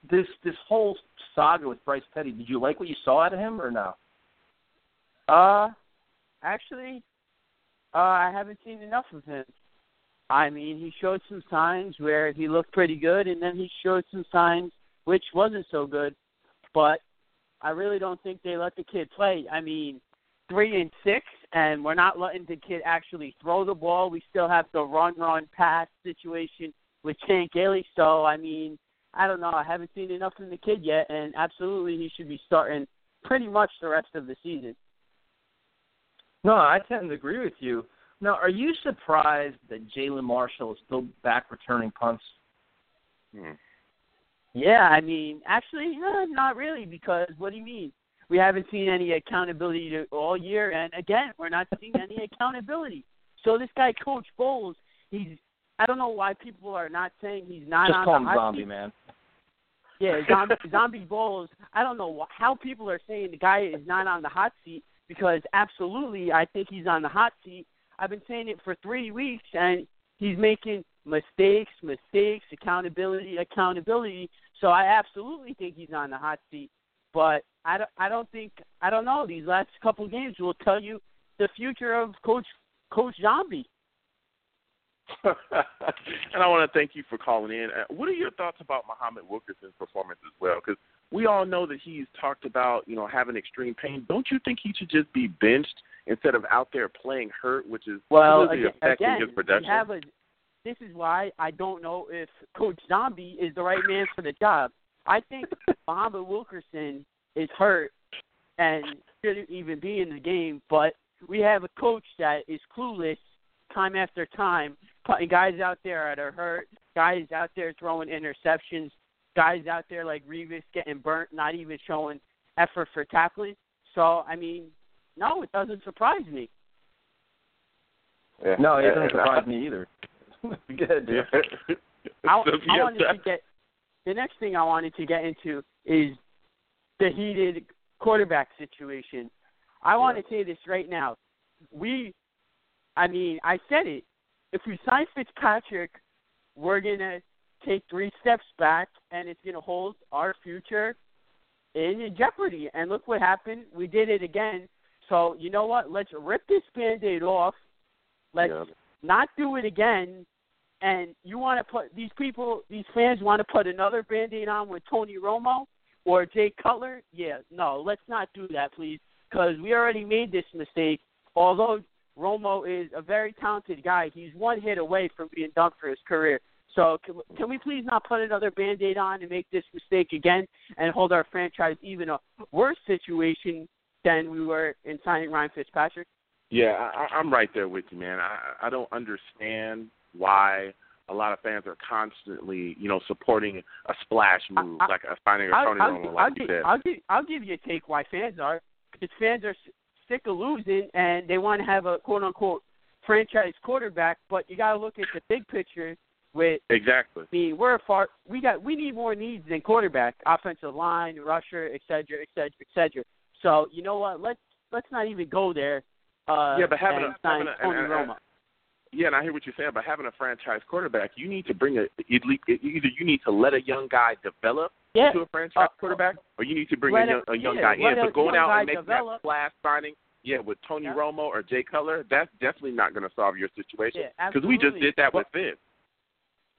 this whole saga with Bryce Petty? Did you like what you saw out of him or no? Actually, I haven't seen enough of him. I mean, he showed some signs where he looked pretty good, and then he showed some signs which wasn't so good. But I really don't think they let the kid play. I mean, 3 and 6, and we're not letting the kid actually throw the ball. We still have the run, pass situation with Chan Gailey. So, I mean, I don't know. I haven't seen enough from the kid yet, and absolutely he should be starting pretty much the rest of the season. No, I tend to agree with you. Now, are you surprised that Jalin Marshall is still back returning punts? Yeah, I mean, actually, no, not really, because what do you mean? We haven't seen any accountability all year, and again, we're not seeing any accountability. So this guy, Coach Bowles, I don't know why people are not saying he's not just on the hot seat. Just call him Zombie, man. Yeah, Zombie Bowles. I don't know how people are saying the guy is not on the hot seat, because absolutely I think he's on the hot seat. I've been saying it for 3 weeks, and he's making mistakes, accountability. So I absolutely think he's on the hot seat, but I don't know. These last couple of games will tell you the future of Coach Zombie. And I want to thank you for calling in. What are your thoughts about Muhammad Wilkerson's performance as well? Because we all know that he's talked about, you know, having extreme pain. Don't you think he should just be benched instead of out there playing hurt, which is really affecting his production? This is why I don't know if Coach Zombie is the right man for the job. I think Muhammad Wilkerson is hurt and shouldn't even be in the game, but we have a coach that is clueless time after time, putting guys out there that are hurt, guys out there throwing interceptions, guys out there like Revis getting burnt, not even showing effort for tackling. So, I mean, no, it doesn't surprise me. Yeah. No, it doesn't surprise me either. Good. Yeah. I wanted to get the next thing I wanted to get into is the heated quarterback situation. I want to say this right now. I said it. If we sign Fitzpatrick, we're going to take three steps back, and it's going to hold our future in jeopardy. And look what happened. We did it again. So, you know what? Let's rip this Band-Aid off. Let's not do it again. And you want to put these fans want to put another Band-Aid on with Tony Romo or Jay Cutler? Yeah, no, let's not do that, please, because we already made this mistake. Although Romo is a very talented guy, he's one hit away from being done for his career. So can we please not put another Band-Aid on and make this mistake again and hold our franchise even a worse situation than we were in signing Ryan Fitzpatrick? Yeah, I'm right there with you, man. I don't understand why a lot of fans are constantly, supporting a splash move like a signing of Tony Romo, like you said. I'll give you a take why fans are, because fans are sick of losing and they want to have a quote unquote franchise quarterback, but you got to look at the big picture. Exactly. I mean, we need more needs than quarterback, offensive line, rusher, et cetera, et cetera, et cetera. So you know what? Let's not even go there. But having Tony Romo. Yeah, and I hear what you're saying, but having a franchise quarterback, you need to bring let a young guy develop into a franchise quarterback, or you need to bring a young guy in. But going out and making that splash signing, with Tony Romo or Jay Cutler, that's definitely not going to solve your situation, because we just did that with Fitz.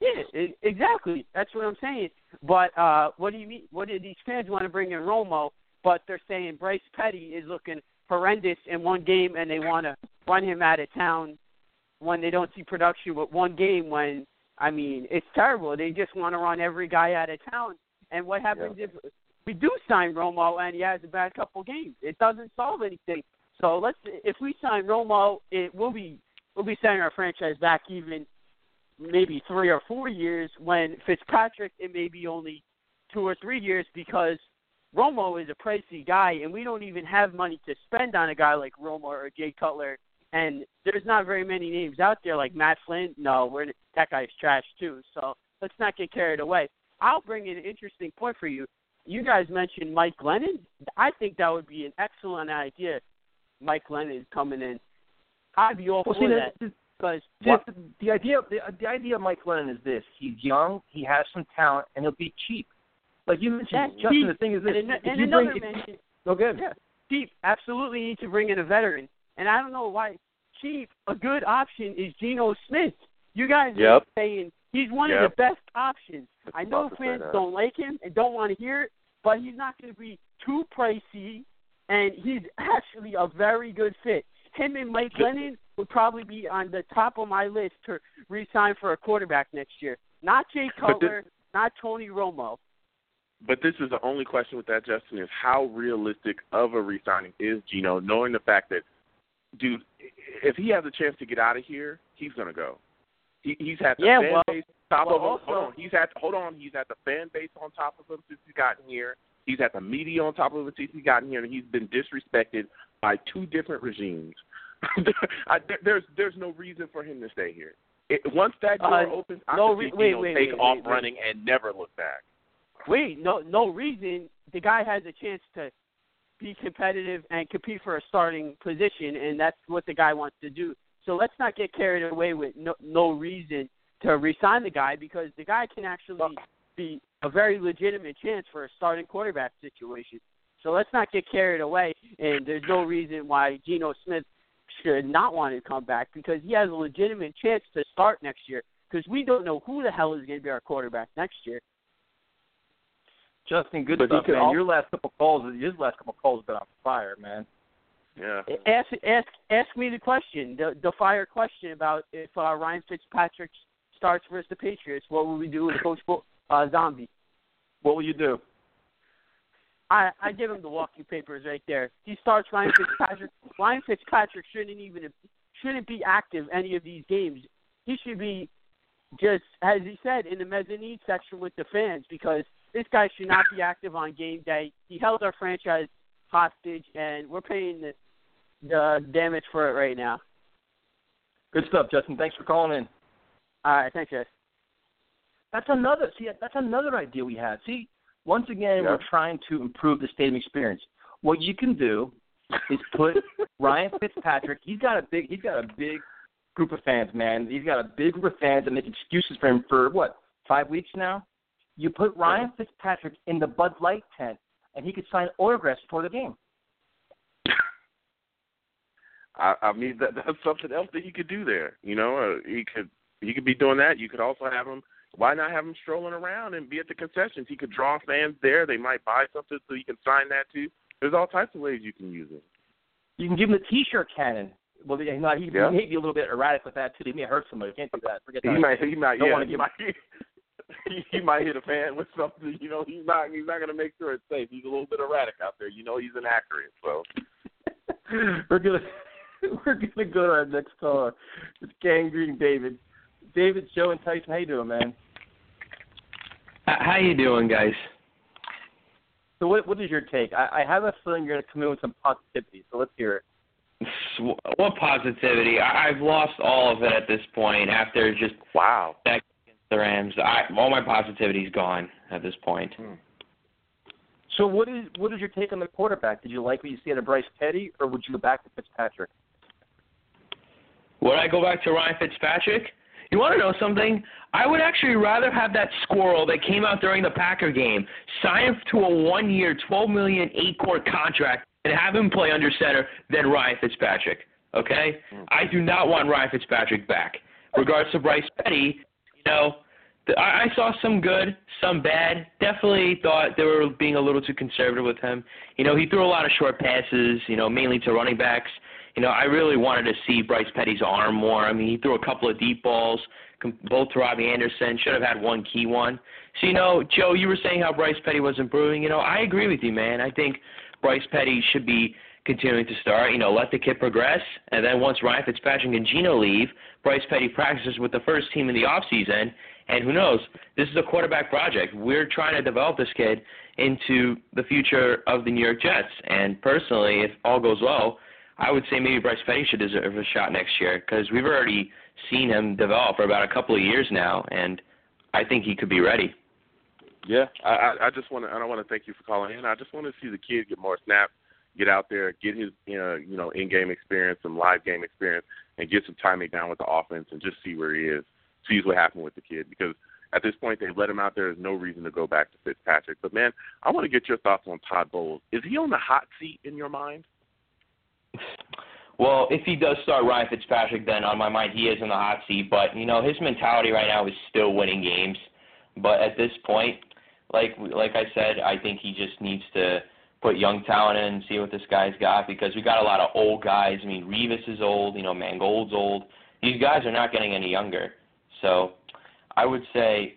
Yeah, exactly. That's what I'm saying. But what do you mean? What do these fans want to bring in Romo? But they're saying Bryce Petty is looking horrendous in one game, and they want to run him out of town when they don't see production with one game. When it's terrible. They just want to run every guy out of town. And what happens if we do sign Romo and he has a bad couple games? It doesn't solve anything. So if we sign Romo, we'll be sending our franchise back even. Maybe 3 or 4 years, when Fitzpatrick it may be only 2 or 3 years, because Romo is a pricey guy and we don't even have money to spend on a guy like Romo or Jay Cutler, and there's not very many names out there like Matt Flynn. No, that guy's trash too, so let's not get carried away. I'll bring in an interesting point for you. You guys mentioned Mike Glennon. I think that would be an excellent idea, Mike Glennon coming in. I'd be all for that. Because the idea of Mike Glennon is this: he's young, he has some talent, and he'll be cheap. Like you mentioned, Justin, the thing is this. And another mention. Okay. Yeah, cheap. Absolutely need to bring in a veteran. And I don't know why cheap. A good option is Geno Smith. You guys are saying he's one of the best options. I know fans don't like him and don't want to hear it, but he's not going to be too pricey, and he's actually a very good fit. Him and Mike Glennon would probably be on the top of my list to re-sign for a quarterback next year. Not Jay Cutler, not Tony Romo. But this is the only question with that, Justin, is how realistic of a re-signing is Geno, knowing the fact that, dude, if he has a chance to get out of here, he's going to go. He's had the fan base top of him. He's had the fan base on top of him since he's gotten here. He's had the media on top of him since he's gotten here, and he's been disrespected by two different regimes. There's no reason for him to stay here. Once that door opens, I can see Geno take off running and never look back. No reason. The guy has a chance to be competitive and compete for a starting position, and that's what the guy wants to do. So let's not get carried away with no reason to re-sign the guy, because the guy can actually be a very legitimate chance for a starting quarterback situation. So let's not get carried away, and there's no reason why Geno Smith should not want to come back, because he has a legitimate chance to start next year, because we don't know who the hell is going to be our quarterback next year. Justin, good stuff, man. His last couple calls have been on fire, man. Yeah. Ask me the question, the fire question about if Ryan Fitzpatrick starts versus the Patriots, what will we do with Coach Zombie? What will you do? I give him the walking papers right there. He starts Ryan Fitzpatrick. Ryan Fitzpatrick shouldn't be active any of these games. He should be just, as he said, in the mezzanine section with the fans, because This guy should not be active on game day. He held our franchise hostage, and we're paying the damage for it right now. Good stuff, Justin. Thanks for calling in. All right. Thanks, guys. That's another idea we had. See, once again, We're trying to improve the stadium experience. What you can do is put Ryan Fitzpatrick. He's got a big group of fans, man. He's got a big group of fans that make excuses for him for what, 5 weeks now? You put Ryan Fitzpatrick in the Bud Light tent, and he could sign autographs before the game. I mean, that's something else that you could do there. You know, he could be doing that. You could also have him. Why not have him strolling around and be at the concessions? He could draw fans there. They might buy something, so you can sign that too. There's all types of ways you can use it. You can give him the T-shirt cannon. Well, you know, he may be a little bit erratic with that too. He may hurt somebody. Can't do that. Forget that. He might hit a fan with something. You know, he's not going to make sure it's safe. He's a little bit erratic out there. You know, he's inaccurate. So we're gonna go to our next caller. It's Gangrene David. David, Joe, and Tyson. How you doing, man? How you doing, guys? So what is your take? I have a feeling you're going to come in with some positivity. So let's hear it. What positivity? I've lost all of it at this point after just wow. That the Rams. All my positivity is gone at this point. So what is your take on the quarterback? Did you like what you see out of Bryce Petty, or would you go back to Fitzpatrick? Would I go back to Ryan Fitzpatrick? You want to know something? I would actually rather have that squirrel that came out during the Packer game signed to a one-year, $12 million, eight-court contract and have him play under center than Ryan Fitzpatrick, okay? I do not want Ryan Fitzpatrick back. Regards to Bryce Petty, you know, I saw some good, some bad. Definitely thought they were being a little too conservative with him. You know, he threw a lot of short passes, you know, mainly to running backs. You know, I really wanted to see Bryce Petty's arm more. I mean, he threw a couple of deep balls, both to Robbie Anderson. Should have had one key one. So, you know, Joe, you were saying how Bryce Petty was improving. You know, I agree with you, man. I think Bryce Petty should be continuing to start. You know, let the kid progress. And then once Ryan Fitzpatrick and Geno leave, Bryce Petty practices with the first team in the offseason. And who knows, this is a quarterback project. We're trying to develop this kid into the future of the New York Jets. And personally, if all goes well, I would say maybe Bryce Petty should deserve a shot next year because we've already seen him develop for about a couple of years now, and I think he could be ready. Yeah, I want to thank you for calling in. I just want to see the kid get more snaps, get out there, get his in-game experience, some live game experience, and get some timing down with the offense and just see where he is, sees what happened with the kid because at this point they've let him out there. There's no reason to go back to Fitzpatrick. But, man, I want to get your thoughts on Todd Bowles. Is he on the hot seat in your mind? Well, if he does start Ryan Fitzpatrick, then on my mind he is in the hot seat. But, you know, his mentality right now is still winning games. But at this point, like I said, I think he just needs to put young talent in and see what this guy's got because we got a lot of old guys. I mean, Revis is old. You know, Mangold's old. These guys are not getting any younger. So I would say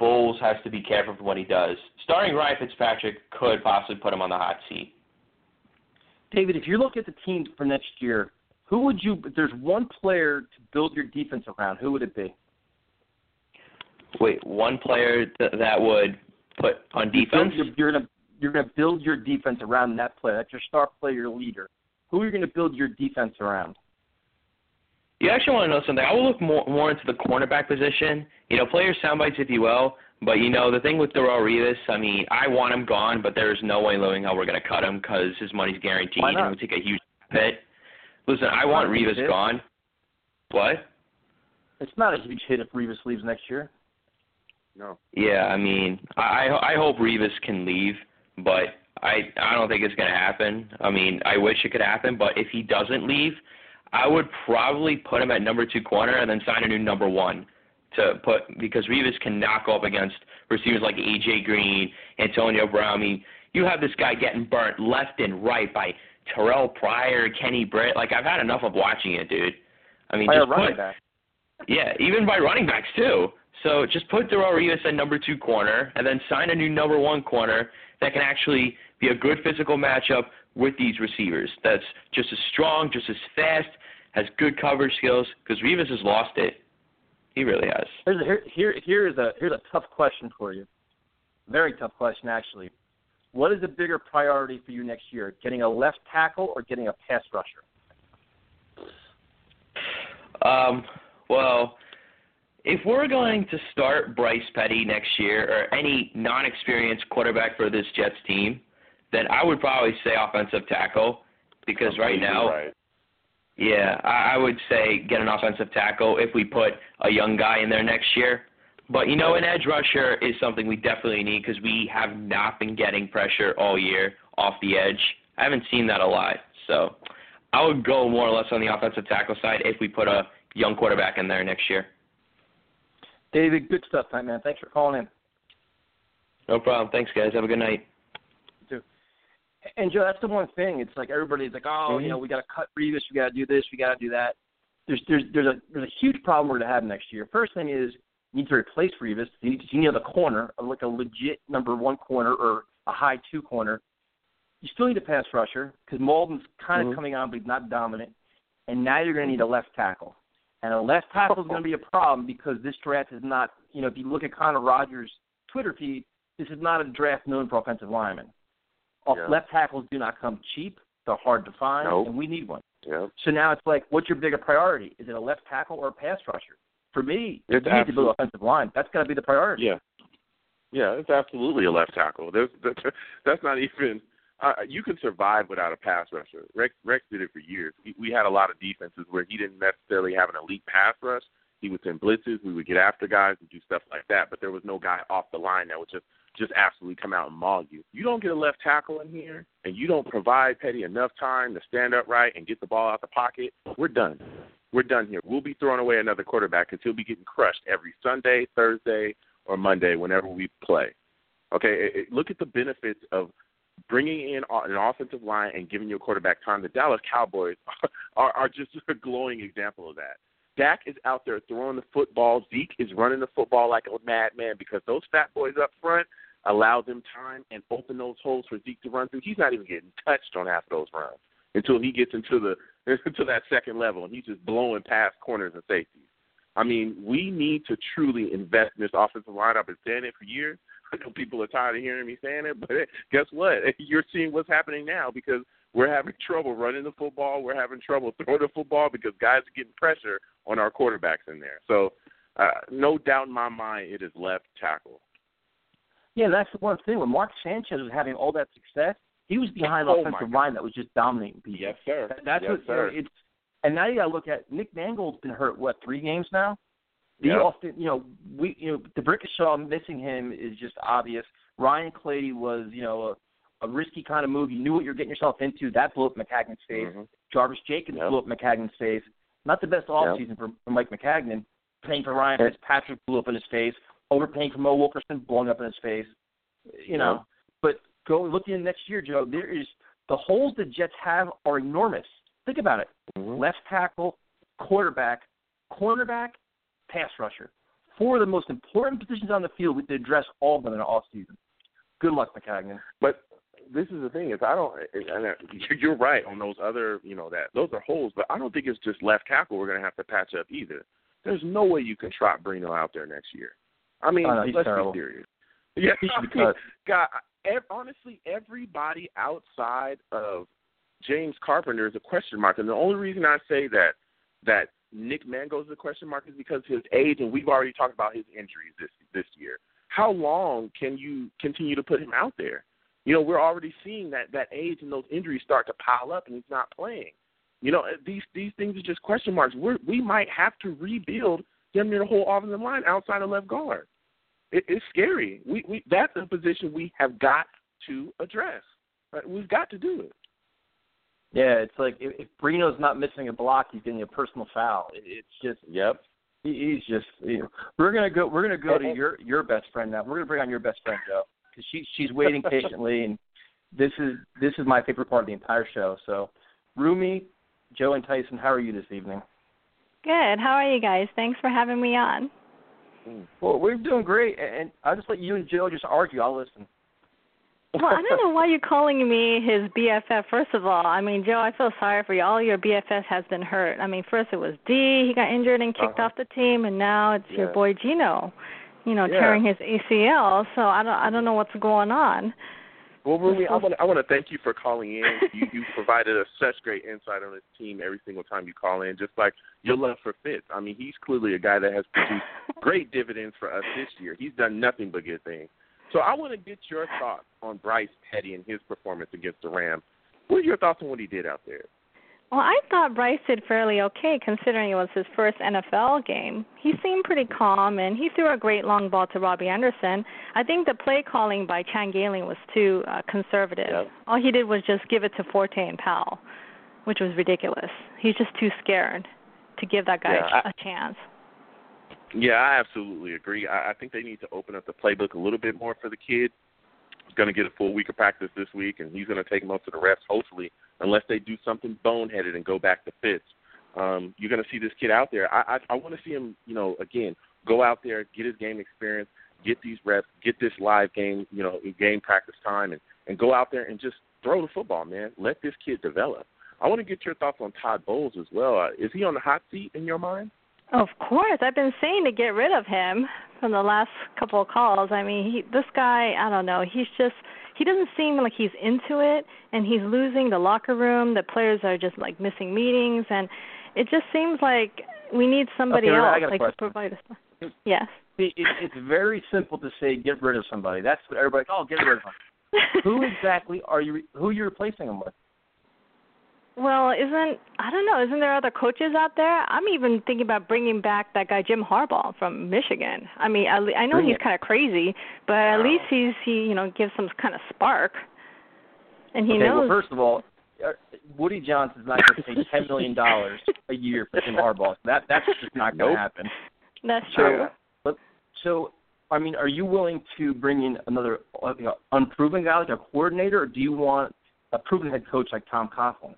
Bowles has to be careful for what he does. Starting Ryan Fitzpatrick could possibly put him on the hot seat. David, if you look at the team for next year, who would you – if there's one player to build your defense around, who would it be? Wait, one player that would put on defense? You're going to build your defense around that player. That's your star player, your leader. Who are you going to build your defense around? You actually want to know something. I will look more into the cornerback position. You know, player soundbites, if you will. But, you know, the thing with Darrelle Revis, I mean, I want him gone, but there's no way knowing how we're going to cut him because his money's guaranteed. Why not? And we'll take a huge hit. Listen, I want Revis gone. What? It's not a huge hit if Revis leaves next year. No. Yeah, I mean, I hope Revis can leave, but I don't think it's going to happen. I mean, I wish it could happen, but if he doesn't leave, I would probably put him at number 2 corner and then sign a new number 1. Because Revis cannot go up against receivers like A.J. Green, Antonio Brown. I mean, you have this guy getting burnt left and right by Terrell Pryor, Kenny Britt. Like, I've had enough of watching it, dude. I mean, yeah, even by running backs, too. So just put Darrelle Revis at number 2 corner and then sign a new number 1 corner that can actually be a good physical matchup with these receivers. That's just as strong, just as fast, has good coverage skills because Revis has lost it. He really has. Here's a tough question for you. Very tough question, actually. What is a bigger priority for you next year, getting a left tackle or getting a pass rusher? Well, if we're going to start Bryce Petty next year or any non-experienced quarterback for this Jets team, then I would probably say offensive tackle because right now, yeah, I would say get an offensive tackle if we put a young guy in there next year. But, you know, an edge rusher is something we definitely need because we have not been getting pressure all year off the edge. I haven't seen that a lot. So I would go more or less on the offensive tackle side if we put a young quarterback in there next year. David, good stuff, man. Thanks for calling in. No problem. Thanks, guys. Have a good night. You too. And, Joe, that's the one thing. It's like everybody's like, oh, you know, we got to cut Revis. We got to do this. We got to do that. There's a huge problem we're going to have next year. First thing is, you need to replace Revis. You need a corner, like a legit number one corner or a high two corner. You still need a pass rusher because Malden's kind of coming on, but he's not dominant. And now you're going to need a left tackle. And a left tackle is going to be a problem because this draft is not, you know, if you look at Connor Rogers' Twitter feed, this is not a draft known for offensive linemen. Yeah. Left tackles do not come cheap. They're hard to find, and we need one. Yep. So now it's like, what's your bigger priority? Is it a left tackle or a pass rusher? For me, you need to build offensive line. That's got to be the priority. Yeah, it's absolutely a left tackle. That's not even you can survive without a pass rusher. Rex did it for years. We had a lot of defenses where he didn't necessarily have an elite pass rush. He would send blitzes. We would get after guys and do stuff like that, but there was no guy off the line that would just absolutely come out and maul you. You don't get a left tackle in here, and you don't provide Petty enough time to stand upright and get the ball out the pocket, we're done. We're done here. We'll be throwing away another quarterback because he'll be getting crushed every Sunday, Thursday, or Monday whenever we play. Okay, look at the benefits of bringing in an offensive line and giving your quarterback time. The Dallas Cowboys are just a glowing example of that. Dak is out there throwing the football. Zeke is running the football like a madman because those fat boys up front allow them time and open those holes for Zeke to run through. He's not even getting touched on half of those runs until he gets into that second level, and he's just blowing past corners and safeties. I mean, we need to truly invest in this offensive line. I've been saying it for years. I know people are tired of hearing me saying it, but guess what? You're seeing what's happening now because we're having trouble running the football. We're having trouble throwing the football because guys are getting pressure on our quarterbacks in there. So no doubt in my mind it is left tackle. Yeah, that's the one thing. When Mark Sanchez was having all that success, he was behind an offensive line that was just dominating people. Yes, sir. And now you got to look at Nick Mangold's been hurt, 3 games now? The Brickishaw missing him is just obvious. Ryan Clady was, a risky kind of move. You knew what you were getting yourself into. That blew up McCagnon's face. Mm-hmm. Jarvis Jenkins blew up McCagnon's face. Not the best offseason for Mike McCagnon. Paying for Ryan Fitzpatrick blew up in his face. Overpaying for Mo Wilkerson blowing up in his face. But go look in next year, Joe. The holes the Jets have are enormous. Think about it. Mm-hmm. Left tackle, quarterback, cornerback, pass rusher. 4 of the most important positions on the field we could address all of them in the offseason. Good luck, McCagnon. But this is the thing. You're right on those other, those are holes, but I don't think it's just left tackle we're going to have to patch up either. There's no way you can trot Bruno out there next year. I mean, let's be serious. Yeah, he should be cut. God, honestly, everybody outside of James Carpenter is a question mark. And the only reason I say that Nick Mangold is a question mark is because of his age, and we've already talked about his injuries this year. How long can you continue to put him out there? We're already seeing that age and those injuries start to pile up, and he's not playing. These things are just question marks. We might have to rebuild damn near the whole offensive line outside of left guard. It's scary. That's a position we have got to address. Right? We've got to do it. Yeah, it's like if Bruno's not missing a block, he's getting a personal foul. It's just he's just. We're gonna go to your best friend now. We're gonna bring on your best friend Joe because she's waiting patiently, and this is my favorite part of the entire show. So, Rumi, Joe, and Tyson, how are you this evening? Good. How are you guys? Thanks for having me on. Well, we're doing great, and I'll just let you and Jill just argue. I'll listen. Well, I don't know why you're calling me his BFF, first of all. I mean, Joe, I feel sorry for you. All your BFF has been hurt. I mean, first it was D. He got injured and kicked off the team, and now it's your boy Geno. you know, tearing his ACL. So I don't know what's going on. Well, Rumi, I want to thank you for calling in. You provided us such great insight on this team every single time you call in, just like your love for Fitz. I mean, he's clearly a guy that has produced great dividends for us this year. He's done nothing but good things. So I want to get your thoughts on Bryce Petty and his performance against the Rams. What are your thoughts on what he did out there? Well, I thought Bryce did fairly okay, considering it was his first NFL game. He seemed pretty calm, and he threw a great long ball to Robbie Anderson. I think the play calling by Chan Gailey was too conservative. Yep. All he did was just give it to Forte and Powell, which was ridiculous. He's just too scared to give that guy a chance. Yeah, I absolutely agree. I think they need to open up the playbook a little bit more for the kid. He's going to get a full week of practice this week, and he's going to take most of the reps, hopefully, unless they do something boneheaded and go back to Fitz. You're going to see this kid out there. I want to see him, you know, again, go out there, get his game experience, get these reps, get this live game, you know, game practice time, and go out there and just throw the football, man. Let this kid develop. I want to get your thoughts on Todd Bowles as well. Is he on the hot seat in your mind? Of course. I've been saying to get rid of him from the last couple of calls. I mean, this guy, I don't know, he's just – he doesn't seem like he's into it, and he's losing the locker room. The players are just, like, missing meetings, and it just seems like we need somebody else to provide us. Yes. It's very simple to say get rid of somebody. That's what everybody – get rid of him. Who exactly are you – who are you replacing him with? Well, isn't there other coaches out there? I'm even thinking about bringing back that guy Jim Harbaugh from Michigan. I mean, I know he's kind of crazy, but at least he gives some kind of spark. And he knows. Well, first of all, Woody Johnson's not going to pay $10 million a year for Jim Harbaugh. That's just not going to happen. That's true. I mean, are you willing to bring in another unproven guy like a coordinator, or do you want a proven head coach like Tom Coughlin?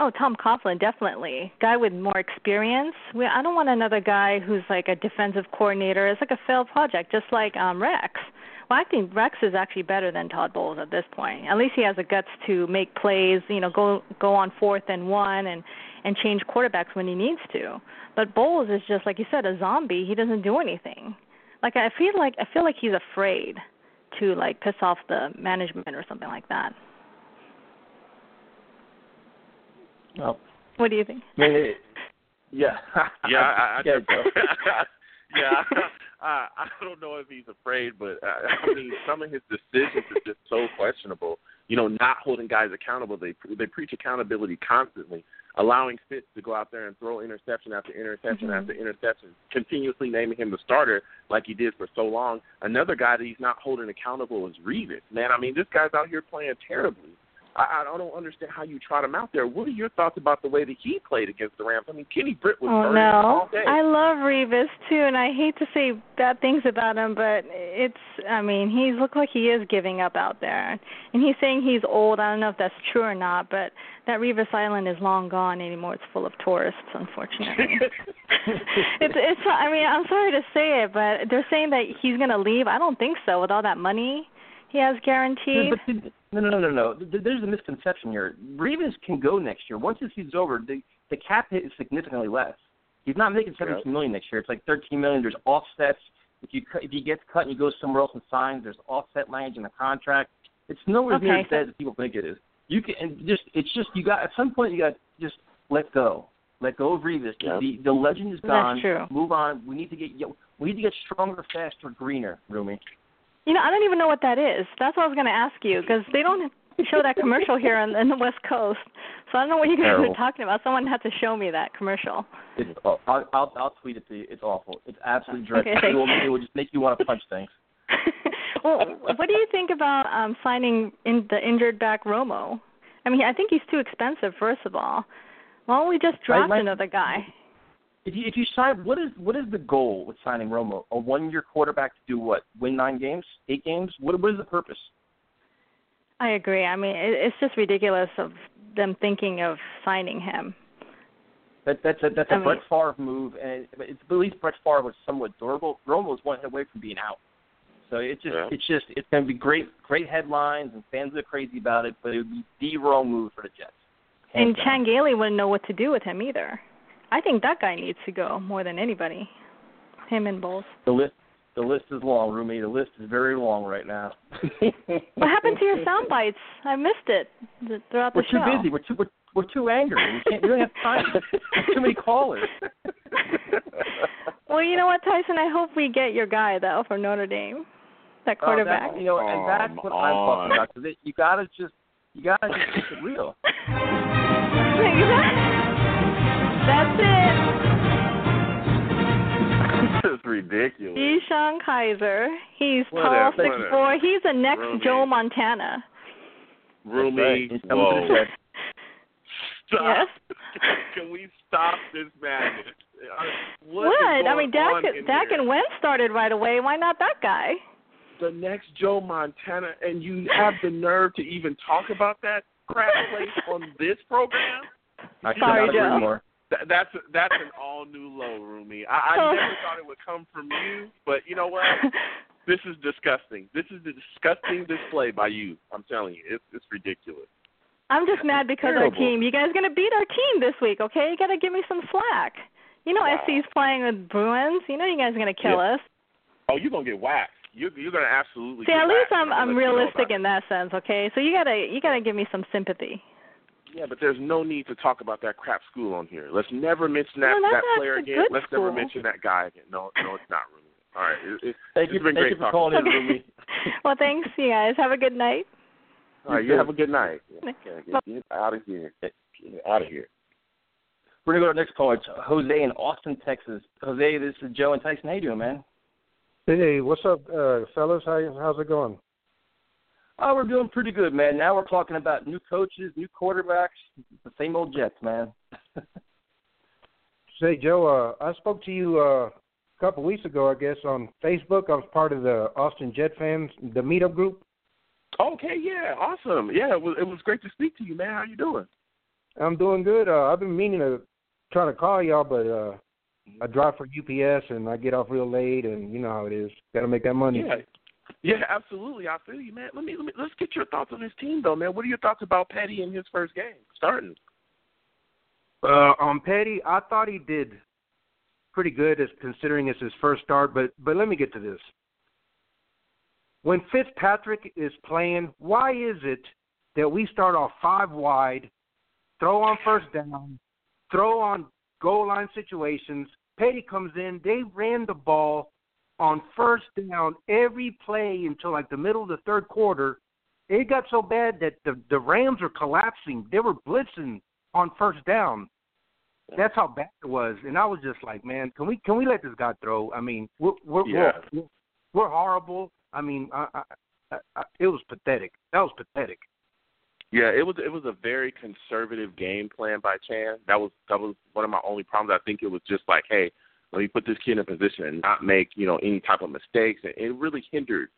Oh, Tom Coughlin, definitely. Guy with more experience. I don't want another guy who's like a defensive coordinator. It's like a failed project, just like Rex. Well, I think Rex is actually better than Todd Bowles at this point. At least he has the guts to make plays, you know, go on 4th and 1 and change quarterbacks when he needs to. But Bowles is just, like you said, a zombie. He doesn't do anything. Like I feel like he's afraid to, like, piss off the management or something like that. Oh. What do you think? I don't know if he's afraid, but I mean, some of his decisions are just so questionable. You know, not holding guys accountable. They preach accountability constantly, allowing Fitz to go out there and throw interception after interception after interception, continuously naming him the starter like he did for so long. Another guy that he's not holding accountable is Revis. Man, I mean, this guy's out here playing terribly. I don't understand how you trot him out there. What are your thoughts about the way that he played against the Rams? I mean, Kenny Britt was all day. I love Revis, too, and I hate to say bad things about him, but he looked like he is giving up out there. And he's saying he's old. I don't know if that's true or not, but that Revis Island is long gone anymore. It's full of tourists, unfortunately. I'm sorry to say it, but they're saying that he's going to leave. I don't think so with all that money he has guaranteed. No. There's a misconception here. Revis can go next year. Once the season's over, the cap hit is significantly less. He's not making $17 million next year. It's like $13 million. There's offsets. If he gets cut and you go somewhere else and signs, there's offset language in the contract. It's nowhere near as bad as people think it is. At some point you got to just let go. Let go of Revis. Yep. The legend is gone. That's true. Move on. We need to get stronger, faster, greener, Rumi. You know, I don't even know what that is. That's what I was going to ask you, because they don't show that commercial here on the West Coast. So I don't know what you guys are talking about. Someone had to show me that commercial. I'll tweet it to you. It's awful. It's absolutely dreadful. Okay, it will just make you want to punch things. Well, what do you think about signing in the injured back Romo? I mean, I think he's too expensive, first of all. Why don't we just draft another guy? If you sign, what is the goal with signing Romo? A one-year quarterback to do what? Win 9 games, 8 games? What is the purpose? I agree. I mean, it's just ridiculous of them thinking of signing him. That's a Brett Favre move, and it's, at least Brett Favre was somewhat durable. Romo's one hit away from being out, so it's going to be great headlines, and fans are crazy about it. But it would be the wrong move for the Jets. And Chan Gailey wouldn't know what to do with him either. I think that guy needs to go more than anybody, him and Bowles. The list, The list is long, Rumi. The list is very long right now. What happened to your sound bites? I missed it throughout the show. We're too busy. We're too angry. We don't have time. Too many callers. Well, you know what, Tyson? I hope we get your guy, though, from Notre Dame, that quarterback. That, you know, and that's what I'm talking about. Cause you gotta just keep it real. That's it. This is ridiculous. Deshaun Kaiser. He's tall, 6'4". He's the next Joe Montana. Rumi, whoa. Stop. Yes. Can we stop this madness? What? I mean, Dak and Wentz started right away. Why not that guy? The next Joe Montana, and you have the nerve to even talk about that crap on this program? Sorry, Joe. That's an all-new low, Rumi. I never thought it would come from you, but you know what? This is disgusting. This is the disgusting display by you. I'm telling you, it's ridiculous. I'm just mad because our team. You guys are going to beat our team this week, okay? You got to give me some slack. You know, wow. SC's playing with Bruins. You know, you guys are going to kill us. Oh, you're going to get whacked. You're going to absolutely. See, get at least whacked. I'm realistic in that sense, okay? So you got to give me some sympathy. Yeah, but there's no need to talk about that crap school on here. Let's never mention that player again. Let's never mention that guy again. No, it's not Rumi. All right. Thank you for calling in, Rumi. Well, thanks, you guys. Have a good night. All right, you have a good night. Get out of here. We're going to go to the next caller. It's Jose in Austin, Texas. Jose, this is Joe and Tyson. How you doing, man? Hey, what's up, fellas? How's it going? Oh, we're doing pretty good, man. Now we're talking about new coaches, new quarterbacks, the same old Jets, man. Say, Joe, I spoke to you a couple weeks ago, I guess, on Facebook. I was part of the Austin Jet fans, the meetup group. Okay, yeah, awesome. Yeah, it was great to speak to you, man. How you doing? I'm doing good. I've been meaning to try to call y'all, but I drive for UPS, and I get off real late, and you know how it is. Got to make that money. Yeah, absolutely. I feel you, man. Let's get your thoughts on this team, though, man. What are your thoughts about Petty in his first game, starting? On Petty, I thought he did pretty good, as considering it's his first start, but let me get to this. When Fitzpatrick is playing, why is it that we start off 5 wide, throw on first down, throw on goal line situations? Petty comes in. They ran the ball on first down every play until like the middle of the third quarter. It got so bad that the Rams were collapsing. They were blitzing on first down. That's how bad it was. And I was just like, man, can we let this guy throw? I mean, we're horrible. I mean, it was pathetic. That was pathetic. Yeah, it was a very conservative game plan by Chan. That was one of my only problems. I think it was just like, hey, let me put this kid in a position and not make, you know, any type of mistakes. And it really hindered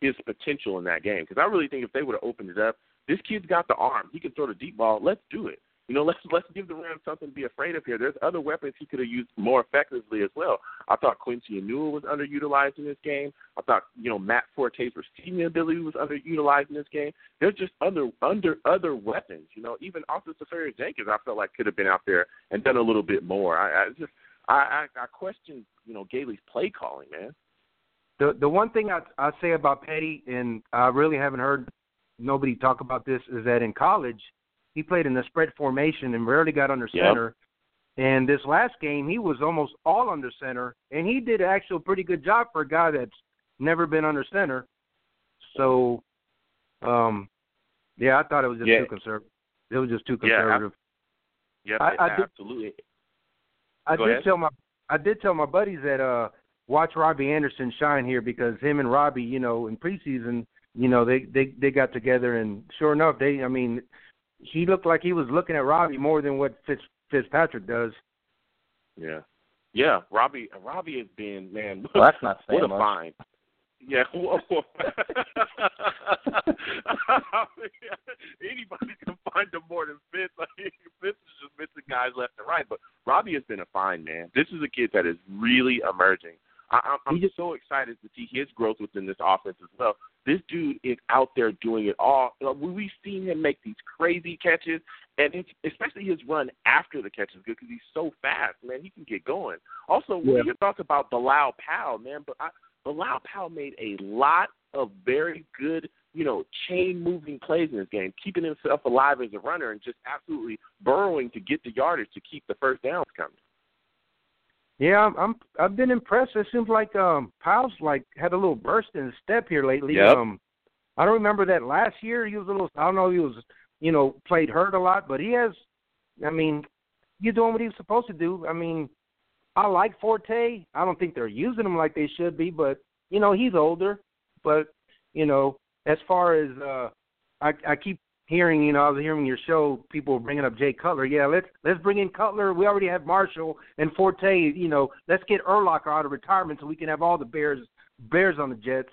his potential in that game, because I really think if they would have opened it up, this kid's got the arm. He can throw the deep ball. Let's do it. You know, let's give the Rams something to be afraid of here. There's other weapons he could have used more effectively as well. I thought Quincy Nunez was underutilized in this game. I thought, you know, Matt Forte's receiving ability was underutilized in this game. There's just other weapons. You know, even also Safarius Jenkins, I felt like could have been out there and done a little bit more. I questioned, you know, Gailey's play calling, man. The one thing I say about Petty, and I really haven't heard nobody talk about this, is that in college, he played in the spread formation and rarely got under center. Yep. And this last game, he was almost all under center, and he did an actual pretty good job for a guy that's never been under center. So, I thought it was just too conservative. It was just too conservative. Yeah, absolutely. I did tell my buddies that watch Robbie Anderson shine here, because him and Robbie, you know, in preseason, you know, they got together, and sure enough, he looked like he was looking at Robbie more than what Fitzpatrick does. Yeah. Robbie has been, man. Well, that's not saying much. What a find. Yeah. Anybody can find him more than Fitz. Like, Fitz is just missing guys left and right. But Robbie has been a find, man. This is a kid that is really emerging. I'm just so excited to see his growth within this offense as well. This dude is out there doing it all. We've seen him make these crazy catches, and especially his run after the catch is good because he's so fast, man. He can get going. Also, what are your thoughts about Bilal Powell, man? But Bilal Powell made a lot of very good, chain-moving plays in this game, keeping himself alive as a runner and just absolutely burrowing to get the yardage to keep the first downs coming. Yeah, I've been impressed. It seems like Powell's had a little burst in his step here lately. Yep. I don't remember that last year. He was a little. I don't know. He was played hurt a lot, but he has. I mean, you're doing what he's supposed to do. I mean, I like Forte. I don't think they're using him like they should be, but he's older. But as far as I keep hearing, I was hearing your show, people were bringing up Jay Cutler. Yeah, let's bring in Cutler. We already have Marshall and Forte. Let's get Urlacher out of retirement so we can have all the Bears on the Jets.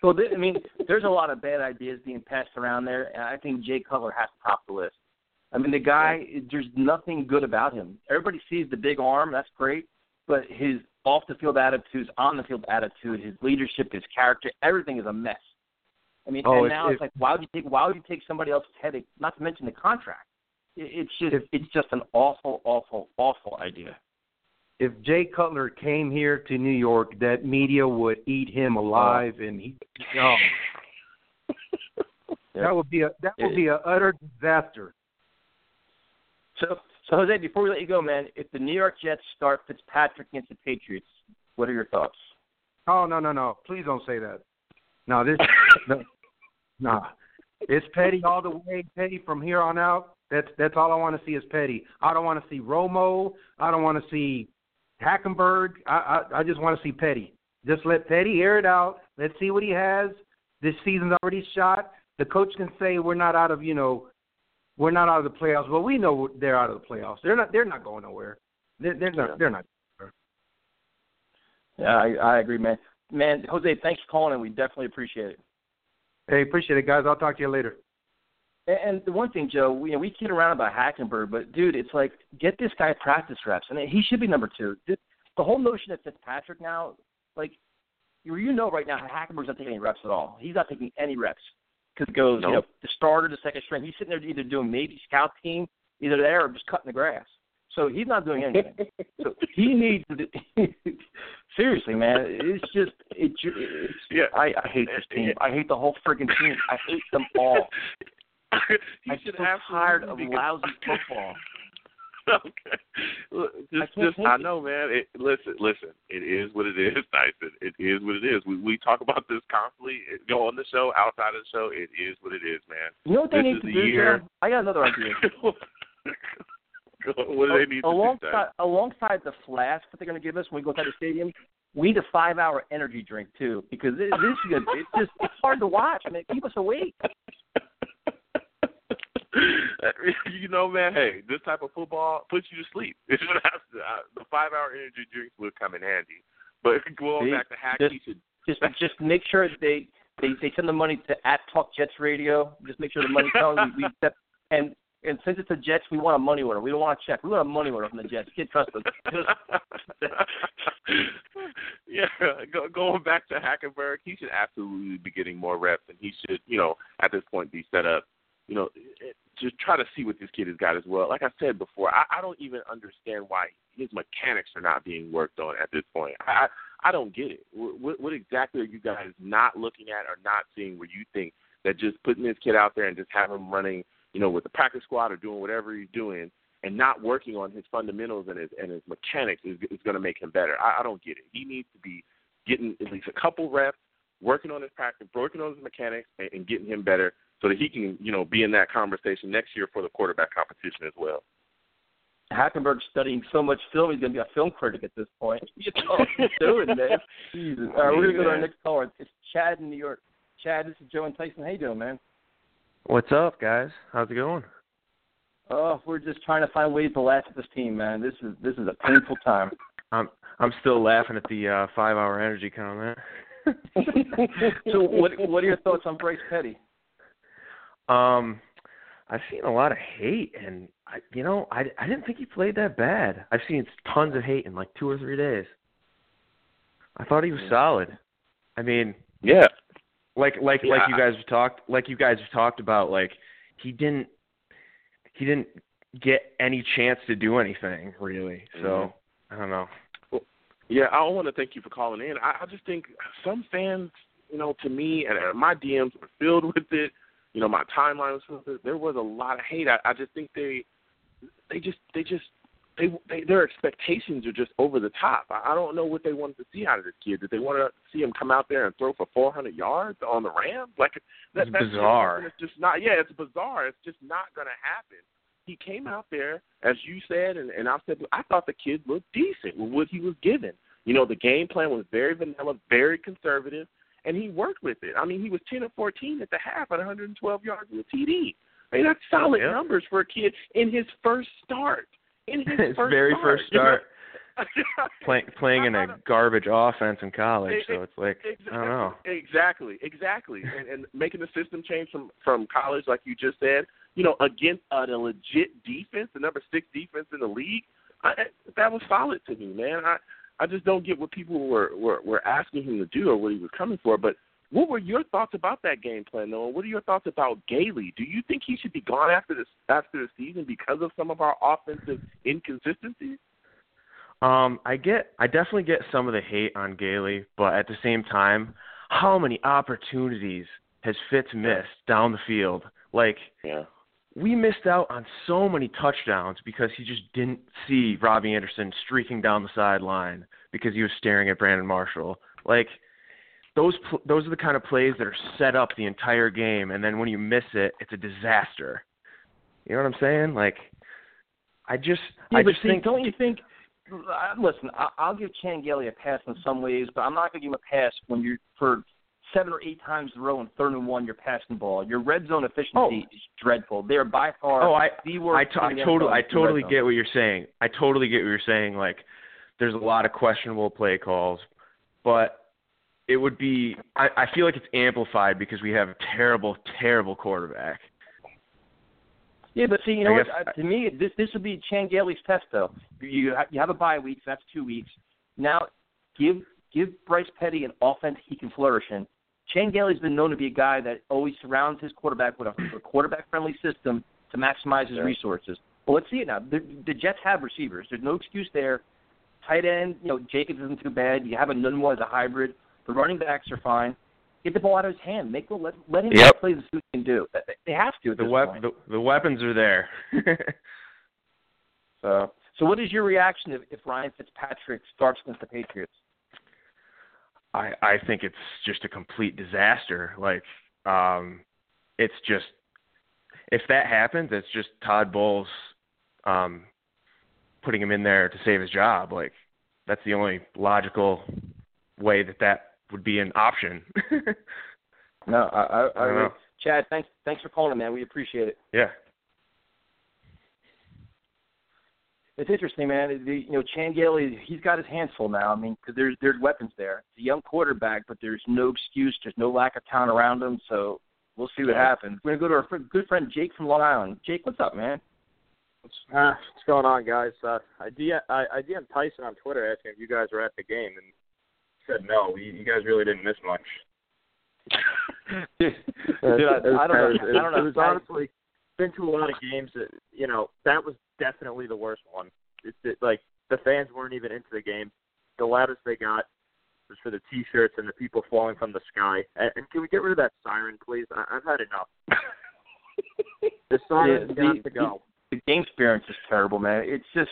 So, there's a lot of bad ideas being passed around there, and I think Jay Cutler has to top the list. I mean, the guy, there's nothing good about him. Everybody sees the big arm. That's great. But his off-the-field attitudes, on-the-field attitude, his leadership, his character, everything is a mess. I mean, why would you take somebody else's headache? Not to mention the contract. It's just an awful, awful, awful idea. If Jay Cutler came here to New York, that media would eat him alive, and he. That would be a utter disaster. So Jose, before we let you go, man, if the New York Jets start Fitzpatrick against the Patriots, what are your thoughts? Oh no! Please don't say that. No, it's Petty all the way. Petty from here on out. That's all I want to see is Petty. I don't want to see Romo. I don't want to see Hackenberg. I just want to see Petty. Just let Petty air it out. Let's see what he has. This season's already shot. The coach can say we're not out of the playoffs, but we know they're out of the playoffs. They're not going nowhere. They're not. Yeah, I agree, man. Man, Jose, thanks for calling in. We definitely appreciate it. Hey, appreciate it, guys. I'll talk to you later. And the one thing, Joe, we kid around about Hackenberg, but, dude, it's like get this guy practice reps. And he should be number two. The whole notion of Fitzpatrick now, like, right now Hackenberg's not taking any reps at all. He's not taking any reps because it goes, the starter, the second string. He's sitting there either doing maybe scout team, either there or just cutting the grass. So he's not doing anything. So he needs to – seriously, man, I hate this team. I hate the whole freaking team. I hate them all. I'm so tired of lousy football. Okay. Look, I know, man. Listen. It is what it is, Tyson. It is what it is. We talk about this constantly. Go on the show, outside of the show. It is what it is, man. You know what they need to do, John? I got another idea. What do they need alongside the flask that they're going to give us when we go to the stadium, we need a 5-hour energy drink, too, because it's hard to watch. I mean, keep us awake. Man, hey, this type of football puts you to sleep. The 5-hour energy drinks would come in handy. But going back to Hack, just make sure they send the money to @TalkJetsRadio. Just make sure the money comes. And since it's the Jets, we want a money order. We don't want a check. We want a money order from the Jets. Kid, trust us. Yeah, going back to Hackenberg, he should absolutely be getting more reps, and he should, at this point be set up. Just try to see what this kid has got as well. Like I said before, I don't even understand why his mechanics are not being worked on at this point. I don't get it. What exactly are you guys not looking at or not seeing where you think that just putting this kid out there and just have him running – with the practice squad or doing whatever he's doing and not working on his fundamentals and his mechanics is going to make him better. I don't get it. He needs to be getting at least a couple reps, working on his practice, working on his mechanics, and getting him better so that he can, be in that conversation next year for the quarterback competition as well. Hackenberg's studying so much film, he's going to be a film critic at this point. He's doing this. Jesus. All right, we're going to go to our next caller. It's Chad in New York. Chad, this is Joe and Tyson. How you doing, man? What's up, guys? How's it going? Oh, we're just trying to find ways to laugh at this team, man. This is a painful time. I'm still laughing at the 5-hour energy comment. So, what are your thoughts on Bryce Petty? I've seen a lot of hate, and I didn't think he played that bad. I've seen tons of hate in like 2 or 3 days. I thought he was solid. I mean, yeah, like you guys have talked about. Like he didn't get any chance to do anything really. So I don't know. Well, yeah, I want to thank you for calling in. I just think some fans, you know, to me, and my DMs were filled with it. You know, my timeline was filled with it. There was a lot of hate. I just think they their expectations are just over the top. I don't know what they wanted to see out of this kid. Did they want to see him come out there and throw for 400 yards on the Rams? Like that's bizarre. It's just not. Yeah, it's bizarre. It's just not going to happen. He came out there, as you said, and I said, I thought the kid looked decent with what he was given. You know, the game plan was very vanilla, very conservative, and he worked with it. I mean, he was 10 of 14 at the half at 112 yards in the TD. I mean, that's solid numbers for a kid in his first start. In his first start, you know? playing in a garbage offense in college, so it's like, I don't know. Exactly. and making the system change from college, like you just said, you know, against a legit defense, the number 6 defense in the league, that was solid to me, man. I just don't get what people were asking him to do or what he was coming for. But what were your thoughts about that game plan, Noah? What are your thoughts about Gailey? Do you think he should be gone after the season because of some of our offensive inconsistencies? I definitely get some of the hate on Gailey, but at the same time, how many opportunities has Fitz missed down the field? Like, we missed out on so many touchdowns because he just didn't see Robbie Anderson streaking down the sideline because he was staring at Brandon Marshall. Like, those are the kind of plays that are set up the entire game, and then when you miss it, it's a disaster. You know what I'm saying? Like, I just think. Don't you think? Listen, I'll give Chan Gailey a pass in some ways, but I'm not going to give him a pass when you're for 7 or 8 times in a row in 3rd and 1, you're passing the ball. Your red zone efficiency is dreadful. They're by far the worst. I totally get what you're saying. Like, there's a lot of questionable play calls, but. It would be – I feel like it's amplified because we have a terrible, terrible quarterback. Yeah, but see, you know what? To me, this would be Chan Gailey's test, though. You have a bye week, so that's 2 weeks. Now give Bryce Petty an offense he can flourish in. Chan Gailey's been known to be a guy that always surrounds his quarterback with a quarterback-friendly system to maximize his resources. Well, let's see it now. The Jets have receivers. There's no excuse there. Tight end, you know, Jacobs isn't too bad. You have a Nunwa as a hybrid. The running backs are fine. Get the ball out of his hand. Let him play the suit he can do. They have to at this point. The weapons are there. So what is your reaction if Ryan Fitzpatrick starts against the Patriots? I think it's just a complete disaster. Like, it's just – if that happens, it's just Todd Bowles putting him in there to save his job. Like, that's the only logical – way that would be an option. No, I don't know. Chad, thanks for calling, man. We appreciate it. Yeah. It's interesting, man. You know, Chan Gailey, he's got his hands full now. I mean, because there's weapons there. It's a young quarterback, but there's no excuse. There's no lack of talent around him, so we'll see what happens. We're going to go to our good friend Jake from Long Island. Jake, what's up, man? What's going on, guys? I DM'd Tyson on Twitter asking if you guys were at the game, and said no. You guys really didn't miss much. Dude, I don't know. It was honestly been to a lot of games. That, you know, that was definitely the worst one. Like the fans weren't even into the game. The loudest they got was for the T-shirts and the people falling from the sky. And can we get rid of that siren, please? I've had enough. The siren's got to go. The game experience is terrible, man. It's just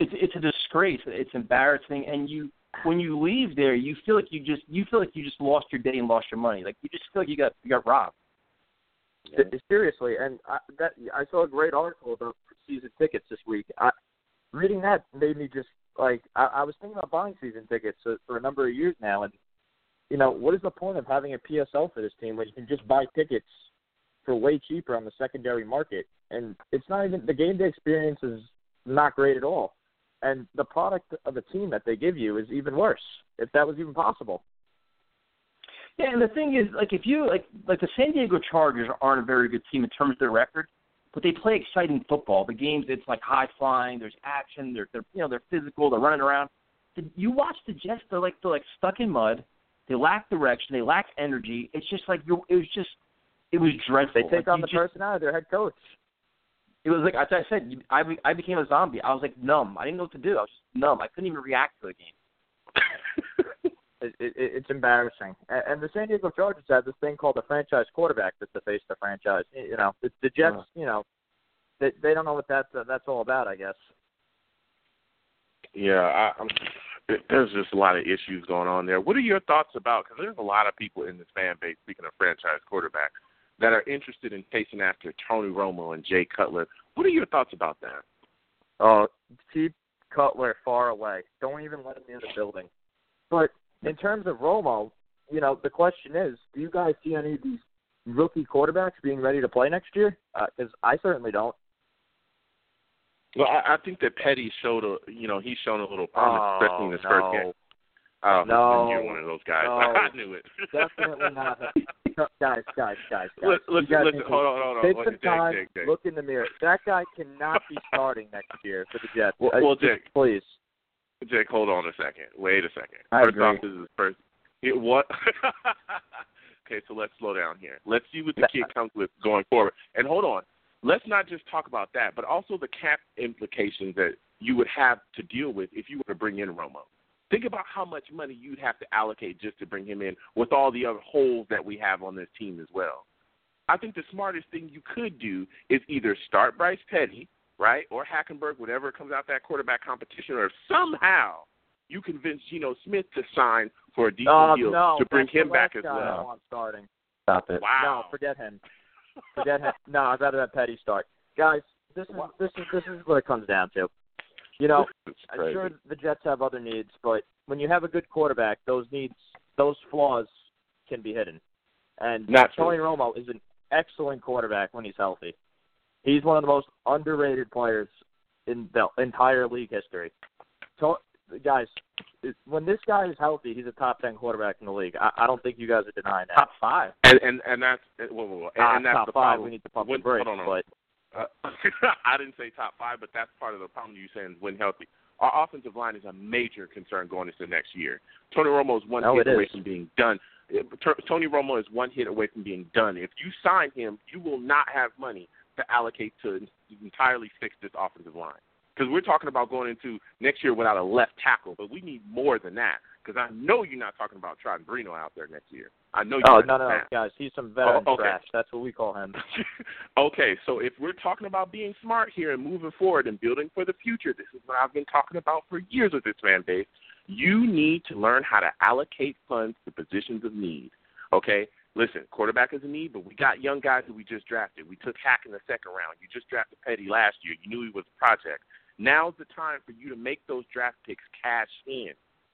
it's a disgrace. It's embarrassing, and you. When you leave there, you feel like you just lost your day and lost your money. Like you just feel like you got robbed. Yeah. Seriously, and I saw a great article about season tickets this week. Reading that made me just like I was thinking about buying season tickets for a number of years now, and you know what is the point of having a PSL for this team when you can just buy tickets for way cheaper on the secondary market? And it's not even the game day experience is not great at all. And the product of a team that they give you is even worse, if that was even possible. Yeah, and the thing is, like, if you like the San Diego Chargers aren't a very good team in terms of their record, but they play exciting football. The games, it's like high flying. There's action. They're physical. They're running around. you watch the Jets. They're like stuck in mud. They lack direction. They lack energy. It's just like it was dreadful. They take on the personality of their head coach. It was like, as I said, I became a zombie. I was like numb. I didn't know what to do. I was just numb. I couldn't even react to the game. It's embarrassing. And the San Diego Chargers have this thing called the franchise quarterback that's the face of the franchise. You know, the Jets. Yeah. You know, they don't know what that's all about, I guess. Yeah, there's just a lot of issues going on there. What are your thoughts about? Because there's a lot of people in this fan base, speaking of franchise quarterbacks, that are interested in chasing after Tony Romo and Jay Cutler. What are your thoughts about that? Oh, keep Cutler far away. Don't even let him near the building. But in terms of Romo, you know, the question is, do you guys see any of these rookie quarterbacks being ready to play next year? Because I certainly don't. Well, I think that Petty he's shown a little promise, especially in his first game. No, you're one of those guys. No, I knew it. Definitely not. Guys. Listen, hold on. Take some time, Dick. Look in the mirror. That guy cannot be starting next year for the Jets. Well, Dick, please. Dick, hold on a second. Wait a second. First off, this is his first. What? Okay, so let's slow down here. Let's see what the kid comes with going forward. And hold on. Let's not just talk about that, but also the cap implications that you would have to deal with if you were to bring in Romo. Think about how much money you'd have to allocate just to bring him in with all the other holes that we have on this team as well. I think the smartest thing you could do is either start Bryce Petty, right, or Hackenberg, whatever comes out that quarterback competition, or somehow you convince Geno Smith to sign for a decent deal to bring him back as well. I'm starting. Stop it. Wow. No, forget him. No, I'd rather have Petty start. Guys, this is what it comes down to. You know, I'm sure the Jets have other needs, but when you have a good quarterback, those flaws can be hidden. And Tony Romo is an excellent quarterback when he's healthy. He's one of the most underrated players in the entire league history. So, guys, when this guy is healthy, he's a top 10 quarterback in the league. I don't think you guys are denying that. Top 5. And that's top the 5. Problem. We need to pump the brakes. I didn't say top 5, but that's part of the problem you saying is when healthy. Our offensive line is a major concern going into next year. Tony Romo is one hit away from being done. If you sign him, you will not have money to allocate to entirely fix this offensive line. Because we're talking about going into next year without a left tackle, but we need more than that. Because I know you're not talking about Todd Bruno out there next year. I know you're not. No, guys. He's some veteran trash. That's what we call him. Okay, so if we're talking about being smart here and moving forward and building for the future, this is what I've been talking about for years with this fan base. You need to learn how to allocate funds to positions of need. Okay? Listen, quarterback is a need, but we got young guys who we just drafted. We took Hack in the second round. You just drafted Petty last year. You knew he was a project. Now's the time for you to make those draft picks cash in.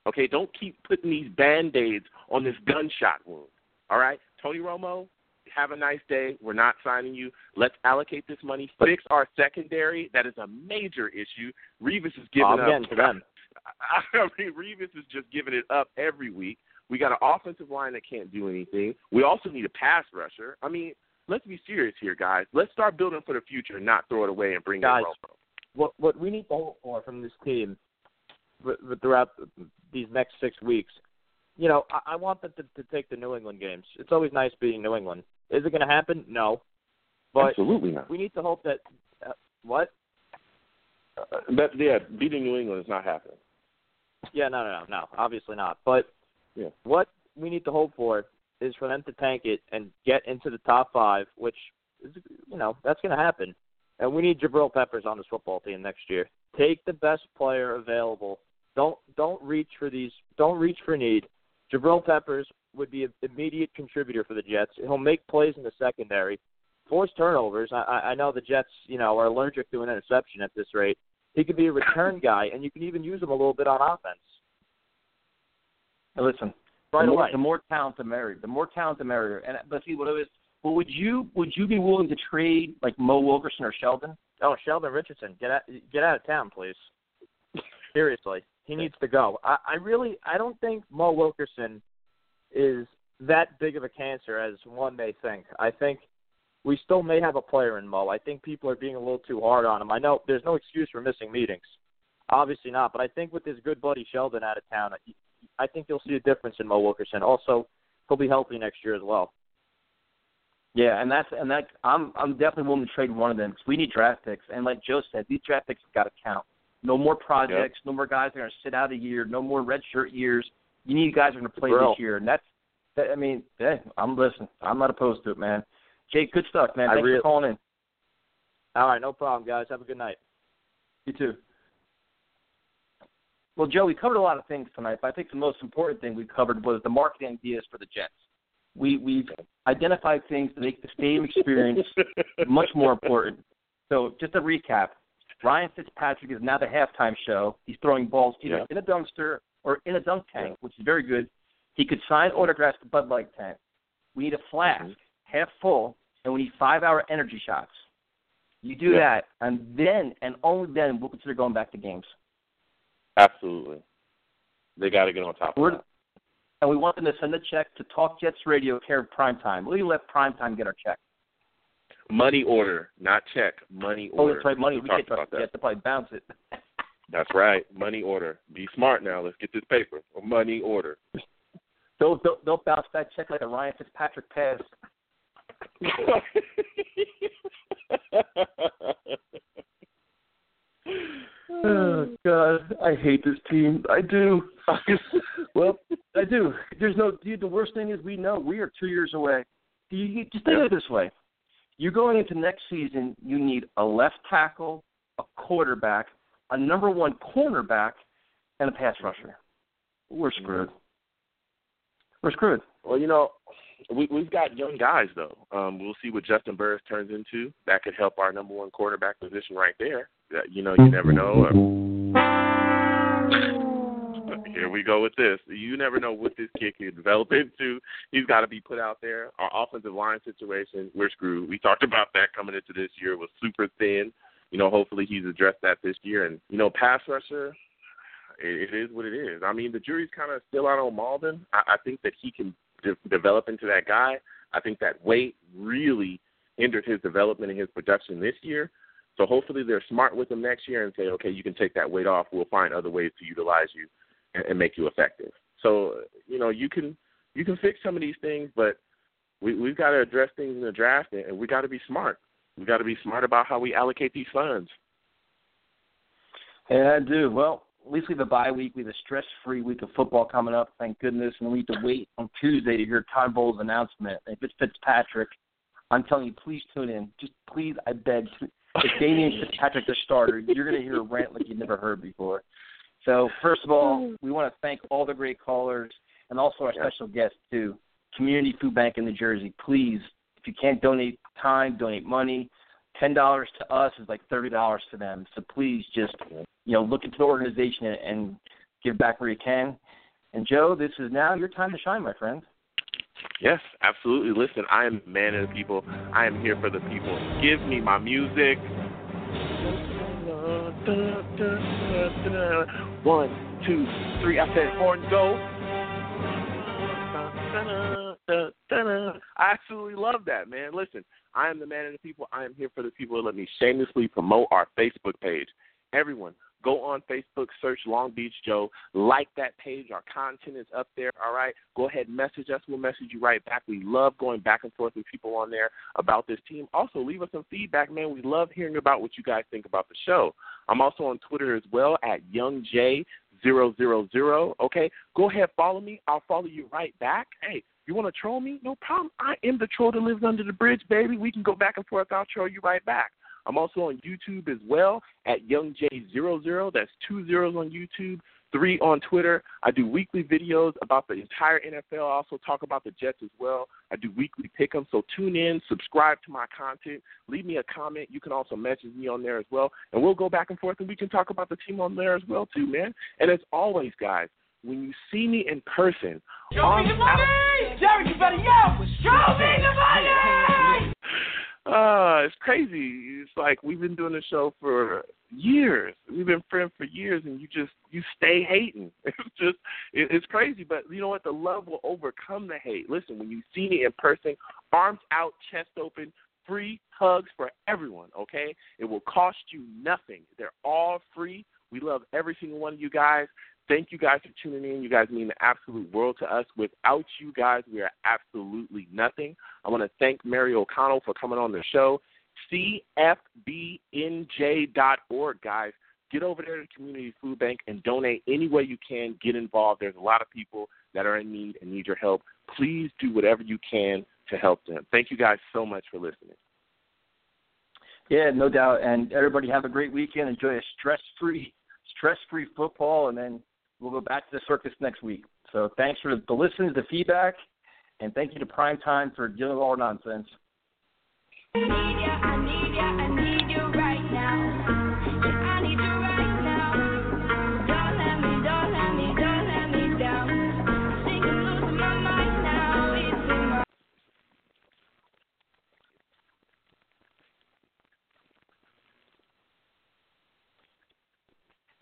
Okay, don't keep putting these Band-Aids on this gunshot wound. All right? Tony Romo, have a nice day. We're not signing you. Let's allocate this money. Fix our secondary. That is a major issue. Revis is giving up. Revis is just giving it up every week. We got an offensive line that can't do anything. We also need a pass rusher. I mean, let's be serious here, guys. Let's start building for the future and not throw it away and bring in Romo. What we need to hope for from this team throughout these next 6 weeks, you know, I want them to take the New England games. It's always nice beating New England. Is it going to happen? No. But absolutely not. We need to hope that what? Beating New England is not happening. Yeah, no, obviously not. But what we need to hope for is for them to tank it and get into the top 5, which, is, you know, that's going to happen. And we need Jabril Peppers on this football team next year. Take the best player available. Don't reach for these. Don't reach for need. Jabril Peppers would be an immediate contributor for the Jets. He'll make plays in the secondary, force turnovers. I know the Jets, you know, are allergic to an interception at this rate. He could be a return guy, and you can even use him a little bit on offense. Now listen, the more talent, the merrier. The more talent, the merrier. And but see what it is. Well, would you be willing to trade like Mo Wilkerson or Sheldon? Oh, Sheldon Richardson, get out of town, please. Seriously, he needs to go. I don't think Mo Wilkerson is that big of a cancer as one may think. I think we still may have a player in Mo. I think people are being a little too hard on him. I know there's no excuse for missing meetings. Obviously not, but I think with his good buddy Sheldon out of town, I think you'll see a difference in Mo Wilkerson. Also, he'll be healthy next year as well. Yeah, and I'm definitely willing to trade one of them because we need draft picks. And like Joe said, these draft picks have got to count. No more projects, no more guys that are going to sit out a year, no more redshirt years. You need guys that are going to play this year, and I mean, hey, I'm listening. I'm not opposed to it, man. Jake, good stuff, man. Thanks for calling in. All right, no problem, guys. Have a good night. You too. Well, Joe, we covered a lot of things tonight, but I think the most important thing we covered was the marketing ideas for the Jets. We've identified things to make the stadium experience much more important. So just to recap, Ryan Fitzpatrick is now the halftime show. He's throwing balls either in a dumpster or in a dunk tank, which is very good. He could sign autographs to Bud Light tent. We need a flask, half full, and we need 5-hour energy shots. You do that, and then and only then we'll consider going back to games. Absolutely. They got to get on top of that. And we want them to send a check to Talk Jets Radio, care of Primetime. We let Primetime get our check. Money order, not check. Money order. Oh, that's right. Money. We can't talk about that. Jets to probably bounce it. That's right. Money order. Be smart now. Let's get this paper. Money order. They'll bounce that check like a Ryan Fitzpatrick pass. Oh, God, I hate this team. I do. Well, I do. There's no. Dude, the worst thing is we know we are 2 years away. You just think of it this way: you're going into next season. You need a left tackle, a quarterback, a number one cornerback, and a pass rusher. We're screwed. We're screwed. Well, you know, we've got young guys, though. We'll see what Justin Burris turns into. That could help our number one quarterback position right there. You know, you never know. Here we go with this. You never know what this kid can develop into. He's got to be put out there. Our offensive line situation, we're screwed. We talked about that coming into this year. It was super thin. You know, hopefully he's addressed that this year. And, you know, pass rusher, it is what it is. I mean, the jury's kind of still out on Malden. I think that he can develop into that guy. I think that weight really hindered his development and his production this year. So hopefully they're smart with him next year and say, okay, you can take that weight off. We'll find other ways to utilize you and make you effective. So, you know, you can fix some of these things, but we've got to address things in the draft, and we got to be smart. We've got to be smart about how we allocate these funds. Yeah, I do. Well, at least we have a bye week. We have a stress-free week of football coming up, thank goodness, and we need to wait on Tuesday to hear Todd Bowles' announcement. If it's Fitzpatrick, I'm telling you, please tune in. Just please, I beg. If Damian Fitzpatrick's a starter, you're going to hear a rant like you've never heard before. So, first of all, we want to thank all the great callers and also our special guests, too, Community Food Bank in New Jersey. Please, if you can't donate time, donate money. $10 to us is like $30 to them. So please just, you know, look into the organization and give back where you can. And, Joe, this is now your time to shine, my friend. Yes, absolutely. Listen, I am a man of the people. I am here for the people. Give me my music. 1, 2, 3. I said horn go. I absolutely love that, man. Listen, I am the man of the people. I am here for the people. Let me shamelessly promote our Facebook page. Everyone, go on Facebook, search Long Beach Joe, like that page. Our content is up there, all right? Go ahead and message us. We'll message you right back. We love going back and forth with people on there about this team. Also, leave us some feedback, man. We love hearing about what you guys think about the show. I'm also on Twitter as well, at YoungJ000, okay? Go ahead, follow me. I'll follow you right back. Hey, you want to troll me? No problem. I am the troll that lives under the bridge, baby. We can go back and forth. I'll troll you right back. I'm also on YouTube as well at YoungJ00. That's 2 zeros on YouTube, 3 on Twitter. I do weekly videos about the entire NFL. I also talk about the Jets as well. I do weekly pick-em, so tune in, subscribe to my content, leave me a comment. You can also message me on there as well, and we'll go back and forth, and we can talk about the team on there as well too, man. And as always, guys, when you see me in person, show me the money! Jerry, you better yell! Show me the money! It's crazy. It's like we've been doing the show for years. We've been friends for years, and you stay hating. It's crazy, but you know what? The love will overcome the hate. Listen, when you see me in person, arms out, chest open, free hugs for everyone, okay? It will cost you nothing. They're all free. We love every single one of you guys. Thank you guys for tuning in. You guys mean the absolute world to us. Without you guys, we are absolutely nothing. I want to thank Mary O'Connell for coming on the show. CFBNJ.org, guys. Get over there to Community Food Bank and donate any way you can. Get involved. There's a lot of people that are in need and need your help. Please do whatever you can to help them. Thank you guys so much for listening. Yeah, no doubt. And everybody have a great weekend. Enjoy a stress-free football, and then we'll go back to the circus next week. So thanks for the listens, the feedback, and thank you to Primetime for dealing with all our nonsense.